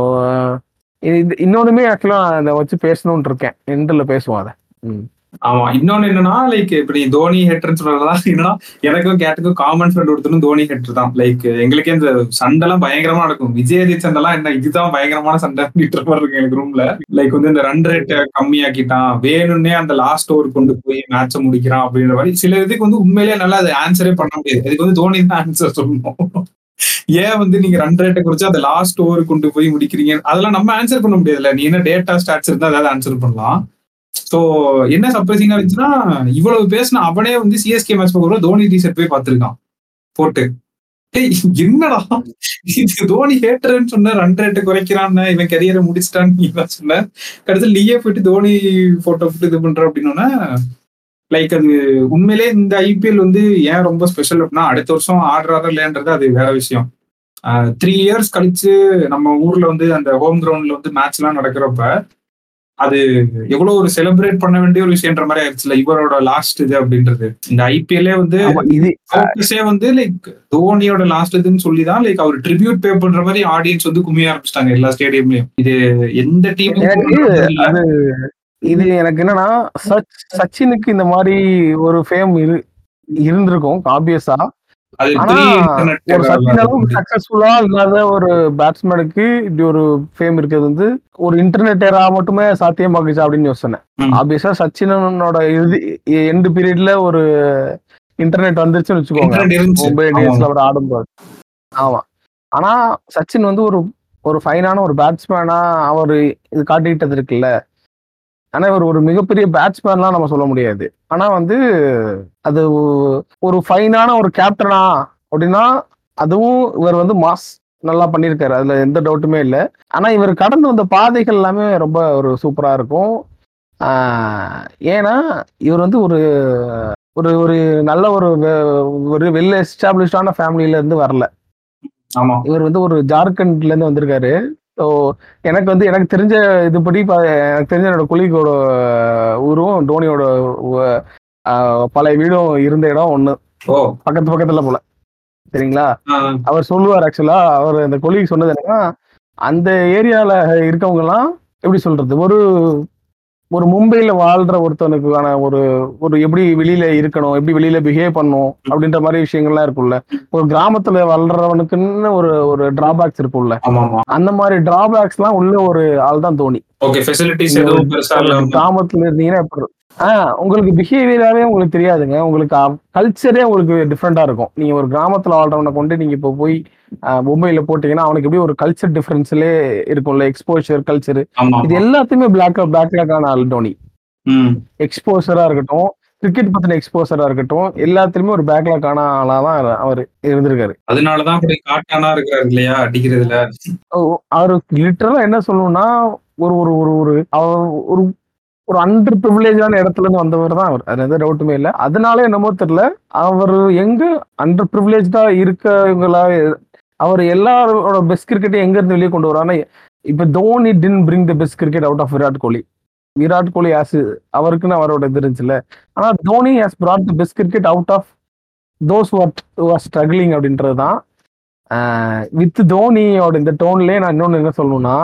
இது இன்னொன்னுமே ஆக்சுவலா அதை வச்சு பேசணும்னு இருக்கேன், எண்டில் பேசுவோம் அதை. ம் ஆமா, இன்னொன்னு என்னன்னா, லைக் இப்ப நீ தோனி ஹெட்ருன்னு சொல்றதா என்னன்னா, எனக்கும் கேட்டுக்கும் காமன் ஃப்ரெண்ட் ஒருத்தரும் தோனி ஹெட்ரு தான். லைக் எங்களுக்கே இந்த சண்டை எல்லாம் பயங்கரமா நடக்கும், விஜயஜித் சண்டை எல்லாம் என்ன இதுதான் பயங்கரமான சண்டை அப்படின்ற மாதிரி இருக்கு எங்களுக்கு ரூம்ல. லைக் வந்து இந்த ரன் ரேட்டை கம்மியாக்கிட்டான் வேணும்னே, அந்த லாஸ்ட் ஓவர் கொண்டு போய் மேட்சை முடிக்கிறான் அப்படின்ற மாதிரி. சில இதுக்கு வந்து உண்மையிலேயே நல்லா அது ஆன்சரே பண்ண முடியாது, அதுக்கு வந்து தோனி தான் ஆன்சர் சொல்லணும். ஏன் வந்து நீங்க ரன் ரேட்டை குறிச்சு அந்த லாஸ்ட் ஓவர் கொண்டு போய் முடிக்கிறீங்க, அதெல்லாம் நம்ம ஆன்சர் பண்ண முடியாதுல்ல. நீ என்ன டேட்டா ஸ்டாட்ஸ் இருந்தா அதாவது ஆன்சர் பண்ணலாம். ஸோ என்ன சர்ப்ரைசிங்கா இருந்துச்சுன்னா, இவ்வளவு பேசினா அவனே வந்து சிஎஸ்கே மேட்ச் பார்க்கும்போது தோனி டீஷர்ட் போய் பார்த்துருக்கான் போட்டு. ஏய் என்னடா இது தோனி ஹேட்டர்ன்னு சொன்ன, ரன் ரேட்டை குறைக்கிறான்னு, இவன் கரியரை முடிச்சிட்டான்னு சொன்ன, கடைசியில் நீயே போயிட்டு தோனி போட்டோ போட்டு இது பண்ற அப்படின்னோன்னா, லைக் அது உண்மையிலே இந்த ஐபிஎல் வந்து ஏன் ரொம்ப ஸ்பெஷல் அப்படின்னா, அடுத்த வருஷம் ஆடுறாரா இல்லையன்றது அது வேற விஷயம். த்ரீ இயர்ஸ் கழிச்சு நம்ம ஊர்ல வந்து அந்த ஹோம் கிரவுண்ட்ல வந்து மேட்ச் எல்லாம் நடக்கிறப்ப அது எவ்வளவு ஒரு செலிப்ரேட் பண்ண வேண்டிய ஒரு விஷயம்ன்ற மாதிரி ஆயிடுச்சுல இவரோட லாஸ்ட் இது அப்படின்றது. இந்த ஐபிஎல்லே வந்து ஃபோக்கஸே வந்து லைக் தோனியோட லாஸ்ட் இதுன்னு சொல்லிதான் லைக் அவர் ட்ரிபியூட் பே பண்ற மாதிரி ஆடியன்ஸ் வந்து குமிய ஆரம்பிச்சிட்டாங்க எல்லா ஸ்டேடியம்லயும். இது எந்த டீம் இது எனக்கு என்னன்னா, சச்சினுக்கு இந்த மாதிரி ஒரு ஃபேம் இருந்திருக்கும் ஆப்வியஸா. சக்சஸ்ஃபுல்லா இல்லாத ஒரு பேட்ஸ்மேனுக்கு இப்படி ஒரு ஃபேம் இருக்கிறது வந்து ஒரு இன்டர்நெட் ஏரா மட்டுமே சாத்தியமாக்குச்சு அப்படின்னு யோசனை. ஆப்வியஸா சச்சினோட இறுதி எண்டு பீரியட்ல ஒரு இன்டர்நெட் வந்துருச்சுன்னு வச்சுக்கோங்க, மும்பை இந்தியன்ஸ்ல அவர் ஆடும்போது. ஆமா, ஆனா சச்சின் வந்து ஒரு ஒரு ஃபைனான ஒரு பேட்ஸ்மேனா அவர் இது காட்டிக்கிட்டது இருக்குல்ல. ஆனா இவர் ஒரு மிகப்பெரிய பேட்ஸ்மேன்லாம் நம்ம சொல்ல முடியாது, ஆனா வந்து அது ஒரு ஃபைனான ஒரு கேப்டனா அப்படின்னா அதுவும் இவர் வந்து மாஸ் நல்லா பண்ணியிருக்காரு, அதுல எந்த டவுட்டுமே இல்லை. ஆனா இவர் கடந்து வந்த பாதைகள் எல்லாமே ரொம்ப ஒரு சூப்பரா இருக்கும். ஆஹ் ஏன்னா இவர் வந்து ஒரு ஒரு ஒரு நல்ல ஒரு ஒரு வெல் எஸ்டாப்ளிஷ்டான ஃபேமிலியில இருந்து வரல. ஆமா, இவர் வந்து ஒரு ஜார்க்கண்ட்ல இருந்து வந்திருக்காரு. ஸோ எனக்கு வந்து எனக்கு தெரிஞ்ச இதுபடி எனக்கு தெரிஞ்ச என்னோட கொலிகோட ஊரும் தோனியோட பழைய வீடும் இருந்த இடம் ஒன்று, பக்கத்து பக்கத்துல போல, சரிங்களா? அவர் சொல்லுவார், ஆக்சுவலா அவர் அந்த கொலிக்கு சொன்னது என்னன்னா, அந்த ஏரியால இருக்கவங்க எல்லாம் எப்படி சொல்றது, ஒரு ஒரு மும்பையில வாழ்ற ஒருத்தனுக்கான ஒரு ஒரு எப்படி வெளியில இருக்கணும், எப்படி வெளியில பிஹேவ் பண்ணணும் அப்படின்ற மாதிரி விஷயங்கள்லாம் இருக்கும்ல. ஒரு கிராமத்துல வளர்றவனுக்குன்னு ஒரு ஒரு டிராபேக்ஸ் இருக்கும்ல, அந்த மாதிரி டிராபேக்ஸ் எல்லாம் உள்ள ஒரு ஆள் தான் தோனி. கிராமத்துல இருந்தீங்கன்னா ஆஹ் உங்களுக்கு பிஹேவியராகவே உங்களுக்கு தெரியாதுங்க, உங்களுக்கு கல்ச்சரே உங்களுக்கு டிஃப்ரெண்டா இருக்கும். நீங்க ஒரு கிராமத்துல வாழ்றவனை கொண்டு நீங்க இப்போ போய் மும்பையில போட்டீங்கன்னா அவனுக்கு எப்படி ஒரு கல்ச்சர் டிஃபரன்ஸ்லயே இருக்கும்ல, எக்ஸ்போஷர் கல்ச்சரு. இது எல்லாத்தையுமே பிளாக் பிளாக்லாக்கான ஆள் தோனி. எக்ஸ்போஷரா இருக்கட்டும், கிரிக்கெட் பத்தின எக்ஸ்போசரா இருக்கட்டும், எல்லாத்துலயுமே ஒரு பேக்லாக்கான ஆளாதான் அவர் இருந்திருக்காரு. அதனாலதான் இல்லையா அடிக்கிறதுல அவரு லிட்டரலா என்ன சொல்லணும்னா, ஒரு ஒரு ஒரு ஒரு ஒரு அண்டர் ப்ரிவிலேஜான இடத்துல இருந்து வந்தவர் தான் அவர், அது எந்த டவுட்டுமே இல்லை. அதனால என்னமோ தெரியல அவர் எங்க அண்டர் ப்ரிவிலேஜா இருக்கவங்களா அவர் எல்லாரோட பெஸ்ட் கிரிக்கெட்டையும் எங்க இருந்து வெளியே கொண்டு வரானா. இப்போ Dhoni didn't bring the best cricket out of Virat Kohli. Virat Kohli as அவருக்குன்னு அவரோட இது இருந்துச்சுல்ல, ஆனா Dhoni has brought the best cricket out of those are struggling அப்படின்றது தான். வித் தோனியோட இந்த டோன்லேயே நான் இன்னொன்று என்ன சொல்லணும்னா,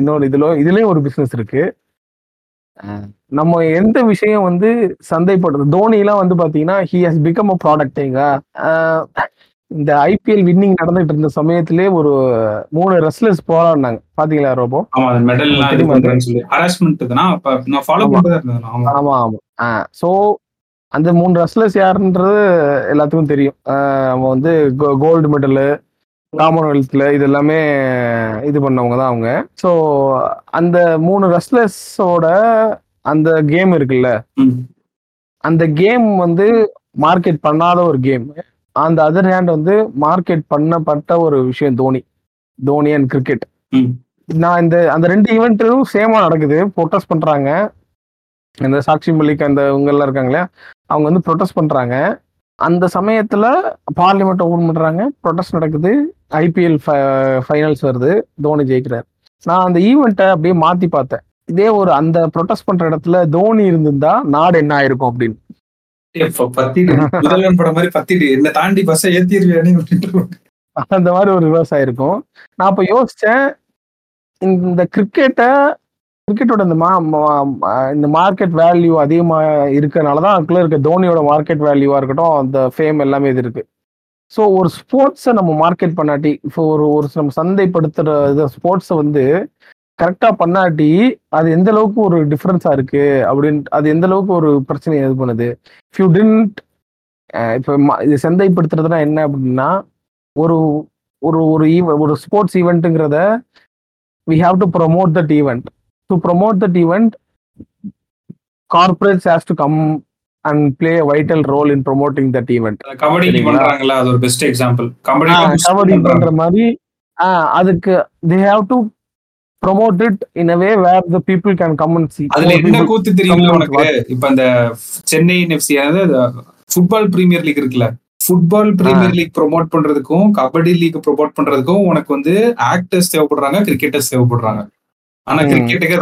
இன்னொரு இதுல இதுலேயும் ஒரு பிஸ்னஸ் இருக்கு. நம்ம எந்த விஷயம் வந்து சந்தைப்படுறது, தோனி எல்லாம் வந்து பாத்தீங்கன்னா he has become a product. எங்க இந்த ஐபிஎல் வின்னிங் நடந்துட்டு இருந்த சமயத்திலே ஒரு மூணு ரெஸ்லர்ஸ் போராடினாங்க, பாத்தீங்களா? ரோபோ ஆமா ஆமா. சோ அந்த மூணு ரெஸ்லர்ஸ் யாருன்றது எல்லாத்துக்கும் தெரியும். அவங்க வந்து கோல்டு மெடலு, காமன்வெல்த்ல இது எல்லாமே இது பண்ணவங்க தான் அவங்க. ஸோ அந்த மூணு ரெஸ்லர்ஸோட அந்த கேம் இருக்குல்ல, அந்த கேம் வந்து மார்க்கெட் பண்ணாத ஒரு கேம். அந்த அதர் ஹேண்ட் வந்து மார்க்கெட் பண்ணப்பட்ட ஒரு விஷயம் தோனி தோனி அண்ட் கிரிக்கெட். நான் இந்த அந்த ரெண்டு ஈவெண்ட்டும் சேமா நடக்குது, ப்ரொட்டஸ்ட் பண்றாங்க. இந்த சாக்ஷி மல்லிக் அந்த இவங்கெல்லாம் இருக்காங்களே, அவங்க வந்து ப்ரொட்டஸ்ட் பண்றாங்க. அந்த சமயத்துல பார்லிமெண்ட் ஓபன் பண்றாங்க, ப்ரொடெஸ்ட் நடக்குது, ஐபிஎல் ஃபைனல்ஸ் வருது, தோனி ஜெயிக்கிறார். நான் அந்த ஈவெண்ட்டை அப்படியே மாத்தி பார்த்தேன். இதே ஒரு அந்த ப்ரொடெஸ்ட் பண்ற இடத்துல தோனி இருந்திருந்தா நாடு என்ன ஆயிருக்கும் அப்படின்னு அந்த மாதிரி ஒரு ரிவர்ஸ் ஆயிருக்கும். நான் இப்ப யோசிச்சேன், இந்த கிரிக்கெட்ட கிரிக்கெட்டோட இந்த மார்க்கெட் வேல்யூ அதிகமா இருக்கறனாலதான் அதுக்குள்ள இருக்க தோனியோட மார்க்கெட் வேல்யூவா இருக்கட்டும், அந்த ஃபேம் எல்லாமே இது இருக்கு. ஸோ ஒரு ஸ்போர்ட்ஸை நம்ம மார்க்கெட் பண்ணாட்டி, இப்போ ஒரு ஒரு நம்ம சந்தைப்படுத்துற இதை ஸ்போர்ட்ஸை வந்து கரெக்டா பண்ணாட்டி அது எந்த அளவுக்கு ஒரு டிஃபரன்ஸா இருக்கு அப்படின்னு, அது எந்த அளவுக்கு ஒரு பிரச்சனையை இது பண்ணுது. இஃப் யூ டிடன்ட் இப்போ இது சந்தைப்படுத்துறதுனா என்ன அப்படின்னா, ஒரு ஒரு ஒரு ஈவ ஒரு ஸ்போர்ட்ஸ் ஈவெண்ட்டுங்கிறத we have to promote that event. To promote that event, corporates has to come and play a vital role in promoting that event. Kabaddi பண்றாங்கல, அது ஒரு பெஸ்ட் எக்ஸாம்பிள். Kabaddi kabaddi பண்ற மாதிரி அதுக்கு they have to promote it in a way where the people can come and see. அதுல என்ன கூத்து தெரியுமா உங்களுக்கு? இப்போ அந்த சென்னை எஃப்சி அதாவது ஃபுட்பால் பிரீமியர் லீக் இருக்குல, ஃபுட்பால் பிரீமியர் லீக் ப்ரோமோட் பண்றதுக்கும் கபடி லீக் ப்ரோமோட் பண்றதுக்கும் உனக்கு வந்து ஆக்டர்ஸ் தேவைப்படுறாங்க, கிரிக்கெட்டர்ஸ் தேவைப்படுறாங்க. ஆனா கிரிக்கெட்டுக்கு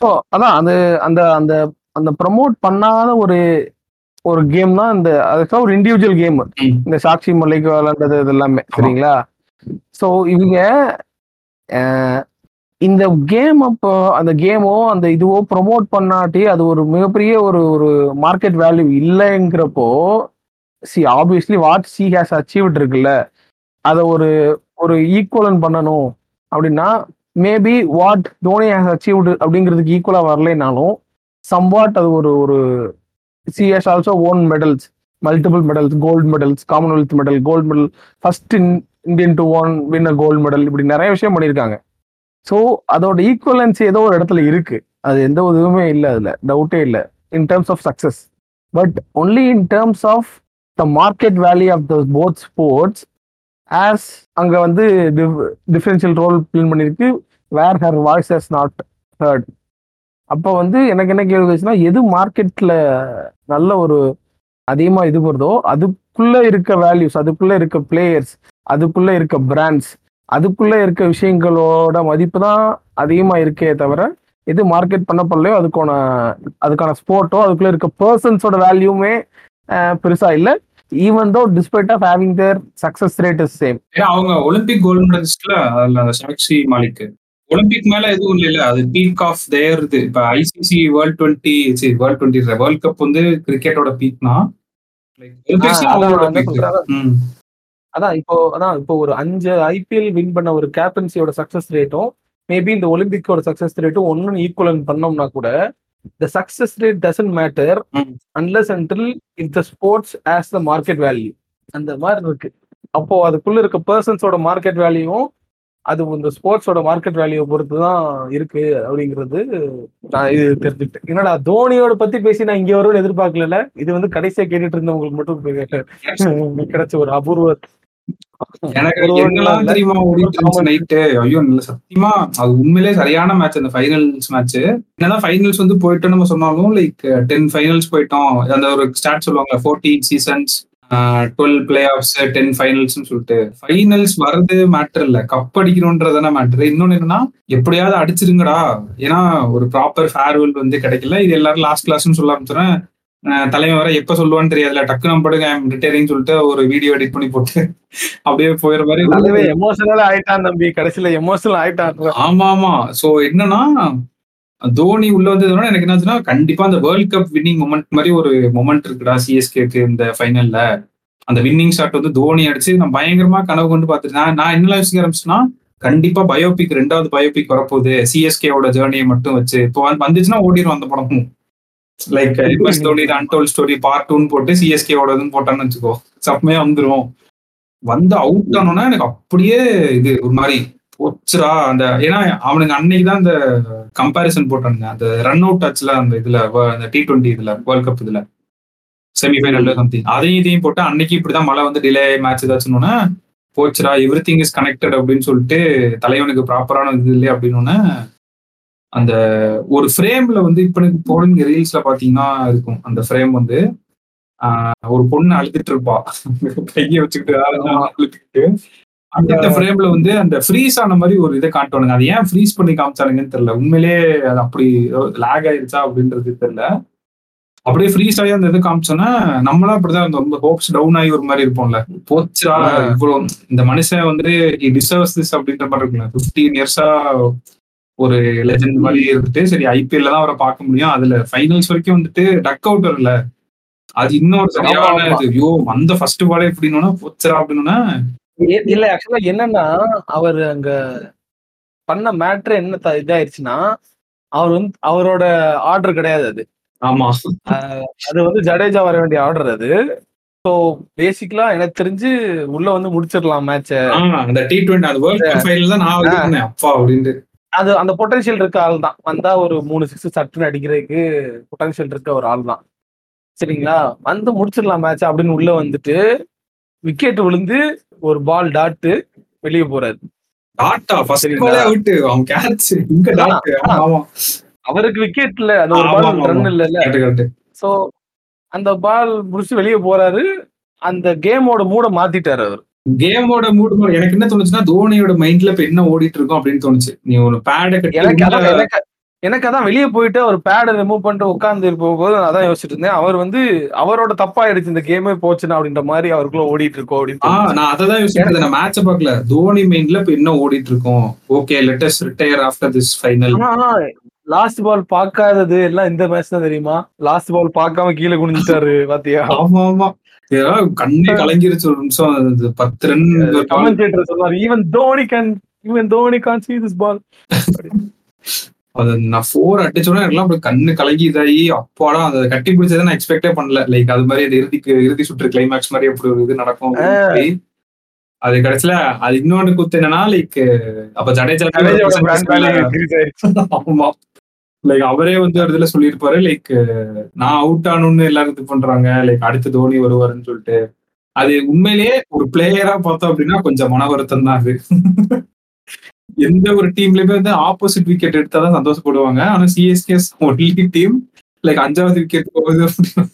சோ அதான் அது அந்த அந்த அந்த ப்ரமோட் பண்ணாத ஒரு ஒரு கேம் தான் இந்த, அதுக்காக ஒரு இண்டிவிஜுவல் கேம் இந்த சாக்ஷி மல்லிக் விளையாண்டது இது எல்லாமே, சரிங்களா? சோ இவங்க இந்த கேம் அப்போ அந்த கேமோ அந்த இதுவோ ப்ரொமோட் பண்ணாட்டி அது ஒரு மிகப்பெரிய ஒரு ஒரு மார்க்கெட் வேல்யூ இல்லைங்கிறப்போ, she obviously what she has achieved இருக்குல்ல, அதை ஒரு ஒரு ஈக்குவலன் பண்ணணும் அப்படின்னா maybe what Dhoni has achieved அப்படிங்கிறதுக்கு ஈக்குவலாக வரலைனாலும் சம்வாட் அது ஒரு ஒரு she has also won medals, multiple medals, gold medals, Commonwealth medal, gold medal, first in Indian to won win a gold medal, இப்படி நிறைய விஷயம் பண்ணியிருக்காங்க. ஸோ அதோட ஈக்குவலன்ஸ் ஏதோ ஒரு இடத்துல இருக்கு, அது எந்த இதுவுமே இல்லை, அதில் டவுட்டே இல்லை in terms of success. But only in terms of the market value of the both sports as அங்கே வந்து டிஃபரன்ஷியல் ரோல் பில் பண்ணியிருக்கு. Where her voice has not heard. அப்போ வந்து எனக்கு என்ன கேள்வி வச்சுன்னா, எது மார்க்கெட்டில் நல்ல ஒரு அதிகமாக இது வருதோ அதுக்குள்ளே இருக்க வேல்யூஸ், அதுக்குள்ளே இருக்க பிளேயர்ஸ், அதுக்குள்ளே இருக்க பிராண்ட்ஸ், அதுக்குள்ளே இருக்க விஷயங்களோட மதிப்பு தான் அதிகமாக இருக்கே தவிர எது மார்க்கெட் பண்ணப்படலையோ அதுக்கான அதுக்கான ஸ்போர்ட்டோ அதுக்குள்ளே இருக்க பர்சன்ஸோட வேல்யூமே பெருசாக இல்லை. Even though despite of having their success rate is same. அவங்க ஒலிம்பிக் கோல்டு மெடலிஸ்ட்ல சாக்ஷி மாலிக் ஒலிம்பிக் மேல எதுவும் இல்லை, அது பீக் ஆஃப் தேர். இது இப்போ ICC world twenty world twenty world cup வந்து கிரிக்கெட்டோட பீக்னா அதான் இப்போ அதான் இப்போ ஒரு அஞ்சு ஐபிஎல் வின் பண்ண ஒரு கேப்டன்சியோட சக்சஸ் ரேட்டும் மேபி இந்த ஒலிம்பிக்கோட சக்சஸ் ரேட்டும் ஒன்னும் ஈக்குவலன் பண்ணோம்னா கூட the success rate doesn't matter mm. unless until if the sports has the market value. அந்த மாதிரி இருக்கு. அப்போ அதுக்குள்ள இருக்க பர்சன்ஸோட மார்க்கெட் வேல்யூவும் அது இந்த ஸ்போர்ட்ஸோட மார்க்கெட் வேல்யூ பொறுத்து தான் இருக்கு அப்படிங்கிறது நான் இது தெரிஞ்சுக்கிட்டேன். என்னடா தோனியோட பத்தி பேசி நான் இங்க வரும் எதிர்பார்க்கல, இது வந்து கடைசியா கேட்டுட்டு இருந்தவங்களுக்கு மட்டும் கிடைச்ச ஒரு அபூர்வ. எனக்கு தெரியுமா நைட்டு ஐயோ நல்ல சத்தியமா அது உண்மையிலே சரியான மேட்ச். அந்த ஃபைனல்ஸ் மேட்ச் என்னதான் ஃபைனல்ஸ் வந்து போயிட்டோம் நம்ம சொன்னாலும் லைக் டென் ஃபைனல்ஸ் போயிட்டோம், அந்த ஒரு ஸ்டாட் சொல்லுவாங்க fourteen seasons twelve play offs ten finals சொல்லிட்டு. ஃபைனல்ஸ் வர்றது மேட்டர் இல்ல, கப் அடிக்கணும்ன்றதான மேட்டர். இன்னொன்னு என்னன்னா எப்படியாவது அடிச்சிருங்கடா, ஏன்னா ஒரு ப்ராப்பர் ஃபேர்வெல் வந்து கிடைக்கல. இது எல்லாரும் லாஸ்ட் கிளாஸ்ன்னு சொல்ல ஆரம்பிச்சோன்னா தலைமை வர எப்ப சொல்லுவான்னு தெரியாதுல, டக்கு நம்ம படுங்க ஐம் ரிட்டையரிங் சொல்லிட்டு ஒரு வீடியோ எடிட் பண்ணி போட்டு அப்படியே போயிடுற மாதிரி நல்லாவே எமோஷனல் ஆயிட்டான் தம்பி, கடைசியில எமோஷனல் ஆயிட்டான். ஆமா ஆமா. சோ என்னன்னா தோனி உள்ள வந்ததுனால எனக்கு என்னாச்சுன்னா கண்டிப்பா அந்த வேர்ல்ட் கப் வின்னிங் மொமெண்ட் மாதிரி ஒரு மொமெண்ட் இருக்குடா சிஎஸ்கேக்கு இந்த ஃபைனல்ல. அந்த வின்னிங் ஷாட் வந்து தோனி அடிச்சு நான் பயங்கரமா கனவு கொண்டு பாத்துட்டேன். நான் என்ன யோசிக்க ஆரம்பிச்சுன்னா கண்டிப்பா பயோபிக் ரெண்டாவது பயோபிக் வரப்போகுது சிஎஸ்கேவோட ஜேர்னியை மட்டும் வச்சு. இப்போ வந்துச்சுன்னா ஓடிடும் அந்த படமும் like MS Dhoni untold story part டூன்னு போட்டு சிஎஸ்கேவோடதுன்னு போட்டான்னு வச்சுக்கோ, சப்பமையா வந்துடும். வந்து அவுட் ஆனோன்னா எனக்கு அப்படியே இது ஒரு மாதிரி போச்சுரா அந்த. ஏன்னா அவனுக்கு அன்னைக்கு தான் அந்த கம்பாரிசன் போட்டானுங்க அந்த ரன் அவுட் ஆச்சுல அந்த இதுல அந்த டி டுவெண்ட்டி இதுல வேர்ல்ட் கப் இதுல செமிஃபைனல்ல சம்திங் அதையும் இதையும் போட்டு அன்னைக்கு இப்படிதான் மழை வந்து டிலே மேட்ச் ஏதாச்சுன்னா போச்சுரா எவ்ரி திங் இஸ் கனெக்டட் அப்படின்னு சொல்லிட்டு தலைவனுக்கு ப்ராப்பரான இது இல்லை அப்படின்னோன்னு அந்த ஒரு ஃப்ரேம்ல வந்து இப்ப எனக்கு போடுங்க ரீல்ஸ்ல பாத்தீங்கன்னா இருக்கும் அந்த ஃப்ரேம் வந்து ஆஹ் ஒரு பொண்ணு அழுதுட்டு இருப்பா கையை வச்சுக்கிட்டு. அந்த ஃப்ரேம்ல வந்து அந்த ஃப்ரீஸ் ஆன மாதிரி ஒரு இதை காட்டுவானுங்க. அது ஏன் ஃப்ரீஸ் பண்ணி காமிச்சானுங்கன்னு தெரியல, உண்மையிலேயே அது அப்படி லாக் ஆயிருச்சா அப்படின்றது தெரியல. அப்படியே ஃப்ரீஸ் ஆகி அந்த இதை காமிச்சோன்னா நம்மளாம் அப்படிதான் ரொம்ப ஹோப்ஸ் டவுன் ஆகி ஒரு மாதிரி இருப்போம்ல, போச்சுரா இவ்வளோ இந்த மனுஷன் வந்து ஹி டிசர்வ்ஸ் திஸ் அப்படின்ற மாதிரி இருக்குல்ல. ஃபிஃப்டீன் இயர்ஸா ஒரு லெஜண்ட் மாதிரி இருந்துட்டு சரி ஐபிஎல்ல தான் அவரை பார்க்க முடியும், அதுல ஃபைனல்ஸ் வரைக்கும் வந்துட்டு டக் அவுட் வரல. அது இன்னொரு சரியான ஐயோ அந்த ஃபர்ஸ்ட் பாலே எப்படின்னா போச்சரா அப்படின்னா இல்ல. ஆக்சுவலா என்னன்னா அவர் அங்க பண்ண மேட்ரு என்ன இதாயிருச்சுன்னா அவர் வந்து அவரோட ஆர்டர் கிடையாது அது. ஆமா அது வந்து ஜடேஜா வர வேண்டிய ஆர்டர் அது. ஸோ பேசிக்கலா எனக்கு தெரிஞ்சு உள்ள வந்து முடிச்சிடலாம் மேட்சை அந்த டி டுவெண்ட்டி அந்த வேர்ல்ட் கப் ஃபைனல் தான் நான் அப்பா அப்படின்ட்டு. அது அந்த பொட்டன்ஷியல் இருக்க ஆள் தான் வந்தா ஒரு மூணு சிக்ஸ் சட்டுன்னு அடிக்கிறதுக்கு பொட்டன்ஷியல் இருக்க ஒரு ஆள் தான் சரிங்களா, வந்து முடிச்சிடலாம் மேட்ச் அப்படின்னு உள்ள வந்துட்டு விக்கெட் விழுந்து ஒரு பால் டாட்டு வெளியே போறாரு. அவருக்கு விக்கெட்ல அந்த ஒரு பால் ரன் இல்ல, சோ அந்த பால் முடிச்சு வெளியே போறாரு. அந்த கேமோட மூட மாத்திட்டாரு அவர். கேமோட மூடு எனக்கு என்ன தோணுச்சுன்னா தோனியோட மைண்ட்ல இப்ப என்ன ஓடிட்டு இருக்கும் அப்படின்னு தோணுச்சு. நீ ஒரு பேட எனக்கு எனக்கு அதான் வெளியே போயிட்டு அவர் பேடை ரிமூவ் பண்ணிட்டு உட்கார்ந்து போகும்போது நான் தான் யோசிச்சுட்டு இருந்தேன் அவர் வந்து அவரோட தப்பாயிடுச்சு இந்த கேமே போச்சுன்னா அப்படின்ற மாதிரி அவருக்குள்ள ஓடிட்டு இருக்கோம் அப்படின்னு. நான் அதை தான் யோசிச்சேன், நான் மேட்சை பார்க்கல. தோனி மைண்ட்ல இப்ப என்ன ஓடிட்டு இருக்கோம், okay let us retire after this final. Last ball பாக்காதது எல்லாம் இந்த மேட்ச் தான் தெரியுமா, லாஸ்ட் பால் பாக்காம கீழே குனிஞ்சிட்டாரு பாத்தியா. ஆமா ஆமா கண்ணே கலங்கிருச்சு ஒரு நிமிஷம். பத்து ரன் கமெண்டேட்டர் சொல்றாரு even Dhoni can even Dhoni can't see this ball. அது நான் ஃபோர் அடிச்சோட எல்லாம் கண்ணு கலங்கி இதாகி அப்பாடா அதை கட்டி பிடிச்சதை நான் எக்ஸ்பெக்டே பண்ணல. லைக் அது மாதிரி அது இறுதிக்கு இறுதி சுற்று கிளைமேக்ஸ் மாதிரி எப்படி ஒரு இது நடக்கும் அது கடைசியில அது இன்னொன்னு குத்து என்னன்னா லைக் அப்ப ஜடேஜா ஆமா லைக் அவரே வந்து ஒரு இதுல சொல்லியிருப்பாரு லைக் நான் அவுட் ஆனோன்னு எல்லாரும் இது பண்றாங்க லைக் அடுத்து தோனி வருவாருன்னு சொல்லிட்டு. அது உண்மையிலேயே ஒரு பிளேயரா பார்த்தோம் அப்படின்னா கொஞ்சம் மன வருத்தம் தான். அது எந்த ஒரு டீம்லயுமே வந்து ஆப்போசிட் விக்கெட் எடுத்தா தான் சந்தோஷப்படுவாங்க. ஆனா சிஎஸ்கே ஒன்லி டீம் லைக் அஞ்சாவது விக்கெட் போகுது அப்படின்னா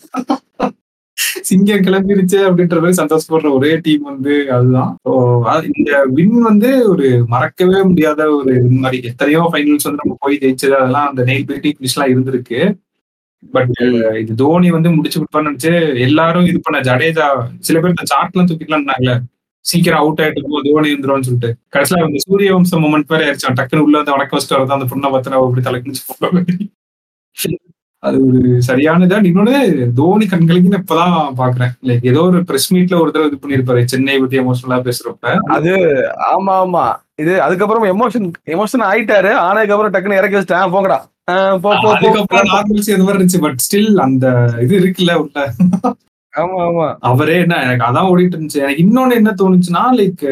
சிங்கம் கிளம்பிருச்சு அப்படின்ற மாதிரி சந்தோஷப்படுற ஒரே டீம் வந்து அதுதான். இந்த வின் வந்து ஒரு மறக்கவே முடியாத ஒரு மாதிரி. எத்தனையோ ஃபைனல்ஸ் வந்து நம்ம போய் ஜெயிச்சது, அதெல்லாம் அந்த நெயில் பீட்டிங் பினிஷ் எல்லாம் இருந்திருக்கு. பட் இது தோனி வந்து முடிச்சு கொடுப்பான்னு நினைச்சு எல்லாரும் இது பண்ண ஜடேஜா சில பேர் இந்த சாட்லாம் தூக்கிக்கலாம்னாங்களே, சீக்கிரம் அவுட் ஆயிட்டு போது தோனி இருந்துரும்னு சொல்லிட்டு கடைசியில வந்து சூரிய வம்சம் மொமெண்ட் பேர் ஆயிடுச்சான். டக்குன்னு உள்ள வந்து வடக்கு வச்சுட்டு வரதான் அந்த பொண்ணை பத்திரம் அப்படி தலைக்குன்னு சொல்ல அது ஒரு சரியானதான். இன்னொன்னு தோனி கண்களுக்கு நான் இப்பதான் பாக்குறேன். லைக் ஏதோ ஒரு பிரஸ் மீட்ல ஒரு தடவை இது பண்ணிருப்பாரு சென்னை பத்தி எமோஷனலா பேசுறப்ப. அது ஆமா ஆமா இது அதுக்கப்புறம் எமோஷன் எமோஷன் ஆயிட்டாரு. ஆனா அதுக்கப்புறம் டக்குன்னு இறக்கி வச்சுட்டேன் போங்கடா அவரே என்ன. எனக்கு அதான் ஓடிட்டு இருந்துச்சு. எனக்கு இன்னொன்னு என்ன தோணுச்சுன்னா லைக்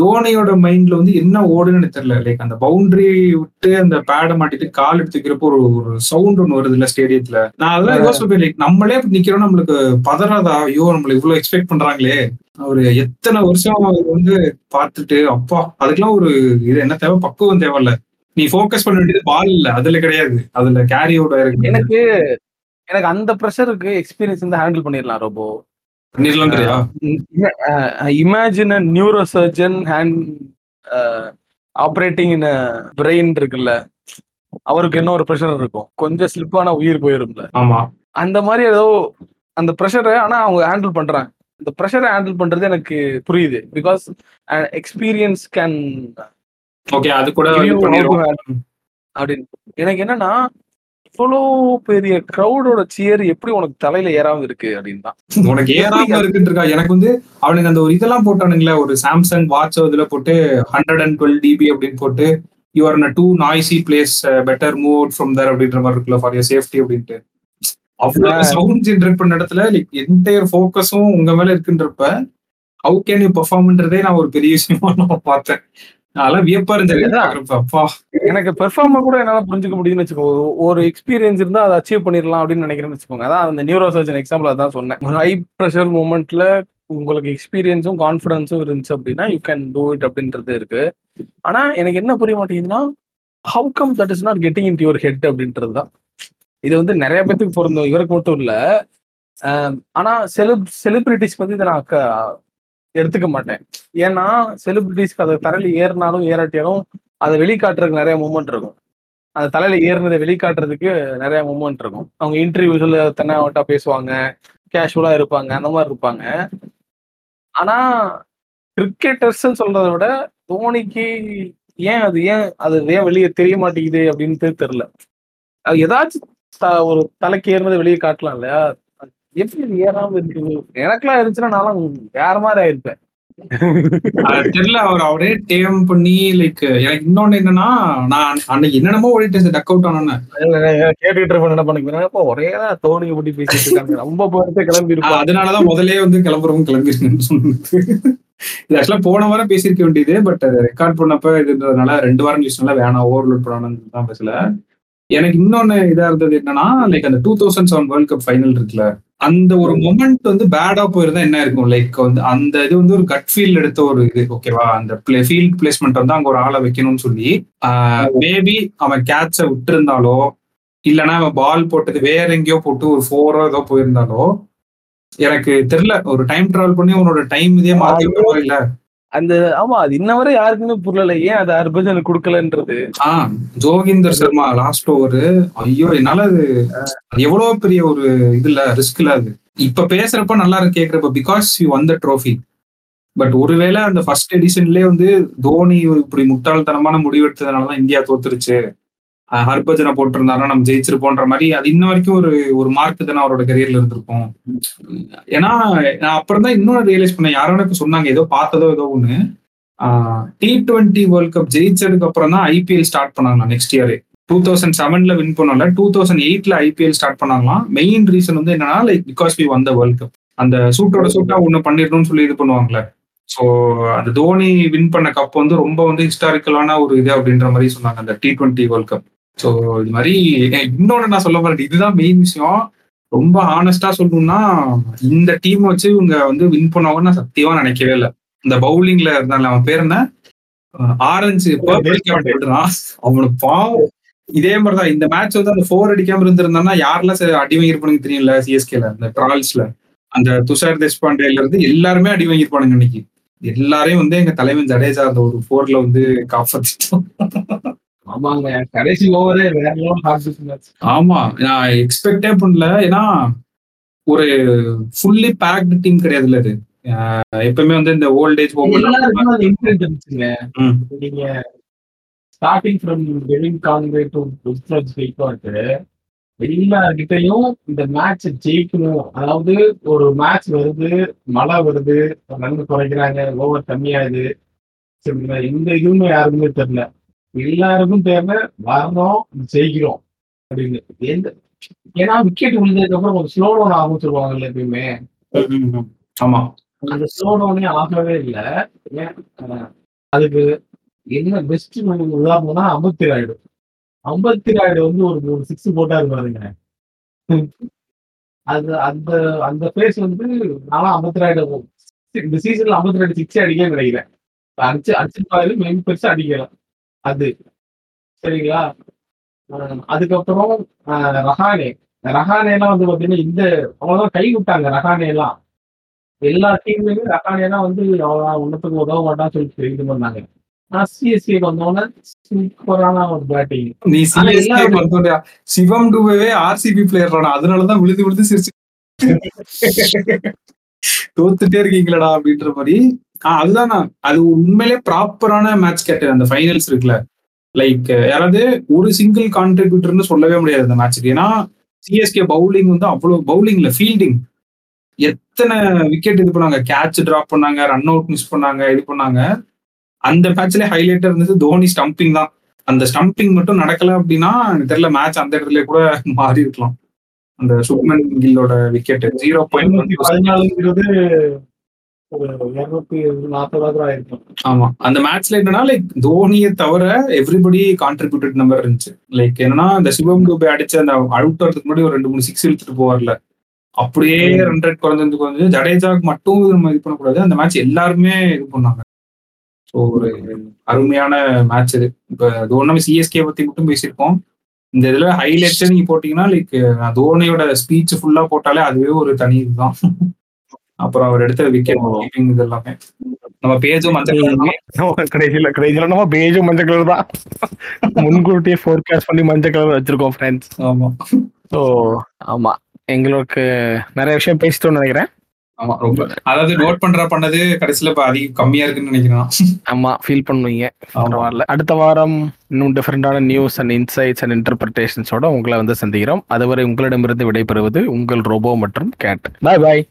தோனியோட மைண்ட்ல வந்து என்ன ஓடுன்னு தெரியல. லைக் அந்த பவுண்டரி விட்டு அந்த பேடை மாட்டிட்டு கால் எடுத்துக்கிறப்போ ஒரு ஒரு சவுண்ட் ஒன்று வருது இல்ல ஸ்டேடியத்துல. நான் அதெல்லாம் யோசிப்பேன் லைக் நம்மளே நிக்கிறோம் நம்மளுக்கு பதறாதா, ஐயோ நம்மள இவ்வளவு எக்ஸ்பெக்ட் பண்றாங்களே, ஒரு எத்தனை வருஷம் அவர் வந்து பார்த்துட்டு அப்பா அதுக்கெல்லாம் ஒரு இது என்ன தேவை, பக்குவம் தேவையில்ல. நீ போக்கஸ் பண்ண வேண்டியது பால் இல்ல, அதுல கிடையாது, அதுல கேரி அவுட் ஆயிருக்கு. எனக்கு எனக்கு அந்த ப்ரெஷருக்கு எக்ஸ்பீரியன்ஸ் வந்து ஹேண்டில் பண்ணிடலாம் robo imagine neuro surgeon hand operating in brain இருக்குல்ல, அவருக்கு என்ன ஒரு ப்ரெஷர் இருக்கும், கொஞ்சம் ஸ்லிப்பான உயிர் போயிரும்ல. ஆமா அந்த மாதிரி ஏதோ அந்த ப்ரெஷரை ஆனா அவங்க ஹேண்டில் பண்றாங்க. இந்த ப்ரெஷரை ஹேண்டில் பண்றது எனக்கு புரியுது பிகாஸ் எக்ஸ்பீரியன்ஸ் கேன் அப்படின்னு. எனக்கு என்னன்னா இவ்வளோ பெரிய கிரௌடோட சியர் எப்படி உனக்கு தலையில ஏறாம இருக்கு அப்படின்னு தான் உனக்கு ஏறாம இருக்குன்னு இருக்கா. எனக்கு வந்து அவனுக்கு அந்த ஒரு இதெல்லாம் போட்டானுங்களே, ஒரு சாம்சங் வாட்ச் இதுல போட்டு ஹண்ட்ரட் அண்ட் டுவெல் டிபி அப்படின்னு போட்டு you are in a too noisy place better move out from there அப்படின்ற மாதிரி இருக்குல்ல ஃபார் யுவர் சேஃப்டி அப்படின்ட்டு. அவ்வளவு சவுண்ட் ஜென்ரேட் பண்ண இடத்துல லைக் என்டையர் ஃபோக்கஸும் உங்க மேல இருக்குன்றப்ப ஹவு கேன் யூ பெர்ஃபார்ம்ன்றதே நான் ஒரு பெரிய விஷயமா நான் பார்த்தேன். அதெல்லாம் வியப்பா இருந்துப்பா. எனக்கு பெர்ஃபார்ம கூட என்னால புரிஞ்சுக்க முடியுதுன்னு வச்சுக்கோ, ஒரு எக்ஸ்பீரியன்ஸ் இருந்தா அதை அச்சீவ் பண்ணிடலாம் அப்படின்னு நினைக்கிறேன்னு வச்சுக்கோங்க. அதான் அந்த நியூரோ சர்ஜன் எக்ஸாம்பிள் அதான் சொன்னேன். ஹை ப்ரெஷர் மூமெண்ட்ல உங்களுக்கு எக்ஸ்பீரியன்ஸும் கான்ஃபிடன்ஸும் இருந்துச்சு அப்படின்னா யூ கேன் டூ இட் அப்படின்றது இருக்கு. ஆனா எனக்கு என்ன புரிய மாட்டேங்குதுன்னா how come that is not getting in to your head அப்படின்றது தான். இது வந்து நிறைய பேத்துக்கு பொருந்தோம், இவருக்கு மட்டும் இல்ல. ஆனா செலி செலிபிரிட்டிஸ் பத்தி இதை நான் எடுத்துக்க மாட்டேன். ஏன்னா செலிபிரிட்டிஸ்க்கு அதை தலையில ஏறினாலும் ஏறாட்டியாலும் அதை வெளிக்காட்டுறதுக்கு நிறைய மூமெண்ட் இருக்கும். அந்த தலையில ஏறினதை வெளிக்காட்டுறதுக்கு நிறைய மூமெண்ட் இருக்கும். அவங்க இன்டர்வியூஸ்ல தன்னாவட்டா பேசுவாங்க, கேஷுவலா இருப்பாங்க, அந்த மாதிரி இருப்பாங்க. ஆனா கிரிக்கெட்டர்ஸ்ன்னு சொல்றதை விட தோனிக்கு ஏன் அது ஏன் அது ஏன் வெளியே தெரிய மாட்டேங்குது அப்படின்னு தெரியல. அது ஏதாச்சும் ஒரு தலைக்கு ஏறினதை வெளியே காட்டலாம் இல்லையா, எப்படி ஏறாம இருக்குது. எனக்குலாம் இருந்துச்சுன்னா நானும் வேற மாதிரி ஆயிருப்பேன் தெரியல. அவர் அவரே டேம் பண்ணி லைக் எனக்கு இன்னொன்னு என்னன்னா நான் அன்னைக்கு என்னென்னமோ ஓடிட்டு டக் அவுட் ஆனோன்னு கேட்டுக்கிட்டு இருப்பேன். என்ன பண்ணிக்கிறேன் ஒரே தான் தோனி ஓட்டி பேசிட்டு இருக்காங்க, ரொம்ப பேருக்கு கிளம்பி இருப்பேன். அதனாலதான் முதலே வந்து கிளம்புறவங்க கிளம்பிருக்கேன்னு சொன்னது. இது ஆக்சுவலா போன வாரம் பேசியிருக்க வேண்டியது, பட் ரெக்கார்ட் பண்ணப்ப இதுன்றதுனால ரெண்டு வாரம் யூஸ்னால வேணாம் ஓவர்லோட் பண்ணணும்னு தான் பேசல. எனக்கு இன்னொன்னு இதா இருந்தது என்னன்னா லைக் அந்த two thousand seven world cup final இருக்குல்ல, அந்த ஒரு மொமெண்ட் வந்து பேடா போயிருந்தா என்ன இருக்கும். லைக் வந்து அந்த இது வந்து ஒரு கட் ஃபீல் எடுத்த ஒரு இது ஓகேவா, அந்த ஃபீல்ட் பிளேஸ்மெண்ட் வந்து அங்க ஒரு ஆளை வைக்கணும்னு சொல்லி மேபி அவன் கேட்ச விட்டு இருந்தாலோ இல்லைன்னா அவன் பால் போட்டது வேற எங்கேயோ போட்டு ஒரு ஃபோரோ ஏதோ போயிருந்தாலோ எனக்கு தெரியல. ஒரு டைம் டிராவல் பண்ணி உன்னோட டைம் இதே மாத்திட்டோ இல்ல அந்த. ஆமா அது இன்ன வரை யாருக்குமே புரியல ஏன் அது ஹர்பஜனுக்கு கொடுக்கலன்றது. ஆஹ் ஜோகிந்தர் சர்மா லாஸ்ட் ஓவரு, ஐயோ என்னால அது எவ்வளவு பெரிய ஒரு இதுல ரிஸ்க் இல்ல. அது இப்ப பேசுறப்ப நல்லா இருக்கு கேக்குறப்ப பிகாஸ் யூ வந்த ட்ரோஃபி. பட் ஒருவேளை அந்த ஃபர்ஸ்ட் எடிஷன்லயே வந்து தோனி இப்படி முட்டாள்தனமான முடிவு எடுத்ததுனாலதான் இந்தியா தோத்துருச்சு, ஹர்பஜனை போட்டிருந்தாருன்னா நம்ம ஜெயிச்சிருப்போன்ற மாதிரி அது இன்ன வரைக்கும் ஒரு ஒரு மார்க் தானே அவரோட கரியர்ல இருந்திருக்கும். ஏன்னா நான் அப்புறம் தான் இன்னொன்னு ரியலைஸ் பண்ணேன், யாரோனக்கு சொன்னாங்க ஏதோ பார்த்ததோ ஏதோ ஒன்று, டி டுவெண்ட்டி வேர்ல்ட் கப் ஜெயிச்சதுக்கு அப்புறம் தான் ஐபிஎல் ஸ்டார்ட் பண்ணாங்க. நெக்ஸ்ட் இயர் டூ தௌசண்ட் செவன்ல வின் பண்ணல, டூ தௌசண்ட் எயிட்ல ஐபிஎல் ஸ்டார்ட் பண்ணாங்களாம். மெயின் ரீசன் வந்து என்னன்னா லைக் பிகாஸ் வி வந்த வேர்ல்ட் கப் அந்த சூட்டோட சூட்டா ஒன்று பண்ணிடணும்னு சொல்லி இது பண்ணுவாங்களே. ஸோ அந்த தோனி வின் பண்ண கப் வந்து ரொம்ப வந்து ஹிஸ்டாரிக்கலான ஒரு இது அப்படின்ற மாதிரி சொன்னாங்க அந்த T twenty world cup. So இது மாதிரி இன்னொன்னு நான் சொல்ல போறேன், இதுதான் மெயின் விஷயம். ரொம்ப ஆனஸ்டா சொல்லணும்னா இந்த டீம் வச்சு இவங்க வந்து வின் பண்ணுவாங்கன்னு நான் சத்தியமா நினைக்கவே இல்லை. இந்த பவுலிங்ல இருந்தாலும் அவன் பேர் என்ன ஆரஞ்சு அவனுக்கு பாவம். இதே மாதிரிதான் இந்த மேட்ச் வந்து அந்த ஃபோர் அடிக்காம இருந்திருந்தான்னா யாரெல்லாம் அடி வாங்கியிருப்பானுங்க தெரியல. சிஎஸ்கேல அந்த டிரால்ஸ்ல அந்த துஷார் தேஷ்பாண்டேல இருந்து எல்லாருமே அடி வாங்கியிருப்பானுங்க. இன்னைக்கு எல்லாரையும் வந்து எங்க தலைவன் ஜடேஜா அந்த ஒரு போர்ல வந்து காப்பாத்திட்டோம். ஆமாங்க, கடைசி ஓவரே வேற லெவல். ஆமா, நான் எக்ஸ்பெக்டே பண்ணல. ஏன்னா ஒரு ஃபுல்லி பேக்டு டீம் கிடையாதுல்ல இது. எப்பவுமே வந்து இந்த ஓல்ட் ஏஜ் போகும் எல்லார்கிட்டையும் இந்த மேட்ச ஜெயிக்கணும். அதாவது ஒரு மேட்ச் வருது, மழை வருது, நன்மை குறைக்கிறாங்க, ஓவர் கம்மியாது, எந்த இதுவுமே யாருக்குமே தெரியல. எல்லாருக்கும் தேவை வரணும், ஜெயிக்கிறோம் அப்படின்னு. எந்த ஏன்னா விக்கெட் விழுந்ததுக்கு அப்புறம் கொஞ்சம் ஸ்லோ டவுன் ஆரம்பிச்சிருவாங்கல்ல எப்பயுமே. ஆமா, அந்த ஸ்லோ டவுனே ஆகவே இல்லை. அதுக்கு என்ன பெஸ்ட் உதாரணம்னா அம்பத்தி ராய்டு. அம்பத்தி ராய்டு வந்து ஒரு ஒரு சிக்ஸ் போட்டா இருப்பாருங்க. அது அந்த அந்த பேஸ் வந்து நானும் அம்பத்தி ராய்டு இந்த சீசன்ல அம்பத்தி ராய்டு சிக்ஸே அடிக்க கிடைக்கிறேன். அடிச்சு அடிச்சிருப்பாரு, மெயின் பெருசா அடிக்கலாம் அது சரிங்களா. அதுக்கப்புறம் ரஹானே ரஹானேலாம் வந்து பார்த்தீங்கன்னா இந்த அவ்வளோதான் கை விட்டாங்க. ரஹானேலாம் எல்லா டீம்லையுமே ரஹானேலாம் வந்து அவ்வளோ ஒன்றுத்துக்கு உதவ மாட்டான்னு சொல்லிட்டு இது பண்ணாங்க. ஆனா சிஎஸ்கே வந்தோன்னா சூப்பரான ஒரு பேட்டிங். நீ CSK Shivam Dube RCB player, அதனாலதான் விழுந்து விழுந்து சிரிச்சு தோத்துட்டே இருக்கீங்களடா அப்படின்ற மாதிரி. ஆஹ் அதுதான் நான் அது உண்மையிலே ப்ராப்பரான மேட்ச் கேட்டேன். அந்த ஃபைனல்ஸ் இருக்குல்ல, லைக் யாராவது ஒரு சிங்கிள் கான்ட்ரிபியூட்டர்னு சொல்லவே முடியாது அந்த மேட்சுக்கு. ஏன்னா சிஎஸ்கே பவுலிங் வந்து அவ்வளவு, பவுலிங்ல ஃபீல்டிங் எத்தனை விக்கெட் இது பண்ணாங்க, கேட்ச் டிராப் பண்ணாங்க, ரன் அவுட் மிஸ் பண்ணாங்க, இது பண்ணாங்க. அந்த மேட்ச்ல ஹைலைட்டா இருந்தது தோனி ஸ்டம்பிங் தான். அந்த ஸ்டம்பிங் மட்டும் நடக்கல அப்படின்னா எனக்கு தெரியல மேட்ச் அந்த இடத்துல கூட மாறி இருக்கலாம். அந்த சுப்மன் கில்லோட விக்கெட் ஜீரோ பாயிண்ட் என்னன்னா லைக் தோனியை தவிர எவ்ரிபடி கான்ட்ரிபியூட்டட் நம்பர் இருந்துச்சு. லைக் என்னன்னா இந்த சிவம் டூபே அடிச்சு அந்த அவுட் வரதுக்கு முன்னாடி ஒரு ரெண்டு மூணு சிக்ஸ் இழுத்துட்டு போவார்ல, அப்படியே ரன் ரேட் குறைஞ்சது குறைஞ்சு ஜடேஜாவுக்கு மட்டும் நம்ம இது பண்ணக்கூடாது. அந்த மேட்ச் எல்லாருமே இது பண்ணாங்க. ஸோ ஒரு அருமையான மேட்ச் இது. இப்போ தோனி சிஎஸ்கே பத்தி மட்டும் பேசியிருக்கோம். இந்த இதுல ஹைலைட்ஸ் நீங்க போட்டீங்கன்னா லைக் தோனியோட ஸ்பீச் ஃபுல்லா போட்டாலே அதுவே ஒரு தனி இதுதான். அப்புறம் அவர் எடுத்த விக்கெட் இதெல்லாமே நம்ம பேஜும் கடைசியில கடைசியில நம்ம பேஜும் மஞ்சள் கலர் தான் முன்கூட்டியே ஃபோர்காஸ்ட் பண்ணி மஞ்சள் கலர் வச்சிருக்கோம் ஃப்ரெண்ட்ஸ். ஆமா, ஸோ ஆமா எங்களுக்கு நிறைய விஷயம் பேசிட்டோம்னு நினைக்கிறேன். ஆமா ரொம்ப, அதாவது நோட் பண்ற பண்ணது கடைசியில இப்போ அதிகம் கம்மியா இருக்குன்னு நினைக்கிறேன். ஆமா ஃபீல் பண்ணுவீங்க. பரவாயில்ல, அடுத்த வாரம் இன்னும் டிஃப்ரெண்டான நியூஸ் அண்ட் இன்சைட்ஸ் அண்ட் இன்டர்பிரேஷன்ஸோட உங்களை வந்து சந்திக்கிறோம். அதுவரை உங்களிடமிருந்து விடைபெறுவது உங்கள் ரோபோ மற்றும் கேட். பாய் பாய்.